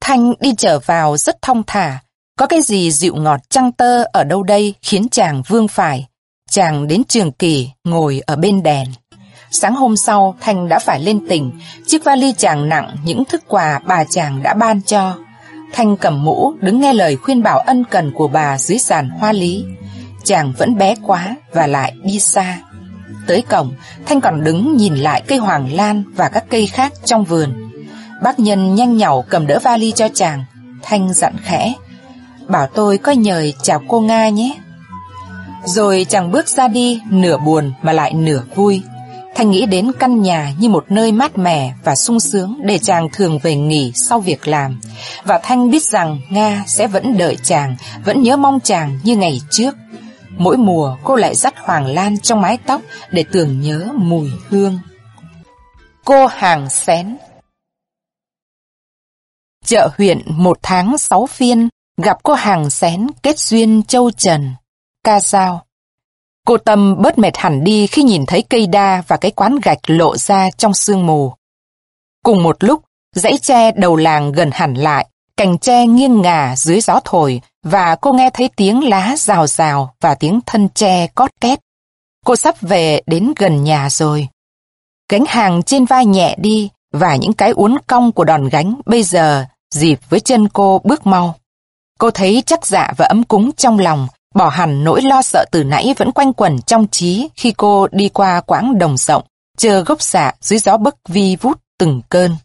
Thanh đi trở vào rất thong thả. Có cái gì dịu ngọt trăng tơ ở đâu đây khiến chàng vương phải. Chàng đến Trường Kỳ ngồi ở bên đèn. Sáng hôm sau Thanh đã phải lên tỉnh. Chiếc vali chàng nặng những thức quà bà chàng đã ban cho. Thanh cầm mũ đứng nghe lời khuyên bảo ân cần của bà dưới giàn hoa lý. Chàng vẫn bé quá và lại đi xa. Tới cổng, Thanh còn đứng nhìn lại cây hoàng lan và các cây khác trong vườn. Bác Nhân nhanh nhảu cầm đỡ vali cho chàng. Thanh dặn khẽ, bảo tôi có nhời chào cô Nga nhé. Rồi chàng bước ra đi, nửa buồn mà lại nửa vui. Thanh nghĩ đến căn nhà như một nơi mát mẻ và sung sướng để chàng thường về nghỉ sau việc làm. Và Thanh biết rằng Nga sẽ vẫn đợi chàng, vẫn nhớ mong chàng như ngày trước. Mỗi mùa cô lại dắt hoàng lan trong mái tóc để tưởng nhớ mùi hương. Cô hàng xén. Chợ huyện một tháng sáu phiên, gặp cô hàng xén kết duyên châu Trần, ca dao. Cô Tâm bớt mệt hẳn đi khi nhìn thấy cây đa và cái quán gạch lộ ra trong sương mù. Cùng một lúc, dãy tre đầu làng gần hẳn lại, cành tre nghiêng ngả dưới gió thổi và cô nghe thấy tiếng lá rào rào và tiếng thân tre cót két. Cô sắp về đến gần nhà rồi. Gánh hàng trên vai nhẹ đi và những cái uốn cong của đòn gánh bây giờ dịp với chân cô bước mau. Cô thấy chắc dạ và ấm cúng trong lòng, bỏ hẳn nỗi lo sợ từ nãy vẫn quanh quẩn trong trí khi cô đi qua quãng đồng rộng, chờ gốc xạ dưới gió bấc vi vút từng cơn.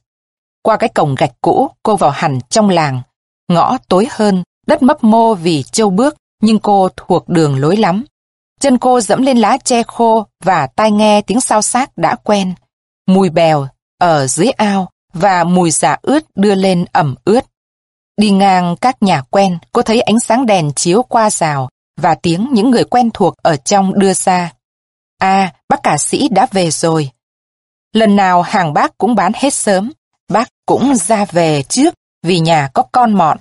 Qua cái cổng gạch cũ, cô vào hẳn trong làng. Ngõ tối hơn, đất mấp mô vì trâu bước, nhưng cô thuộc đường lối lắm. Chân cô dẫm lên lá tre khô và tai nghe tiếng xao xác đã quen. Mùi bèo ở dưới ao và mùi xạ ướt đưa lên ẩm ướt. Đi ngang các nhà quen, cô thấy ánh sáng đèn chiếu qua rào và tiếng những người quen thuộc ở trong đưa ra. À, bác cả sĩ đã về rồi. Lần nào hàng bác cũng bán hết sớm, bác cũng ra về trước vì nhà có con mọn.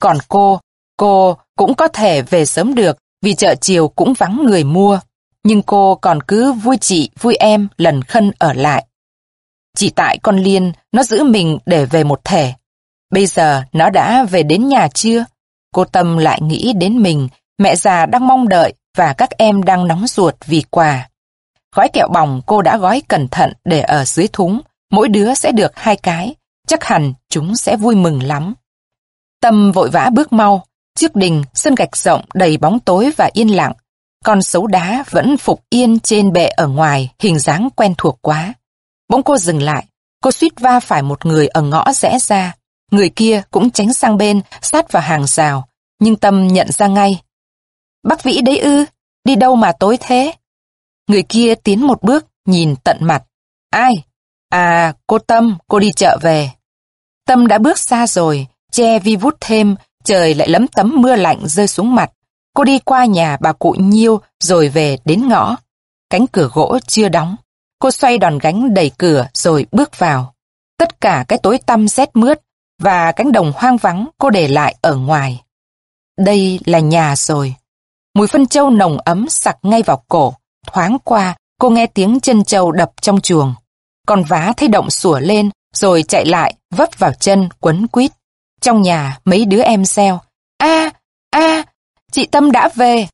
Còn cô, cô cũng có thể về sớm được vì chợ chiều cũng vắng người mua. Nhưng cô còn cứ vui chị, vui em lần khân ở lại. Chỉ tại con Liên, nó giữ mình để về một thể. Bây giờ nó đã về đến nhà chưa? Cô Tâm lại nghĩ đến mình, mẹ già đang mong đợi và các em đang nóng ruột vì quà. Gói kẹo bỏng cô đã gói cẩn thận để ở dưới thúng, mỗi đứa sẽ được hai cái, chắc hẳn chúng sẽ vui mừng lắm. Tâm vội vã bước mau, trước đình sân gạch rộng đầy bóng tối và yên lặng, con sấu đá vẫn phục yên trên bệ ở ngoài, hình dáng quen thuộc quá. Bỗng cô dừng lại, cô suýt va phải một người ở ngõ rẽ ra, người kia cũng tránh sang bên, sát vào hàng rào, nhưng Tâm nhận ra ngay. Bác Vĩ đấy ư, đi đâu mà tối thế? Người kia tiến một bước, nhìn tận mặt. Ai? À, cô Tâm, cô đi chợ về. Tâm đã bước xa rồi, che vi vút thêm, trời lại lấm tấm mưa lạnh rơi xuống mặt. Cô đi qua nhà bà cụ Nhiêu rồi về đến ngõ. Cánh cửa gỗ chưa đóng. Cô xoay đòn gánh đẩy cửa rồi bước vào. Tất cả cái tối tăm rét mướt và cánh đồng hoang vắng cô để lại ở ngoài. Đây là nhà rồi. Mùi phân trâu nồng ấm sặc ngay vào cổ. Thoáng qua, cô nghe tiếng chân trâu đập trong chuồng. Con vá thấy động sủa lên rồi chạy lại, vấp vào chân quấn quít. Trong nhà mấy đứa em reo. A, a, chị Tâm đã về.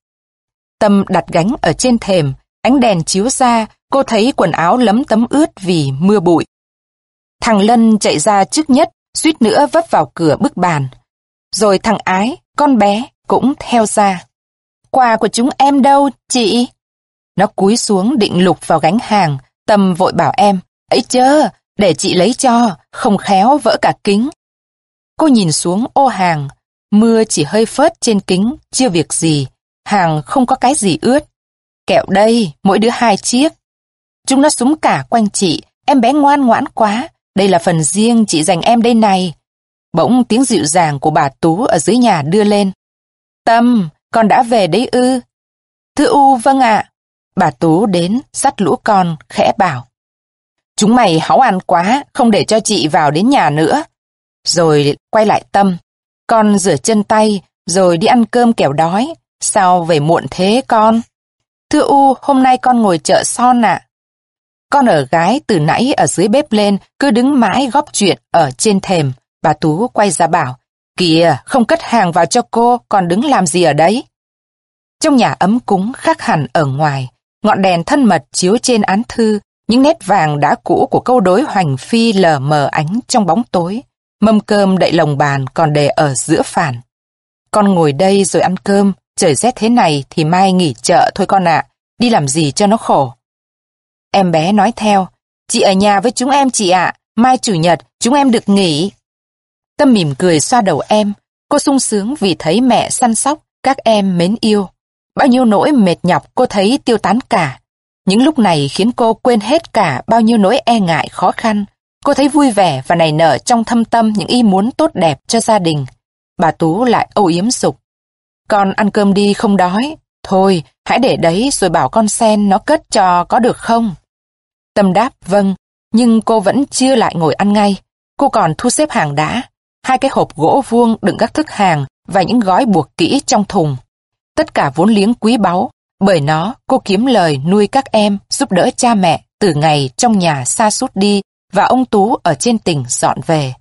Tâm đặt gánh ở trên thềm, ánh đèn chiếu ra, cô thấy quần áo lấm tấm ướt vì mưa bụi. Thằng Lân chạy ra trước nhất, suýt nữa vấp vào cửa bức bàn. Rồi thằng Ái, con bé, cũng theo ra. Quà của chúng em đâu, chị? Nó cúi xuống định lục vào gánh hàng, Tâm vội bảo em, ấy chớ, để chị lấy cho, không khéo vỡ cả kính. Cô nhìn xuống ô hàng, mưa chỉ hơi phớt trên kính, chưa việc gì, hàng không có cái gì ướt. Kẹo đây, mỗi đứa hai chiếc. Chúng nó súng cả quanh chị, em bé ngoan ngoãn quá, đây là phần riêng chị dành em đây này. Bỗng tiếng dịu dàng của bà Tú ở dưới nhà đưa lên. Tâm, con đã về đấy ư? Thưa U, vâng ạ. À. Bà Tú đến, dắt lũ con, khẽ bảo. Chúng mày háu ăn quá, không để cho chị vào đến nhà nữa. Rồi quay lại Tâm. Con rửa chân tay, rồi đi ăn cơm kẻo đói. Sao về muộn thế con? Thưa U, hôm nay con ngồi chợ Son ạ. À. Con ở gái từ nãy ở dưới bếp lên, cứ đứng mãi góp chuyện ở trên thềm. Bà Tú quay ra bảo, kìa, không cất hàng vào cho cô, con đứng làm gì ở đấy? Trong nhà ấm cúng khác hẳn ở ngoài, ngọn đèn thân mật chiếu trên án thư, những nét vàng đã cũ của câu đối Hoành Phi lờ mờ ánh trong bóng tối. Mâm cơm đậy lồng bàn còn để ở giữa phản. Con ngồi đây rồi ăn cơm, trời rét thế này thì mai nghỉ chợ thôi con ạ, à, đi làm gì cho nó khổ. Em bé nói theo, chị ở nhà với chúng em chị ạ, à, mai chủ nhật chúng em được nghỉ. Tâm mỉm cười xoa đầu em, cô sung sướng vì thấy mẹ săn sóc, các em mến yêu. Bao nhiêu nỗi mệt nhọc cô thấy tiêu tán cả. Những lúc này khiến cô quên hết cả bao nhiêu nỗi e ngại khó khăn. Cô thấy vui vẻ và nảy nở trong thâm tâm những ý muốn tốt đẹp cho gia đình. Bà Tú lại âu yếm sục. Con ăn cơm đi không đói. Thôi, hãy để đấy rồi bảo con Sen nó cất cho có được không? Tâm đáp vâng, nhưng cô vẫn chưa lại ngồi ăn ngay. Cô còn thu xếp hàng đã. Hai cái hộp gỗ vuông đựng các thức hàng và những gói buộc kỹ trong thùng. Tất cả vốn liếng quý báu, bởi nó cô kiếm lời nuôi các em, giúp đỡ cha mẹ từ ngày trong nhà sa sút đi và ông Tú ở trên tỉnh dọn về.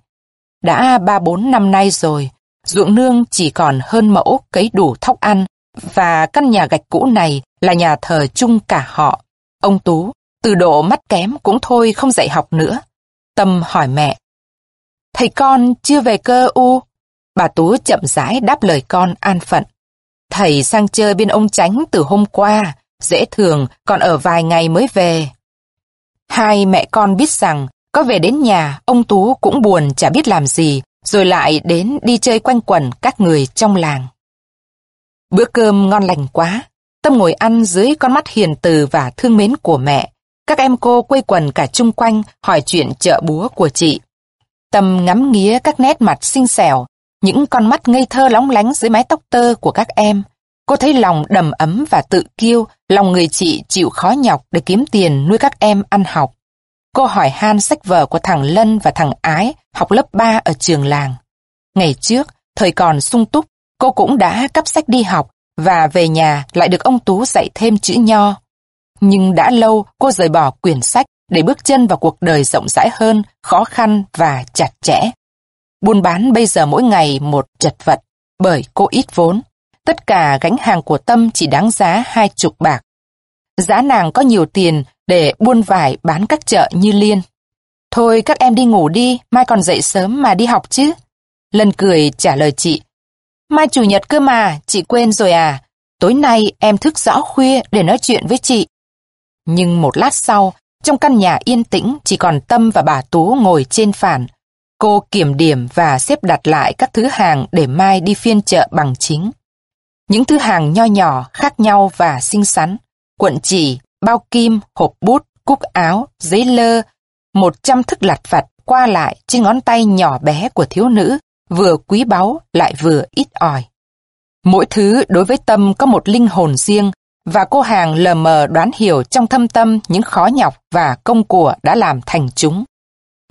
Đã ba bốn năm nay rồi, ruộng nương chỉ còn hơn mẫu cấy đủ thóc ăn và căn nhà gạch cũ này là nhà thờ chung cả họ. Ông Tú, từ độ mắt kém cũng thôi không dạy học nữa. Tâm hỏi mẹ, thầy con chưa về cơ U? Bà Tú chậm rãi đáp lời con an phận. Thầy sang chơi bên ông Chánh từ hôm qua, dễ thường còn ở vài ngày mới về. Hai mẹ con biết rằng có về đến nhà ông Tú cũng buồn chả biết làm gì, rồi lại đến đi chơi quanh quẩn các người trong làng. Bữa cơm ngon lành quá, Tâm ngồi ăn dưới con mắt hiền từ và thương mến của mẹ. Các em cô quây quần cả chung quanh hỏi chuyện chợ búa của chị. Tâm ngắm nghía các nét mặt xinh xẻo, những con mắt ngây thơ lóng lánh dưới mái tóc tơ của các em. Cô thấy lòng đầm ấm và tự kiêu, lòng người chị chịu khó nhọc để kiếm tiền nuôi các em ăn học. Cô hỏi han sách vở của thằng Lân và thằng Ái học lớp ba ở trường làng. Ngày trước, thời còn sung túc, cô cũng đã cắp sách đi học và về nhà lại được ông Tú dạy thêm chữ nho. Nhưng đã lâu cô rời bỏ quyển sách để bước chân vào cuộc đời rộng rãi hơn, khó khăn và chặt chẽ. Buôn bán bây giờ mỗi ngày một chật vật, bởi cô ít vốn. Tất cả gánh hàng của Tâm chỉ đáng giá hai chục bạc. Giá nàng có nhiều tiền để buôn vải bán các chợ như Liên. Thôi các em đi ngủ đi, mai còn dậy sớm mà đi học chứ. Lân cười trả lời chị. Mai chủ nhật cơ mà, chị quên rồi à? Tối nay em thức rõ khuya để nói chuyện với chị. Nhưng một lát sau, trong căn nhà yên tĩnh chỉ còn Tâm và bà Tú ngồi trên phản. Cô kiểm điểm và xếp đặt lại các thứ hàng để mai đi phiên chợ bằng chính. Những thứ hàng nho nhỏ, khác nhau và xinh xắn. Cuộn chỉ, bao kim, hộp bút, cúc áo, giấy lơ. Một trăm thức lặt vặt qua lại trên ngón tay nhỏ bé của thiếu nữ, vừa quý báu lại vừa ít ỏi. Mỗi thứ đối với Tâm có một linh hồn riêng, và cô hàng lờ mờ đoán hiểu trong thâm tâm những khó nhọc và công của đã làm thành chúng.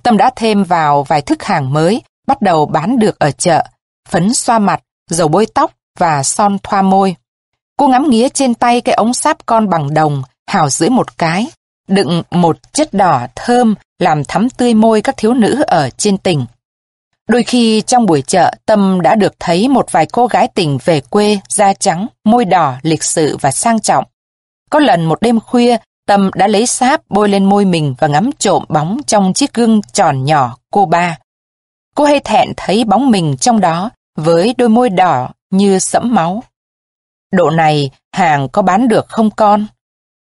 Tâm đã thêm vào vài thức hàng mới, bắt đầu bán được ở chợ, phấn xoa mặt, dầu bôi tóc và son thoa môi. Cô ngắm nghía trên tay cái ống sáp con bằng đồng, hào rưỡi một cái, đựng một chất đỏ thơm làm thắm tươi môi các thiếu nữ ở trên tỉnh. Đôi khi trong buổi chợ, Tâm đã được thấy một vài cô gái tỉnh về quê, da trắng, môi đỏ, lịch sự và sang trọng. Có lần một đêm khuya, Tâm đã lấy sáp bôi lên môi mình và ngắm trộm bóng trong chiếc gương tròn nhỏ cô ba. Cô hay thẹn thấy bóng mình trong đó, với đôi môi đỏ như sẫm máu. Độ này, hàng có bán được không con?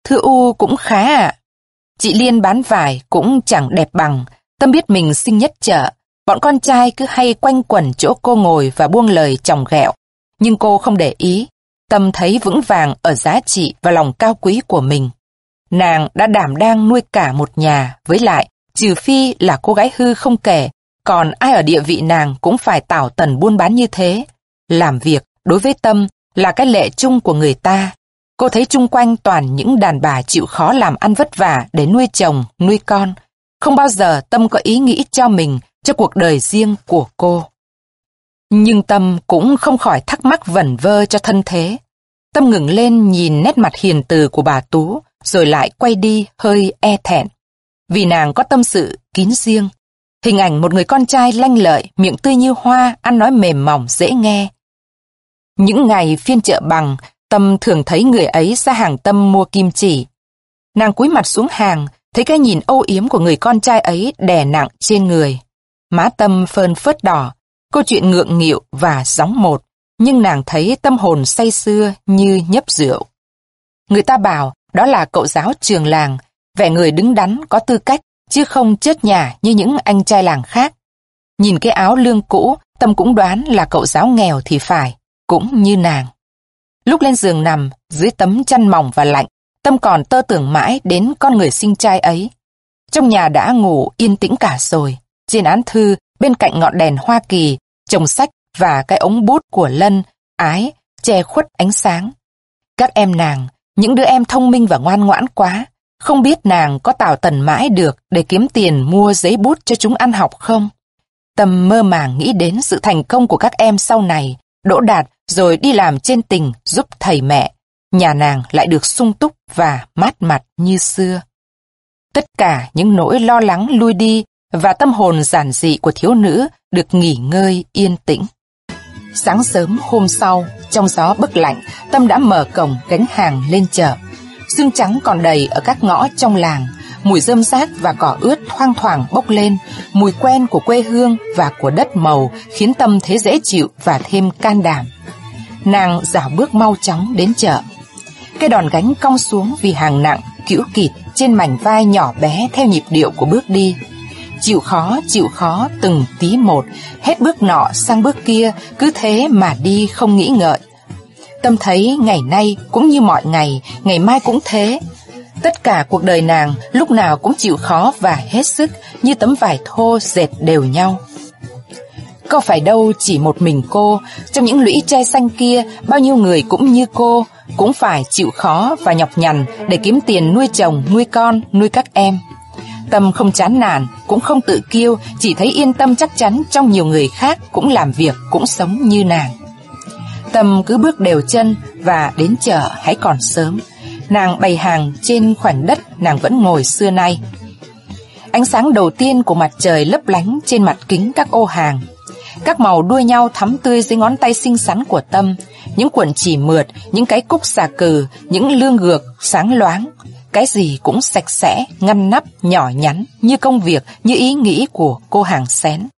Thưa U cũng khá ạ. À. Chị Liên bán vải cũng chẳng đẹp bằng, Tâm biết mình xinh nhất chợ. Bọn con trai cứ hay quanh quẩn chỗ cô ngồi và buông lời chòng ghẹo, nhưng cô không để ý. Tâm thấy vững vàng ở giá trị và lòng cao quý của mình. Nàng đã đảm đang nuôi cả một nhà, với lại, trừ phi là cô gái hư không kể, còn ai ở địa vị nàng cũng phải tảo tần buôn bán như thế. Làm việc, đối với Tâm, là cái lệ chung của người ta. Cô thấy chung quanh toàn những đàn bà chịu khó làm ăn vất vả để nuôi chồng, nuôi con. Không bao giờ Tâm có ý nghĩ cho mình, cho cuộc đời riêng của cô. Nhưng Tâm cũng không khỏi thắc mắc vẩn vơ cho thân thế. Tâm ngừng lên nhìn nét mặt hiền từ của bà Tú, rồi lại quay đi hơi e thẹn. Vì nàng có tâm sự kín riêng. Hình ảnh một người con trai lanh lợi, miệng tươi như hoa, ăn nói mềm mỏng dễ nghe. Những ngày phiên chợ bằng, Tâm thường thấy người ấy ra hàng Tâm mua kim chỉ. Nàng cúi mặt xuống hàng, thấy cái nhìn âu yếm của người con trai ấy đè nặng trên người. Má Tâm phơn phớt đỏ, câu chuyện ngượng nghịu và gióng một, nhưng nàng thấy tâm hồn say sưa như nhấp rượu. Người ta bảo đó là cậu giáo trường làng, vẻ người đứng đắn có tư cách, chứ không chớt nhả như những anh trai làng khác. Nhìn cái áo lương cũ, Tâm cũng đoán là cậu giáo nghèo thì phải, cũng như nàng. Lúc lên giường nằm, dưới tấm chăn mỏng và lạnh, Tâm còn tơ tưởng mãi đến con người xinh trai ấy. Trong nhà đã ngủ yên tĩnh cả rồi. Trên án thư, bên cạnh ngọn đèn Hoa Kỳ, chồng sách và cái ống bút của Lân, Ái, che khuất ánh sáng. Các em nàng, những đứa em thông minh và ngoan ngoãn quá, không biết nàng có tảo tần mãi được để kiếm tiền mua giấy bút cho chúng ăn học không? Tâm mơ màng nghĩ đến sự thành công của các em sau này, đỗ đạt rồi đi làm trên tỉnh giúp thầy mẹ. Nhà nàng lại được sung túc và mát mặt như xưa. Tất cả những nỗi lo lắng lui đi, và tâm hồn giản dị của thiếu nữ được nghỉ ngơi yên tĩnh. Sáng sớm hôm sau, trong gió bấc lạnh, Tâm đã mở cổng gánh hàng lên chợ. Sương trắng còn đầy ở các ngõ trong làng, mùi rơm rác và cỏ ướt thoang thoảng bốc lên, mùi quen của quê hương và của đất màu khiến Tâm thấy dễ chịu và thêm can đảm. Nàng rảo bước mau chóng đến chợ. Cái đòn gánh cong xuống vì hàng nặng, cữu kịt trên mảnh vai nhỏ bé theo nhịp điệu của bước đi. Chịu khó, chịu khó, từng tí một, hết bước nọ sang bước kia, cứ thế mà đi không nghĩ ngợi. Tâm thấy ngày nay cũng như mọi ngày, ngày mai cũng thế. Tất cả cuộc đời nàng lúc nào cũng chịu khó và hết sức, như tấm vải thô dệt đều nhau. Có phải đâu chỉ một mình cô, trong những lũy tre xanh kia, bao nhiêu người cũng như cô, cũng phải chịu khó và nhọc nhằn để kiếm tiền nuôi chồng, nuôi con, nuôi các em. Tâm không chán nản, cũng không tự kiêu, chỉ thấy yên tâm chắc chắn trong nhiều người khác cũng làm việc, cũng sống như nàng. Tâm cứ bước đều chân và đến chợ hãy còn sớm. Nàng bày hàng trên khoảnh đất nàng vẫn ngồi xưa nay. Ánh sáng đầu tiên của mặt trời lấp lánh trên mặt kính các ô hàng. Các màu đua nhau thắm tươi dưới ngón tay xinh xắn của Tâm, những cuộn chỉ mượt, những cái cúc xà cừ, những lương gược sáng loáng. cái gì cũng sạch sẽ, ngăn nắp, nhỏ nhắn, như công việc, như ý nghĩ của cô hàng xén.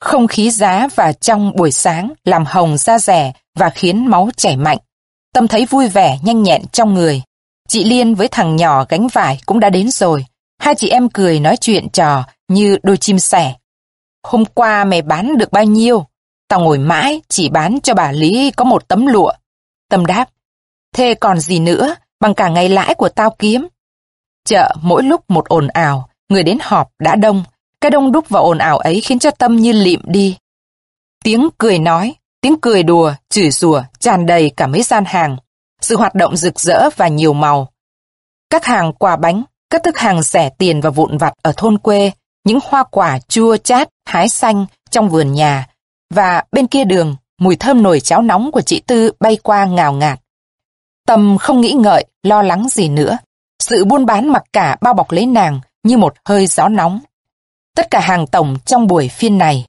Không khí giá và trong buổi sáng làm hồng da dẻ và khiến máu chảy mạnh. Tâm thấy vui vẻ, nhanh nhẹn trong người. Chị Liên với thằng nhỏ gánh vải cũng đã đến rồi. Hai chị em cười nói chuyện trò như đôi chim sẻ. Hôm qua mày bán được bao nhiêu? Tao ngồi mãi chỉ bán cho bà Lý có một tấm lụa. Tâm đáp, thế còn gì nữa bằng cả ngày lãi của tao kiếm. Chợ mỗi lúc một ồn ào, người đến họp đã đông. Cái đông đúc và ồn ào ấy khiến cho Tâm như lịm đi. Tiếng cười nói, tiếng cười đùa, chửi rủa tràn đầy cả mấy gian hàng. Sự hoạt động rực rỡ và nhiều màu. Các hàng quà bánh, các thức hàng rẻ tiền và vụn vặt ở thôn quê, những hoa quả chua chát, hái xanh trong vườn nhà. Và bên kia đường, mùi thơm nồi cháo nóng của chị Tư bay qua ngào ngạt. Tâm không nghĩ ngợi, lo lắng gì nữa. Sự buôn bán mặc cả bao bọc lấy nàng như một hơi gió nóng. Tất cả hàng tổng trong buổi phiên này,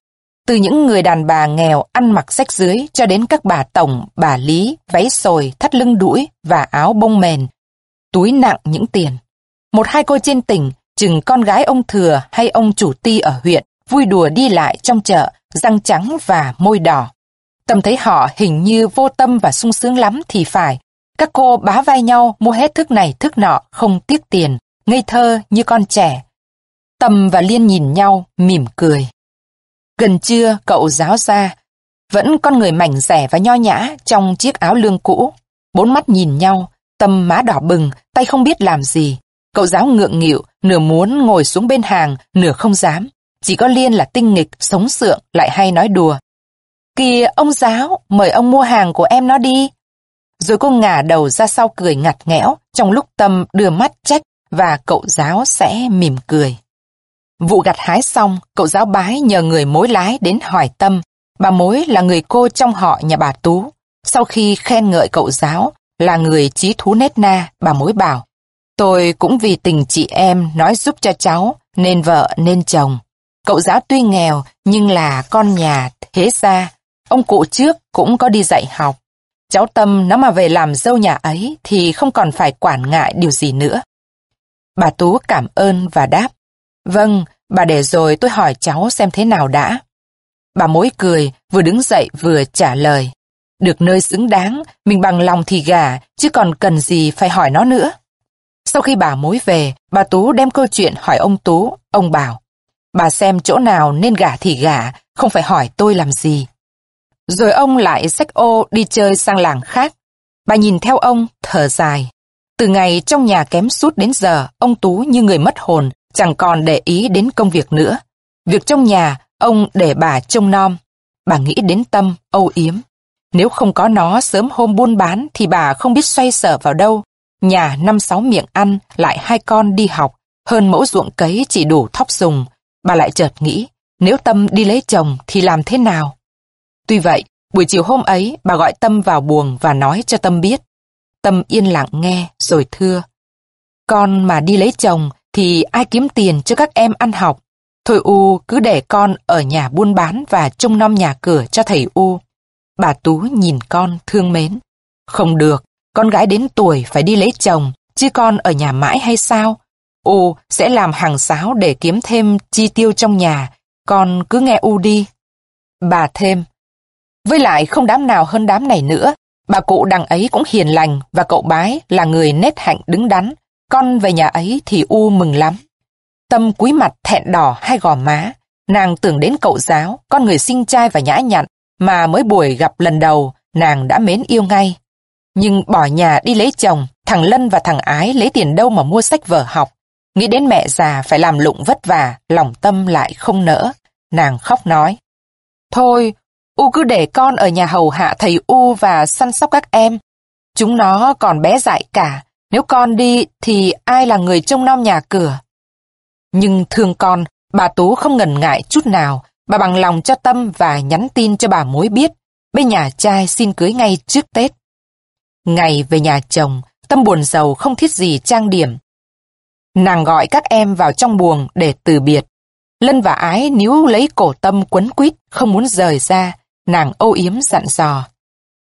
từ những người đàn bà nghèo ăn mặc rách rưới cho đến các bà tổng, bà Lý, váy sồi, thắt lưng đũi và áo bông mền, túi nặng những tiền. Một hai cô trên tỉnh, chừng con gái ông Thừa hay ông chủ ti ở huyện, vui đùa đi lại trong chợ, răng trắng và môi đỏ. Tâm thấy họ hình như vô tâm và sung sướng lắm thì phải. Các cô bá vai nhau mua hết thức này thức nọ, không tiếc tiền, ngây thơ như con trẻ. Tâm và Liên nhìn nhau, mỉm cười. Gần trưa, cậu giáo ra, vẫn con người mảnh rẻ và nho nhã trong chiếc áo lương cũ. Bốn mắt nhìn nhau, Tâm má đỏ bừng, tay không biết làm gì. Cậu giáo ngượng nghịu, nửa muốn ngồi xuống bên hàng, nửa không dám. Chỉ có Liên là tinh nghịch, sống sượng, lại hay nói đùa. Kìa ông giáo, mời ông mua hàng của em nó đi. Rồi cô ngả đầu ra sau cười ngặt nghẽo, trong lúc Tâm đưa mắt trách và cậu giáo sẽ mỉm cười. Vụ gặt hái xong, cậu giáo bái nhờ người mối lái đến hỏi Tâm. Bà mối là người cô trong họ nhà bà Tú. Sau khi khen ngợi cậu giáo là người chí thú nết na, bà mối bảo, tôi cũng vì tình chị em nói giúp cho cháu, nên vợ nên chồng. Cậu giáo tuy nghèo nhưng là con nhà thế gia. Ông cụ trước cũng có đi dạy học. Cháu Tâm nó mà về làm dâu nhà ấy thì không còn phải quản ngại điều gì nữa. Bà Tú cảm ơn và đáp, vâng, bà để rồi tôi hỏi cháu xem thế nào đã. Bà mối cười, vừa đứng dậy vừa trả lời. Được nơi xứng đáng, mình bằng lòng thì gả, chứ còn cần gì phải hỏi nó nữa. Sau khi bà mối về, bà Tú đem câu chuyện hỏi ông Tú, ông bảo. Bà xem chỗ nào nên gả thì gả, không phải hỏi tôi làm gì. Rồi ông lại xách ô đi chơi sang làng khác. Bà nhìn theo ông, thở dài. Từ ngày trong nhà kém sút đến giờ, ông Tú như người mất hồn, chẳng còn để ý đến công việc nữa. Việc trong nhà, ông để bà trông nom. Bà nghĩ đến Tâm, âu yếm. Nếu không có nó sớm hôm buôn bán thì bà không biết xoay sở vào đâu. Nhà năm sáu miệng ăn, lại hai con đi học, hơn mẫu ruộng cấy chỉ đủ thóc dùng. Bà lại chợt nghĩ, nếu Tâm đi lấy chồng thì làm thế nào? Tuy vậy, buổi chiều hôm ấy, bà gọi Tâm vào buồng và nói cho Tâm biết. Tâm yên lặng nghe, rồi thưa. Con mà đi lấy chồng thì ai kiếm tiền cho các em ăn học? Thôi U cứ để con ở nhà buôn bán và trông nom nhà cửa cho thầy U. Bà Tú nhìn con thương mến. Không được, con gái đến tuổi phải đi lấy chồng, chứ con ở nhà mãi hay sao? U sẽ làm hàng sáo để kiếm thêm chi tiêu trong nhà, con cứ nghe U đi. Bà thêm. Với lại không đám nào hơn đám này nữa, bà cụ đằng ấy cũng hiền lành và cậu bái là người nết hạnh đứng đắn. Con về nhà ấy thì U mừng lắm. Tâm cúi mặt thẹn đỏ hai gò má. Nàng tưởng đến cậu giáo, con người xinh trai và nhã nhặn, mà mới buổi gặp lần đầu, nàng đã mến yêu ngay. Nhưng bỏ nhà đi lấy chồng, thằng Lân và thằng Ái lấy tiền đâu mà mua sách vở học. Nghĩ đến mẹ già phải làm lụng vất vả, lòng Tâm lại không nỡ. Nàng khóc nói, thôi, U cứ để con ở nhà hầu hạ thầy U và săn sóc các em. Chúng nó còn bé dại cả. Nếu con đi thì ai là người trông nom nhà cửa? Nhưng thương con, bà Tú không ngần ngại chút nào. Bà bằng lòng cho Tâm và nhắn tin cho bà mối biết. Bên nhà trai xin cưới ngay trước Tết. Ngày về nhà chồng, Tâm buồn rầu không thiết gì trang điểm. Nàng gọi các em vào trong buồng để từ biệt. Lân và Ái níu lấy cổ Tâm quấn quýt, không muốn rời ra. Nàng âu yếm dặn dò.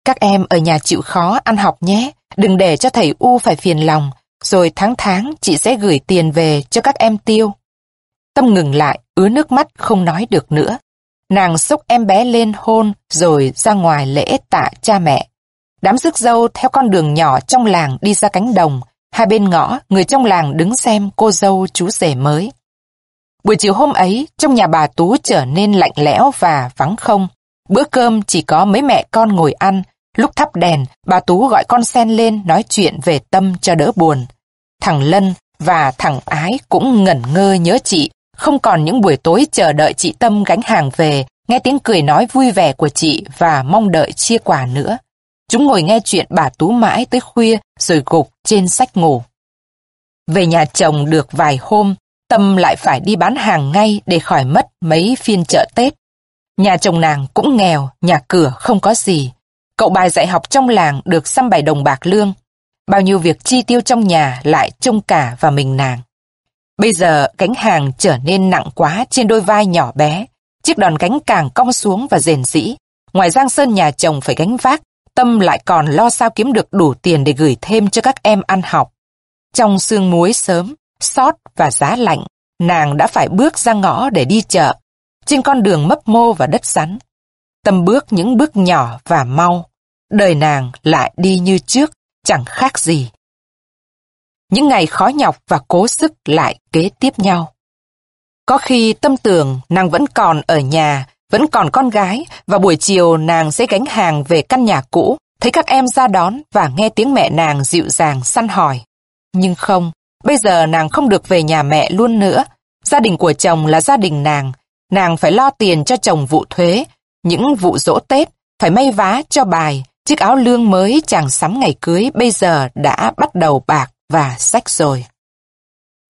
Các em ở nhà chịu khó ăn học nhé. Đừng để cho thầy U phải phiền lòng. rồi tháng tháng chị sẽ gửi tiền về cho các em tiêu. Tâm ngừng lại, ứa nước mắt không nói được nữa. Nàng xốc em bé lên hôn rồi ra ngoài lễ tạ cha mẹ. Đám rước dâu theo con đường nhỏ trong làng đi ra cánh đồng. Hai bên ngõ, người trong làng đứng xem cô dâu chú rể mới. Buổi chiều hôm ấy, trong nhà bà Tú trở nên lạnh lẽo và vắng không. Bữa cơm chỉ có mấy mẹ con ngồi ăn. Lúc thắp đèn, bà Tú gọi con Sen lên nói chuyện về Tâm cho đỡ buồn. Thằng Lân và thằng Ái cũng ngẩn ngơ nhớ chị. Không còn những buổi tối chờ đợi chị Tâm gánh hàng về, nghe tiếng cười nói vui vẻ của chị và mong đợi chia quà nữa. Chúng ngồi nghe chuyện bà Tú mãi tới khuya rồi gục trên sách ngủ. Về nhà chồng được vài hôm, Tâm lại phải đi bán hàng ngay để khỏi mất mấy phiên chợ Tết. Nhà chồng nàng cũng nghèo, nhà cửa không có gì. Cậu bài dạy học trong làng được xăm bảy đồng bạc lương. Bao nhiêu việc chi tiêu trong nhà lại trông cả vào mình nàng. Bây giờ gánh hàng trở nên nặng quá trên đôi vai nhỏ bé. Chiếc đòn gánh càng cong xuống và rền rĩ. Ngoài Giang Sơn nhà chồng phải gánh vác, Tâm lại còn lo sao kiếm được đủ tiền để gửi thêm cho các em ăn học. Trong sương muối sớm, sót và giá lạnh, nàng đã phải bước ra ngõ để đi chợ, trên con đường mấp mô và đất sắn. Tâm bước những bước nhỏ và mau, đời nàng lại đi như trước, chẳng khác gì. Những ngày khó nhọc và cố sức lại kế tiếp nhau. Có khi Tâm tưởng nàng vẫn còn ở nhà, vẫn còn con gái, và buổi chiều nàng sẽ gánh hàng về căn nhà cũ, thấy các em ra đón và nghe tiếng mẹ nàng dịu dàng săn hỏi. Nhưng không, bây giờ nàng không được về nhà mẹ luôn nữa. Gia đình của chồng là gia đình nàng. Nàng phải lo tiền cho chồng vụ thuế, những vụ dỗ Tết, phải may vá cho bài. Chiếc áo lương mới chàng sắm ngày cưới bây giờ đã bắt đầu bạc và rách rồi.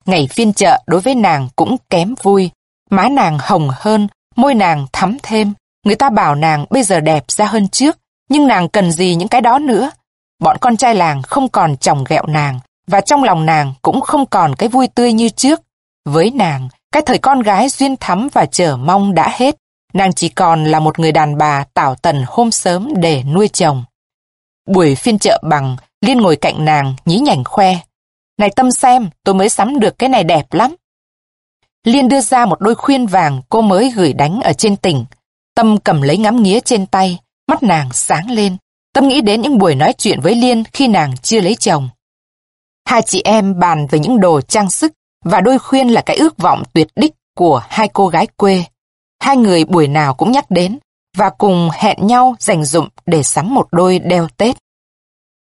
Ngày phiên chợ đối với nàng cũng kém vui. Má nàng hồng hơn, môi nàng thắm thêm, người ta bảo nàng bây giờ đẹp ra hơn trước, nhưng nàng cần gì những cái đó nữa. Bọn con trai làng không còn chòng ghẹo nàng, và trong lòng nàng cũng không còn cái vui tươi như trước. Với nàng, cái thời con gái duyên thắm và chờ mong đã hết, nàng chỉ còn là một người đàn bà tảo tần hôm sớm để nuôi chồng. Buổi phiên chợ bằng, Liên ngồi cạnh nàng nhí nhảnh khoe. Này Tâm xem, tôi mới sắm được cái này đẹp lắm. Liên đưa ra một đôi khuyên vàng cô mới gửi đánh ở trên tỉnh. Tâm cầm lấy ngắm nghía trên tay, mắt nàng sáng lên. Tâm nghĩ đến những buổi nói chuyện với Liên khi nàng chưa lấy chồng. Hai chị em bàn về những đồ trang sức, và đôi khuyên là cái ước vọng tuyệt đích của hai cô gái quê. Hai người buổi nào cũng nhắc đến, và cùng hẹn nhau dành dụm để sắm một đôi đeo Tết.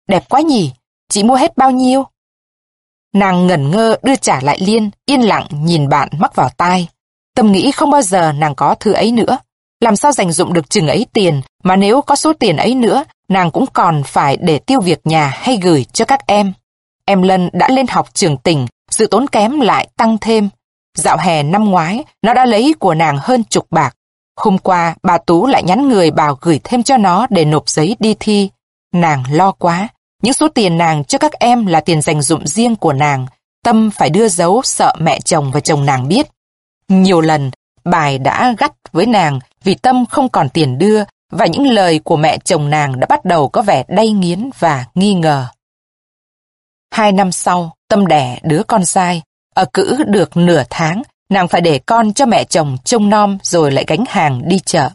Đẹp quá nhỉ, chị mua hết bao nhiêu? Nàng ngẩn ngơ đưa trả lại Liên, yên lặng nhìn bạn mắc vào tai. Tâm nghĩ không bao giờ nàng có thứ ấy nữa. Làm sao dành dụm được chừng ấy tiền, mà nếu có số tiền ấy nữa, nàng cũng còn phải để tiêu việc nhà hay gửi cho các em. Em Lân đã lên học trường tỉnh, sự tốn kém lại tăng thêm. Dạo hè năm ngoái, nó đã lấy của nàng hơn chục bạc. Hôm qua, bà Tú lại nhắn người bảo gửi thêm cho nó để nộp giấy đi thi. Nàng lo quá. Những số tiền nàng cho các em là tiền dành dụm riêng của nàng. Tâm phải đưa giấu sợ mẹ chồng và chồng nàng biết. Nhiều lần, bài đã gắt với nàng vì Tâm không còn tiền đưa, và những lời của mẹ chồng nàng đã bắt đầu có vẻ đay nghiến và nghi ngờ. Hai năm sau, Tâm đẻ đứa con trai. Ở cữ được nửa tháng, nàng phải để con cho mẹ chồng trông nom rồi lại gánh hàng đi chợ.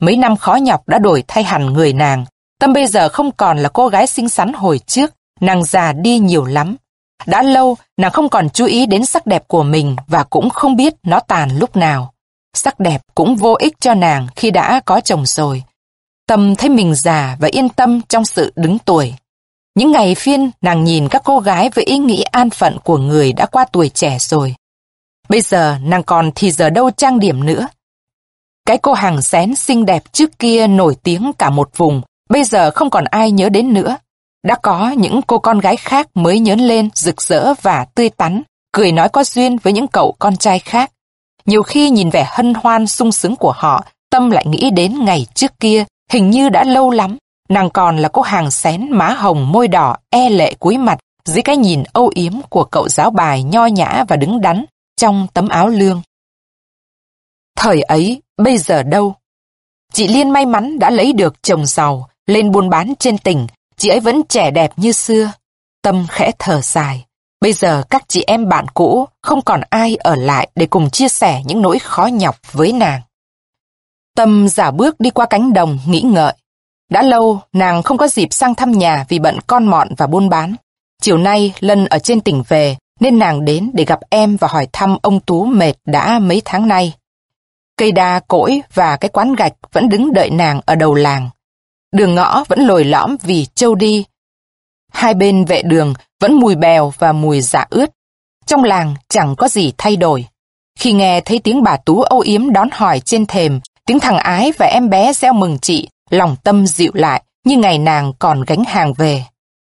Mấy năm khó nhọc đã đổi thay hẳn người nàng. Tâm bây giờ không còn là cô gái xinh xắn hồi trước, nàng già đi nhiều lắm. Đã lâu, nàng không còn chú ý đến sắc đẹp của mình và cũng không biết nó tàn lúc nào. Sắc đẹp cũng vô ích cho nàng khi đã có chồng rồi. Tâm thấy mình già và yên tâm trong sự đứng tuổi. Những ngày phiên, nàng nhìn các cô gái với ý nghĩ an phận của người đã qua tuổi trẻ rồi. Bây giờ, nàng còn thì giờ đâu trang điểm nữa. Cái cô hàng xén xinh đẹp trước kia nổi tiếng cả một vùng, bây giờ không còn ai nhớ đến nữa. Đã có những cô con gái khác mới nhớn lên rực rỡ và tươi tắn, cười nói có duyên với những cậu con trai khác. Nhiều khi nhìn vẻ hân hoan sung sướng của họ, Tâm lại nghĩ đến ngày trước kia, hình như đã lâu lắm. Nàng còn là cô hàng xén má hồng môi đỏ e lệ cúi mặt dưới cái nhìn âu yếm của cậu giáo bài nho nhã và đứng đắn trong tấm áo lương. Thời ấy, bây giờ đâu? Chị Liên may mắn đã lấy được chồng giàu, lên buôn bán trên tỉnh, chị ấy vẫn trẻ đẹp như xưa. Tâm khẽ thở dài, Bây giờ các chị em bạn cũ không còn ai ở lại để cùng chia sẻ những nỗi khó nhọc với nàng. Tâm giả bước đi qua cánh đồng nghĩ ngợi. Đã lâu nàng không có dịp sang thăm nhà vì bận con mọn và buôn bán. Chiều nay Lân ở trên tỉnh về nên nàng đến để gặp em và hỏi thăm ông Tú mệt đã mấy tháng nay. Cây đa cỗi và cái quán gạch vẫn đứng đợi nàng ở đầu làng. Đường ngõ vẫn lồi lõm vì trâu đi. Hai bên vệ đường vẫn mùi bèo và mùi dạ ướt. Trong làng chẳng có gì thay đổi. Khi nghe thấy tiếng bà Tú âu yếm đón hỏi trên thềm, tiếng thằng Ái và em bé reo mừng chị, lòng Tâm dịu lại như ngày nàng còn gánh hàng về.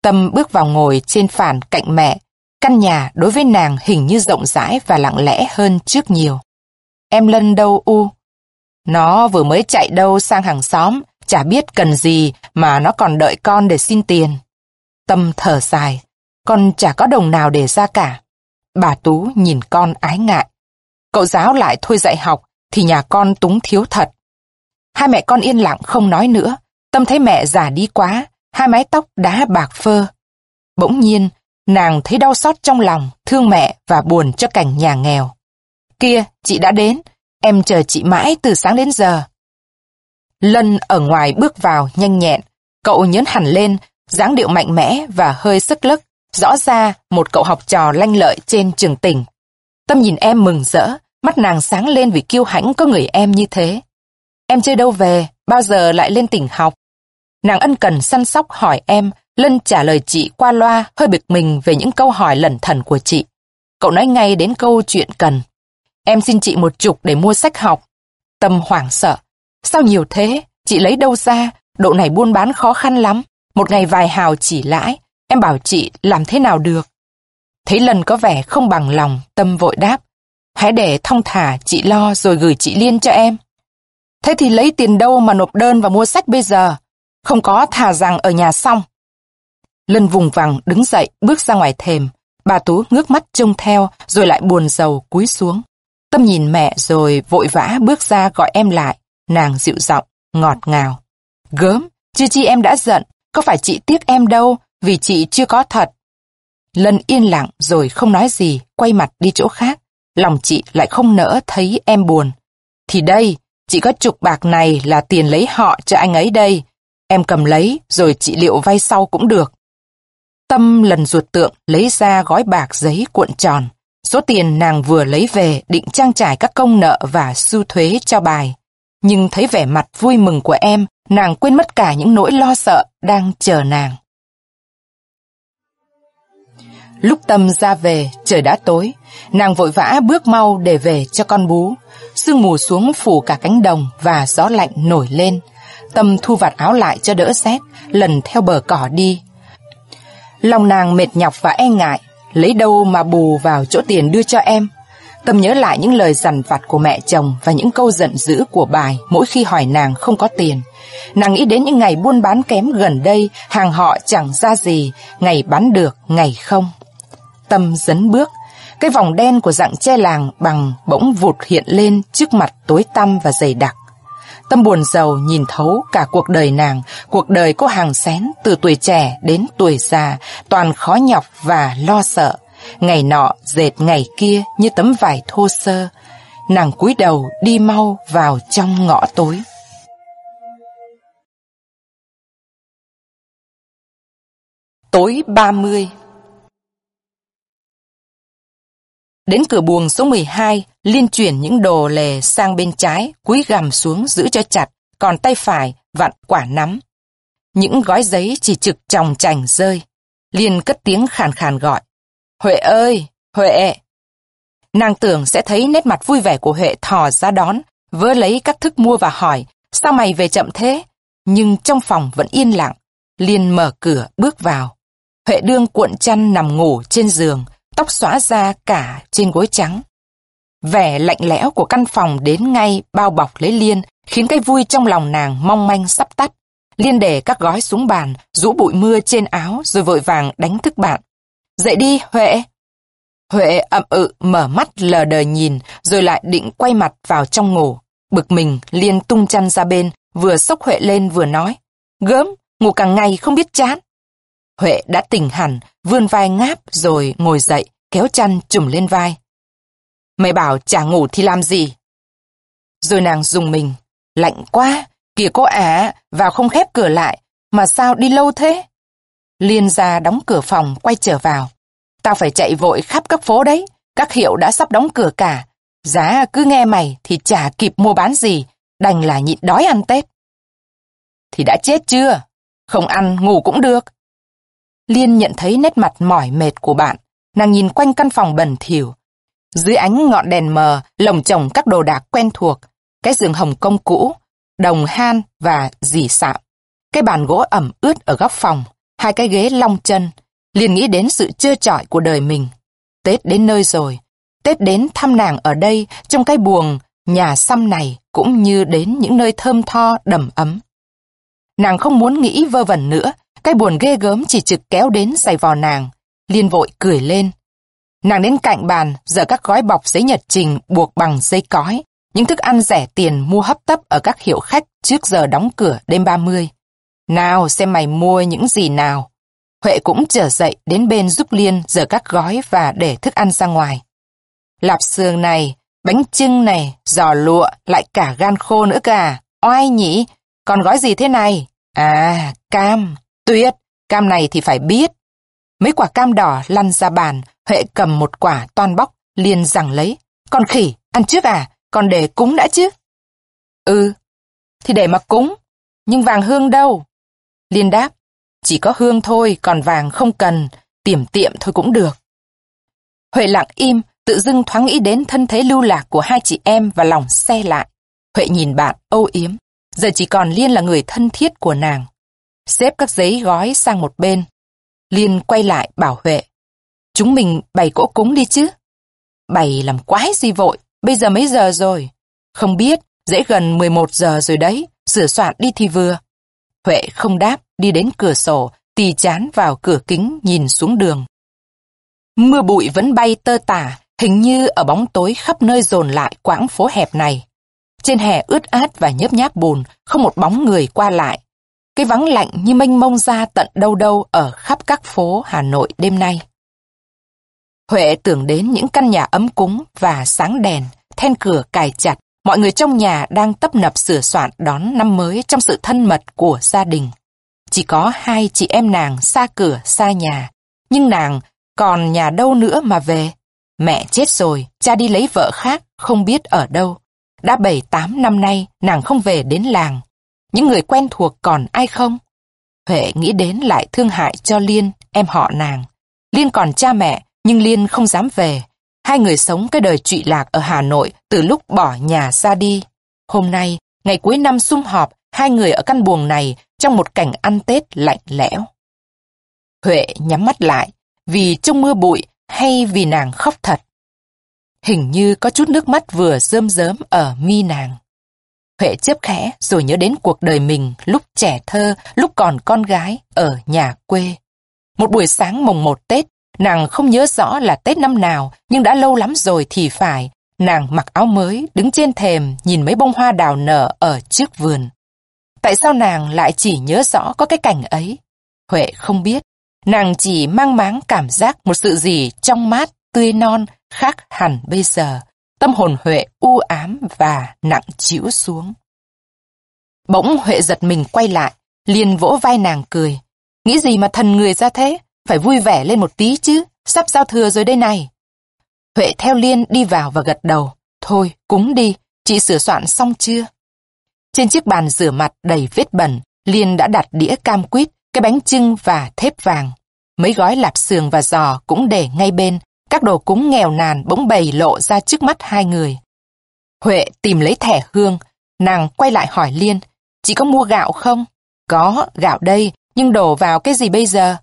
Tâm bước vào ngồi trên phản cạnh mẹ. Căn nhà đối với nàng hình như rộng rãi và lặng lẽ hơn trước nhiều. Em Lân đâu U? Nó vừa mới chạy đâu sang hàng xóm, chả biết cần gì mà nó còn đợi con để xin tiền. Tâm thở dài, con chả có đồng nào để ra cả. Bà Tú nhìn con ái ngại. Cậu giáo lại thôi dạy học thì nhà con túng thiếu thật. Hai mẹ con yên lặng không nói nữa. Tâm thấy mẹ già đi quá, hai mái tóc đã bạc phơ. Bỗng nhiên, nàng thấy đau xót trong lòng, thương mẹ và buồn cho cảnh nhà nghèo. Kia, chị đã đến, em chờ chị mãi từ sáng đến giờ. Lân ở ngoài bước vào nhanh nhẹn, cậu nhớn hẳn lên, dáng điệu mạnh mẽ và hơi sức lấc, rõ ra một cậu học trò lanh lợi trên trường tỉnh. Tâm nhìn em mừng rỡ, mắt nàng sáng lên vì kiêu hãnh có người em như thế. Em chơi đâu về, bao giờ lại lên tỉnh học? Nàng ân cần săn sóc hỏi em, Lân trả lời chị qua loa, hơi bực mình về những câu hỏi lẩn thẩn của chị. Cậu nói ngay đến câu chuyện cần. Em xin chị một chục để mua sách học. Tâm hoảng sợ. Sao nhiều thế? Chị lấy đâu ra? Độ này buôn bán khó khăn lắm. Một ngày vài hào chỉ lãi. Em bảo chị làm thế nào được? Thấy Lân có vẻ không bằng lòng, Tâm vội đáp. Hãy để thong thả chị lo rồi gửi chị Liên cho em. Thế thì lấy tiền đâu mà nộp đơn và mua sách bây giờ? Không có thà rằng ở nhà xong. Lân vùng vằng đứng dậy bước ra ngoài thềm. Bà Tú ngước mắt trông theo rồi lại buồn rầu cúi xuống. Tâm nhìn mẹ rồi vội vã bước ra gọi em lại. Nàng dịu giọng, ngọt ngào. Gớm, chưa chi em đã giận. Có phải chị tiếc em đâu, vì chị chưa có thật. Lân yên lặng rồi không nói gì, quay mặt đi chỗ khác. Lòng chị lại không nỡ thấy em buồn. Thì đây, chị có chục bạc này là tiền lấy họ cho anh ấy đây. Em cầm lấy rồi chị liệu vay sau cũng được. Tâm lần ruột tượng lấy ra gói bạc giấy cuộn tròn. Số tiền nàng vừa lấy về định trang trải các công nợ và sưu thuế cho bài. Nhưng thấy vẻ mặt vui mừng của em, nàng quên mất cả những nỗi lo sợ đang chờ nàng. Lúc Tâm ra về, trời đã tối. Nàng vội vã bước mau để về cho con bú. Sương mù xuống phủ cả cánh đồng và gió lạnh nổi lên. Tâm thu vạt áo lại cho đỡ rét, lần theo bờ cỏ đi. Lòng nàng mệt nhọc và e ngại. Lấy đâu mà bù vào chỗ tiền đưa cho em? Tâm nhớ lại những lời dằn vặt của mẹ chồng và những câu giận dữ của bài mỗi khi hỏi nàng không có tiền. Nàng nghĩ đến những ngày buôn bán kém gần đây, hàng họ chẳng ra gì, ngày bán được, ngày không. Tâm dấn bước, cái vòng đen của rặng tre làng bằng bỗng vụt hiện lên trước mặt tối tăm và dày đặc. Tâm buồn rầu nhìn thấu cả cuộc đời nàng, cuộc đời cô hàng xén từ tuổi trẻ đến tuổi già, toàn khó nhọc và lo sợ. Ngày nọ dệt ngày kia như tấm vải thô sơ. Nàng cúi đầu đi mau vào trong ngõ tối. Tối ba mươi. Đến cửa buồng số mười hai, Liên chuyển những đồ lề sang bên trái, cúi gằm xuống giữ cho chặt, còn tay phải vặn quả nắm. Những gói giấy chỉ trực chòng chành rơi. Liên cất tiếng khàn khàn gọi. Huệ ơi, Huệ! Nàng tưởng sẽ thấy nét mặt vui vẻ của Huệ thò ra đón, vớ lấy các thức mua và hỏi, sao mày về chậm thế? Nhưng trong phòng vẫn yên lặng. Liên mở cửa bước vào. Huệ đương cuộn chăn nằm ngủ trên giường, tóc xõa ra cả trên gối trắng. Vẻ lạnh lẽo của căn phòng đến ngay bao bọc lấy Liên, khiến cái vui trong lòng nàng mong manh sắp tắt. Liên để các gói xuống bàn, rũ bụi mưa trên áo rồi vội vàng đánh thức bạn. Dậy đi, Huệ! Huệ ậm ừ mở mắt lờ đờ nhìn, rồi lại định quay mặt vào trong ngủ. Bực mình, Liên tung chăn ra bên, vừa xốc Huệ lên vừa nói. Gớm, ngủ cả ngày không biết chán. Huệ đã tỉnh hẳn, vươn vai ngáp rồi ngồi dậy, kéo chăn trùm lên vai. Mày bảo chả ngủ thì làm gì? Rồi nàng rùng mình, lạnh quá, kìa cô ả, vào không khép cửa lại, mà sao đi lâu thế? Liên ra đóng cửa phòng, quay trở vào. Tao phải chạy vội khắp các phố đấy, các hiệu đã sắp đóng cửa cả. Giá cứ nghe mày thì chả kịp mua bán gì, đành là nhịn đói ăn Tết. Thì đã chết chưa? Không ăn, ngủ cũng được. Liên nhận thấy nét mặt mỏi mệt của bạn, nàng nhìn quanh căn phòng bẩn thỉu. Dưới ánh ngọn đèn mờ, lồng chồng các đồ đạc quen thuộc, cái giường Hồng Kông cũ, đồng han và dì sạm, cái bàn gỗ ẩm ướt ở góc phòng, hai cái ghế long chân. Liền nghĩ đến sự trơ trọi của đời mình. Tết đến nơi rồi, Tết đến thăm nàng ở đây, trong cái buồng, nhà xăm này, cũng như đến những nơi thơm tho, đầm ấm. Nàng không muốn nghĩ vơ vẩn nữa, cái buồn ghê gớm chỉ trực kéo đến giày vò nàng. Liên vội cười lên. Nàng đến cạnh bàn, giở các gói bọc giấy nhật trình buộc bằng dây cói, những thức ăn rẻ tiền mua hấp tấp ở các hiệu khách trước giờ đóng cửa đêm ba mươi. Nào, xem mày mua những gì nào. Huệ cũng trở dậy đến bên giúp Liên giở các gói và để thức ăn ra ngoài. Lạp xương này, bánh chưng này, giò lụa, lại cả gan khô nữa cả. Oai nhỉ, còn gói gì thế này? À, cam, tuyệt, cam này thì phải biết. Mấy quả cam đỏ lăn ra bàn, Huệ cầm một quả toan bóc, Liên giằng lấy. Con khỉ, ăn trước à, còn để cúng đã chứ. Ừ, thì để mà cúng, nhưng vàng hương đâu? Liên đáp, chỉ có hương thôi, còn vàng không cần, tìm tiệm thôi cũng được. Huệ lặng im, tự dưng thoáng nghĩ đến thân thế lưu lạc của hai chị em và lòng se lại. Huệ nhìn bạn âu yếm, giờ chỉ còn Liên là người thân thiết của nàng. Xếp các giấy gói sang một bên, Liên quay lại bảo Huệ, chúng mình bày cỗ cúng đi chứ. Bày làm quái gì vội, bây giờ mấy giờ rồi? Không biết, dễ gần mười một giờ rồi đấy, sửa soạn đi thì vừa. Huệ không đáp, đi đến cửa sổ, tì chán vào cửa kính nhìn xuống đường. Mưa bụi vẫn bay tơ tả, hình như ở bóng tối khắp nơi dồn lại quãng phố hẹp này. Trên hè ướt át và nhớp nháp bùn, không một bóng người qua lại. Cái vắng lạnh như mênh mông ra tận đâu đâu ở khắp các phố Hà Nội đêm nay. Huệ tưởng đến những căn nhà ấm cúng và sáng đèn, then cửa cài chặt, mọi người trong nhà đang tấp nập sửa soạn đón năm mới trong sự thân mật của gia đình. Chỉ có hai chị em nàng xa cửa xa nhà, nhưng nàng còn nhà đâu nữa mà về. Mẹ chết rồi, cha đi lấy vợ khác, không biết ở đâu. Đã bảy tám năm nay, nàng không về đến làng. Những người quen thuộc còn ai không? Huệ nghĩ đến lại thương hại cho Liên, em họ nàng. Liên còn cha mẹ, nhưng Liên không dám về. Hai người sống cái đời trụy lạc ở Hà Nội từ lúc bỏ nhà ra đi. Hôm nay, ngày cuối năm sum họp, hai người ở căn buồng này trong một cảnh ăn Tết lạnh lẽo. Huệ nhắm mắt lại, vì trong mưa bụi hay vì nàng khóc thật. Hình như có chút nước mắt vừa rơm rớm ở mi nàng. Huệ chớp khẽ rồi nhớ đến cuộc đời mình lúc trẻ thơ, lúc còn con gái ở nhà quê. Một buổi sáng mồng một Tết, nàng không nhớ rõ là Tết năm nào, nhưng đã lâu lắm rồi thì phải. Nàng mặc áo mới, đứng trên thềm, nhìn mấy bông hoa đào nở ở trước vườn. Tại sao nàng lại chỉ nhớ rõ có cái cảnh ấy? Huệ không biết. Nàng chỉ mang máng cảm giác một sự gì trong mát, tươi non, khác hẳn bây giờ. Tâm hồn Huệ u ám và nặng trĩu xuống. Bỗng Huệ giật mình quay lại, liền vỗ vai nàng cười. Nghĩ gì mà thần người ra thế? Phải vui vẻ lên một tí chứ, sắp giao thừa rồi đây này. Huệ theo Liên đi vào và gật đầu. Thôi, cúng đi, chị sửa soạn xong chưa? Trên chiếc bàn rửa mặt đầy vết bẩn, Liên đã đặt đĩa cam quýt, cái bánh chưng và thép vàng. Mấy gói lạp sườn và giò cũng để ngay bên, các đồ cúng nghèo nàn bỗng bày lộ ra trước mắt hai người. Huệ tìm lấy thẻ hương, nàng quay lại hỏi Liên, chị có mua gạo không? Có, gạo đây, nhưng đổ vào cái gì bây giờ?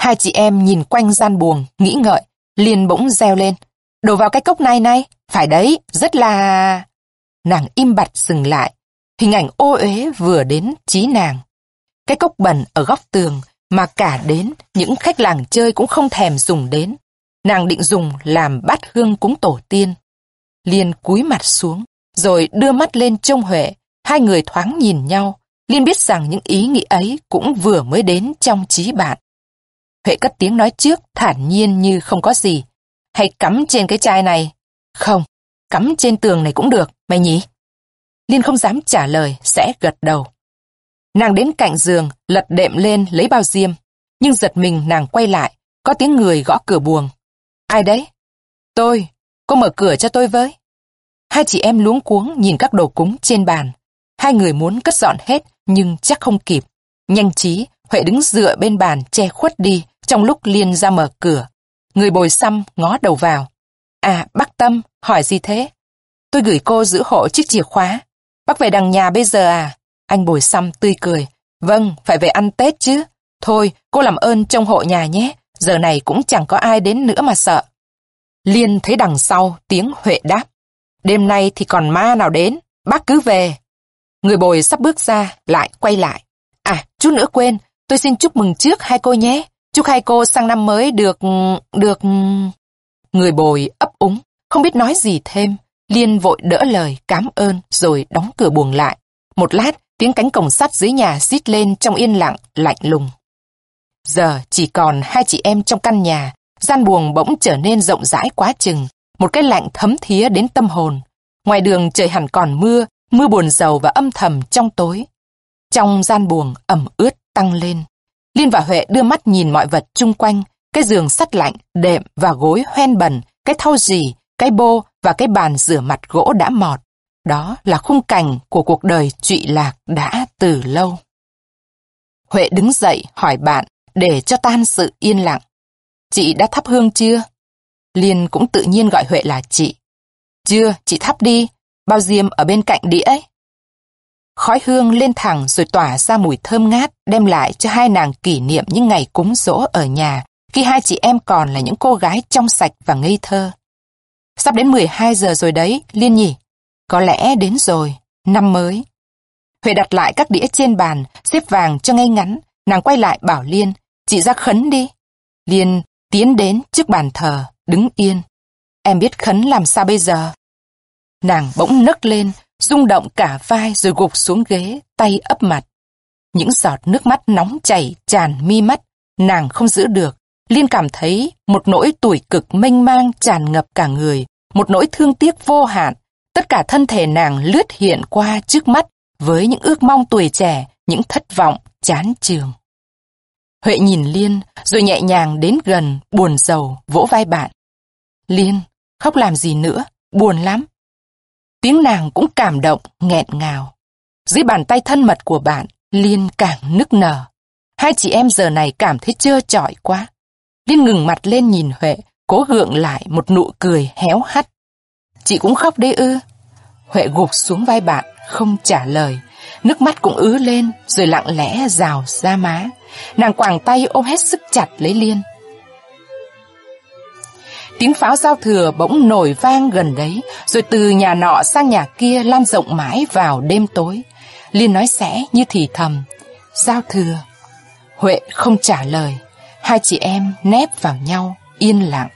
Hai chị em nhìn quanh gian buồng, nghĩ ngợi, Liên bỗng reo lên. Đổ vào cái cốc này này, phải đấy, rất là... Nàng im bặt dừng lại, hình ảnh ô uế vừa đến trí nàng. Cái cốc bẩn ở góc tường mà cả đến những khách làng chơi cũng không thèm dùng đến. Nàng định dùng làm bát hương cúng tổ tiên. Liên cúi mặt xuống, rồi đưa mắt lên trông Huệ, hai người thoáng nhìn nhau. Liên biết rằng những ý nghĩ ấy cũng vừa mới đến trong trí bạn. Huệ cất tiếng nói trước, thản nhiên như không có gì. Hay cắm trên cái chai này? Không, cắm trên tường này cũng được, mày nhỉ? Liên không dám trả lời, sẽ gật đầu. Nàng đến cạnh giường, lật đệm lên lấy bao diêm. Nhưng giật mình nàng quay lại, có tiếng người gõ cửa buồng. Ai đấy? Tôi, cô mở cửa cho tôi với. Hai chị em luống cuống nhìn các đồ cúng trên bàn. Hai người muốn cất dọn hết nhưng chắc không kịp. Nhanh trí, Huệ đứng dựa bên bàn che khuất đi trong lúc Liên ra mở cửa. Người bồi xăm ngó đầu vào. À, bác Tâm, hỏi gì thế? Tôi gửi cô giữ hộ chiếc chìa khóa. Bác về đằng nhà bây giờ à? Anh bồi xăm tươi cười. Vâng, phải về ăn Tết chứ. Thôi, cô làm ơn trông hộ nhà nhé. Giờ này cũng chẳng có ai đến nữa mà sợ. Liên thấy đằng sau tiếng Huệ đáp. Đêm nay thì còn ma nào đến, bác cứ về. Người bồi sắp bước ra, lại quay lại. À, chút nữa quên, tôi xin chúc mừng trước hai cô nhé. Chúc hai cô sang năm mới được... được... Người bồi ấp úng, không biết nói gì thêm. Liên vội đỡ lời cám ơn rồi đóng cửa buồng lại. Một lát, tiếng cánh cổng sắt dưới nhà rít lên trong yên lặng, lạnh lùng. Giờ chỉ còn hai chị em trong căn nhà, gian buồng bỗng trở nên rộng rãi quá chừng. Một cái lạnh thấm thía đến tâm hồn. Ngoài đường trời hẳn còn mưa, mưa buồn rầu và âm thầm trong tối. Trong gian buồng ẩm ướt tăng lên. Liên và Huệ đưa mắt nhìn mọi vật chung quanh. Cái giường sắt lạnh, đệm và gối hoen bẩn, cái thau rỉ, cái bô và cái bàn rửa mặt gỗ đã mọt. Đó là khung cảnh của cuộc đời trụy lạc đã từ lâu. Huệ đứng dậy hỏi bạn để cho tan sự yên lặng. Chị đã thắp hương chưa? Liên cũng tự nhiên gọi Huệ là chị. Chưa, chị thắp đi, bao diêm ở bên cạnh đĩa ấy. Khói hương lên thẳng rồi tỏa ra mùi thơm ngát, đem lại cho hai nàng kỷ niệm những ngày cúng giỗ ở nhà, khi hai chị em còn là những cô gái trong sạch và ngây thơ. Sắp đến mười hai giờ rồi đấy, Liên nhỉ? Có lẽ đến rồi, năm mới. Huệ đặt lại các đĩa trên bàn, xếp vàng cho ngay ngắn, nàng quay lại bảo Liên, chị ra khấn đi. Liên tiến đến trước bàn thờ, đứng yên. Em biết khấn làm sao bây giờ? Nàng bỗng nấc lên, rung động cả vai rồi gục xuống ghế, tay ấp mặt. Những giọt nước mắt nóng chảy tràn mi mắt, nàng không giữ được. Liên cảm thấy một nỗi tủi cực mênh mang tràn ngập cả người, một nỗi thương tiếc vô hạn. Tất cả thân thể nàng lướt hiện qua trước mắt với những ước mong tuổi trẻ, những thất vọng chán chường. Huệ nhìn Liên rồi nhẹ nhàng đến gần, buồn rầu vỗ vai bạn. Liên, khóc làm gì nữa, buồn lắm. Tiếng nàng cũng cảm động, nghẹn ngào. Dưới bàn tay thân mật của bạn, Liên càng nức nở. Hai chị em giờ này cảm thấy trơ trọi quá. Liên ngừng mặt lên nhìn Huệ, cố gượng lại một nụ cười héo hắt. Chị cũng khóc đấy ư? Huệ gục xuống vai bạn, không trả lời. Nước mắt cũng ứ lên, rồi lặng lẽ rào ra má. Nàng quàng tay ôm hết sức chặt lấy Liên. Tiếng pháo giao thừa bỗng nổi vang gần đấy, rồi từ nhà nọ sang nhà kia lan rộng mãi vào đêm tối. Liên nói xẽ như thì thầm, giao thừa. Huệ không trả lời, hai chị em nép vào nhau, yên lặng.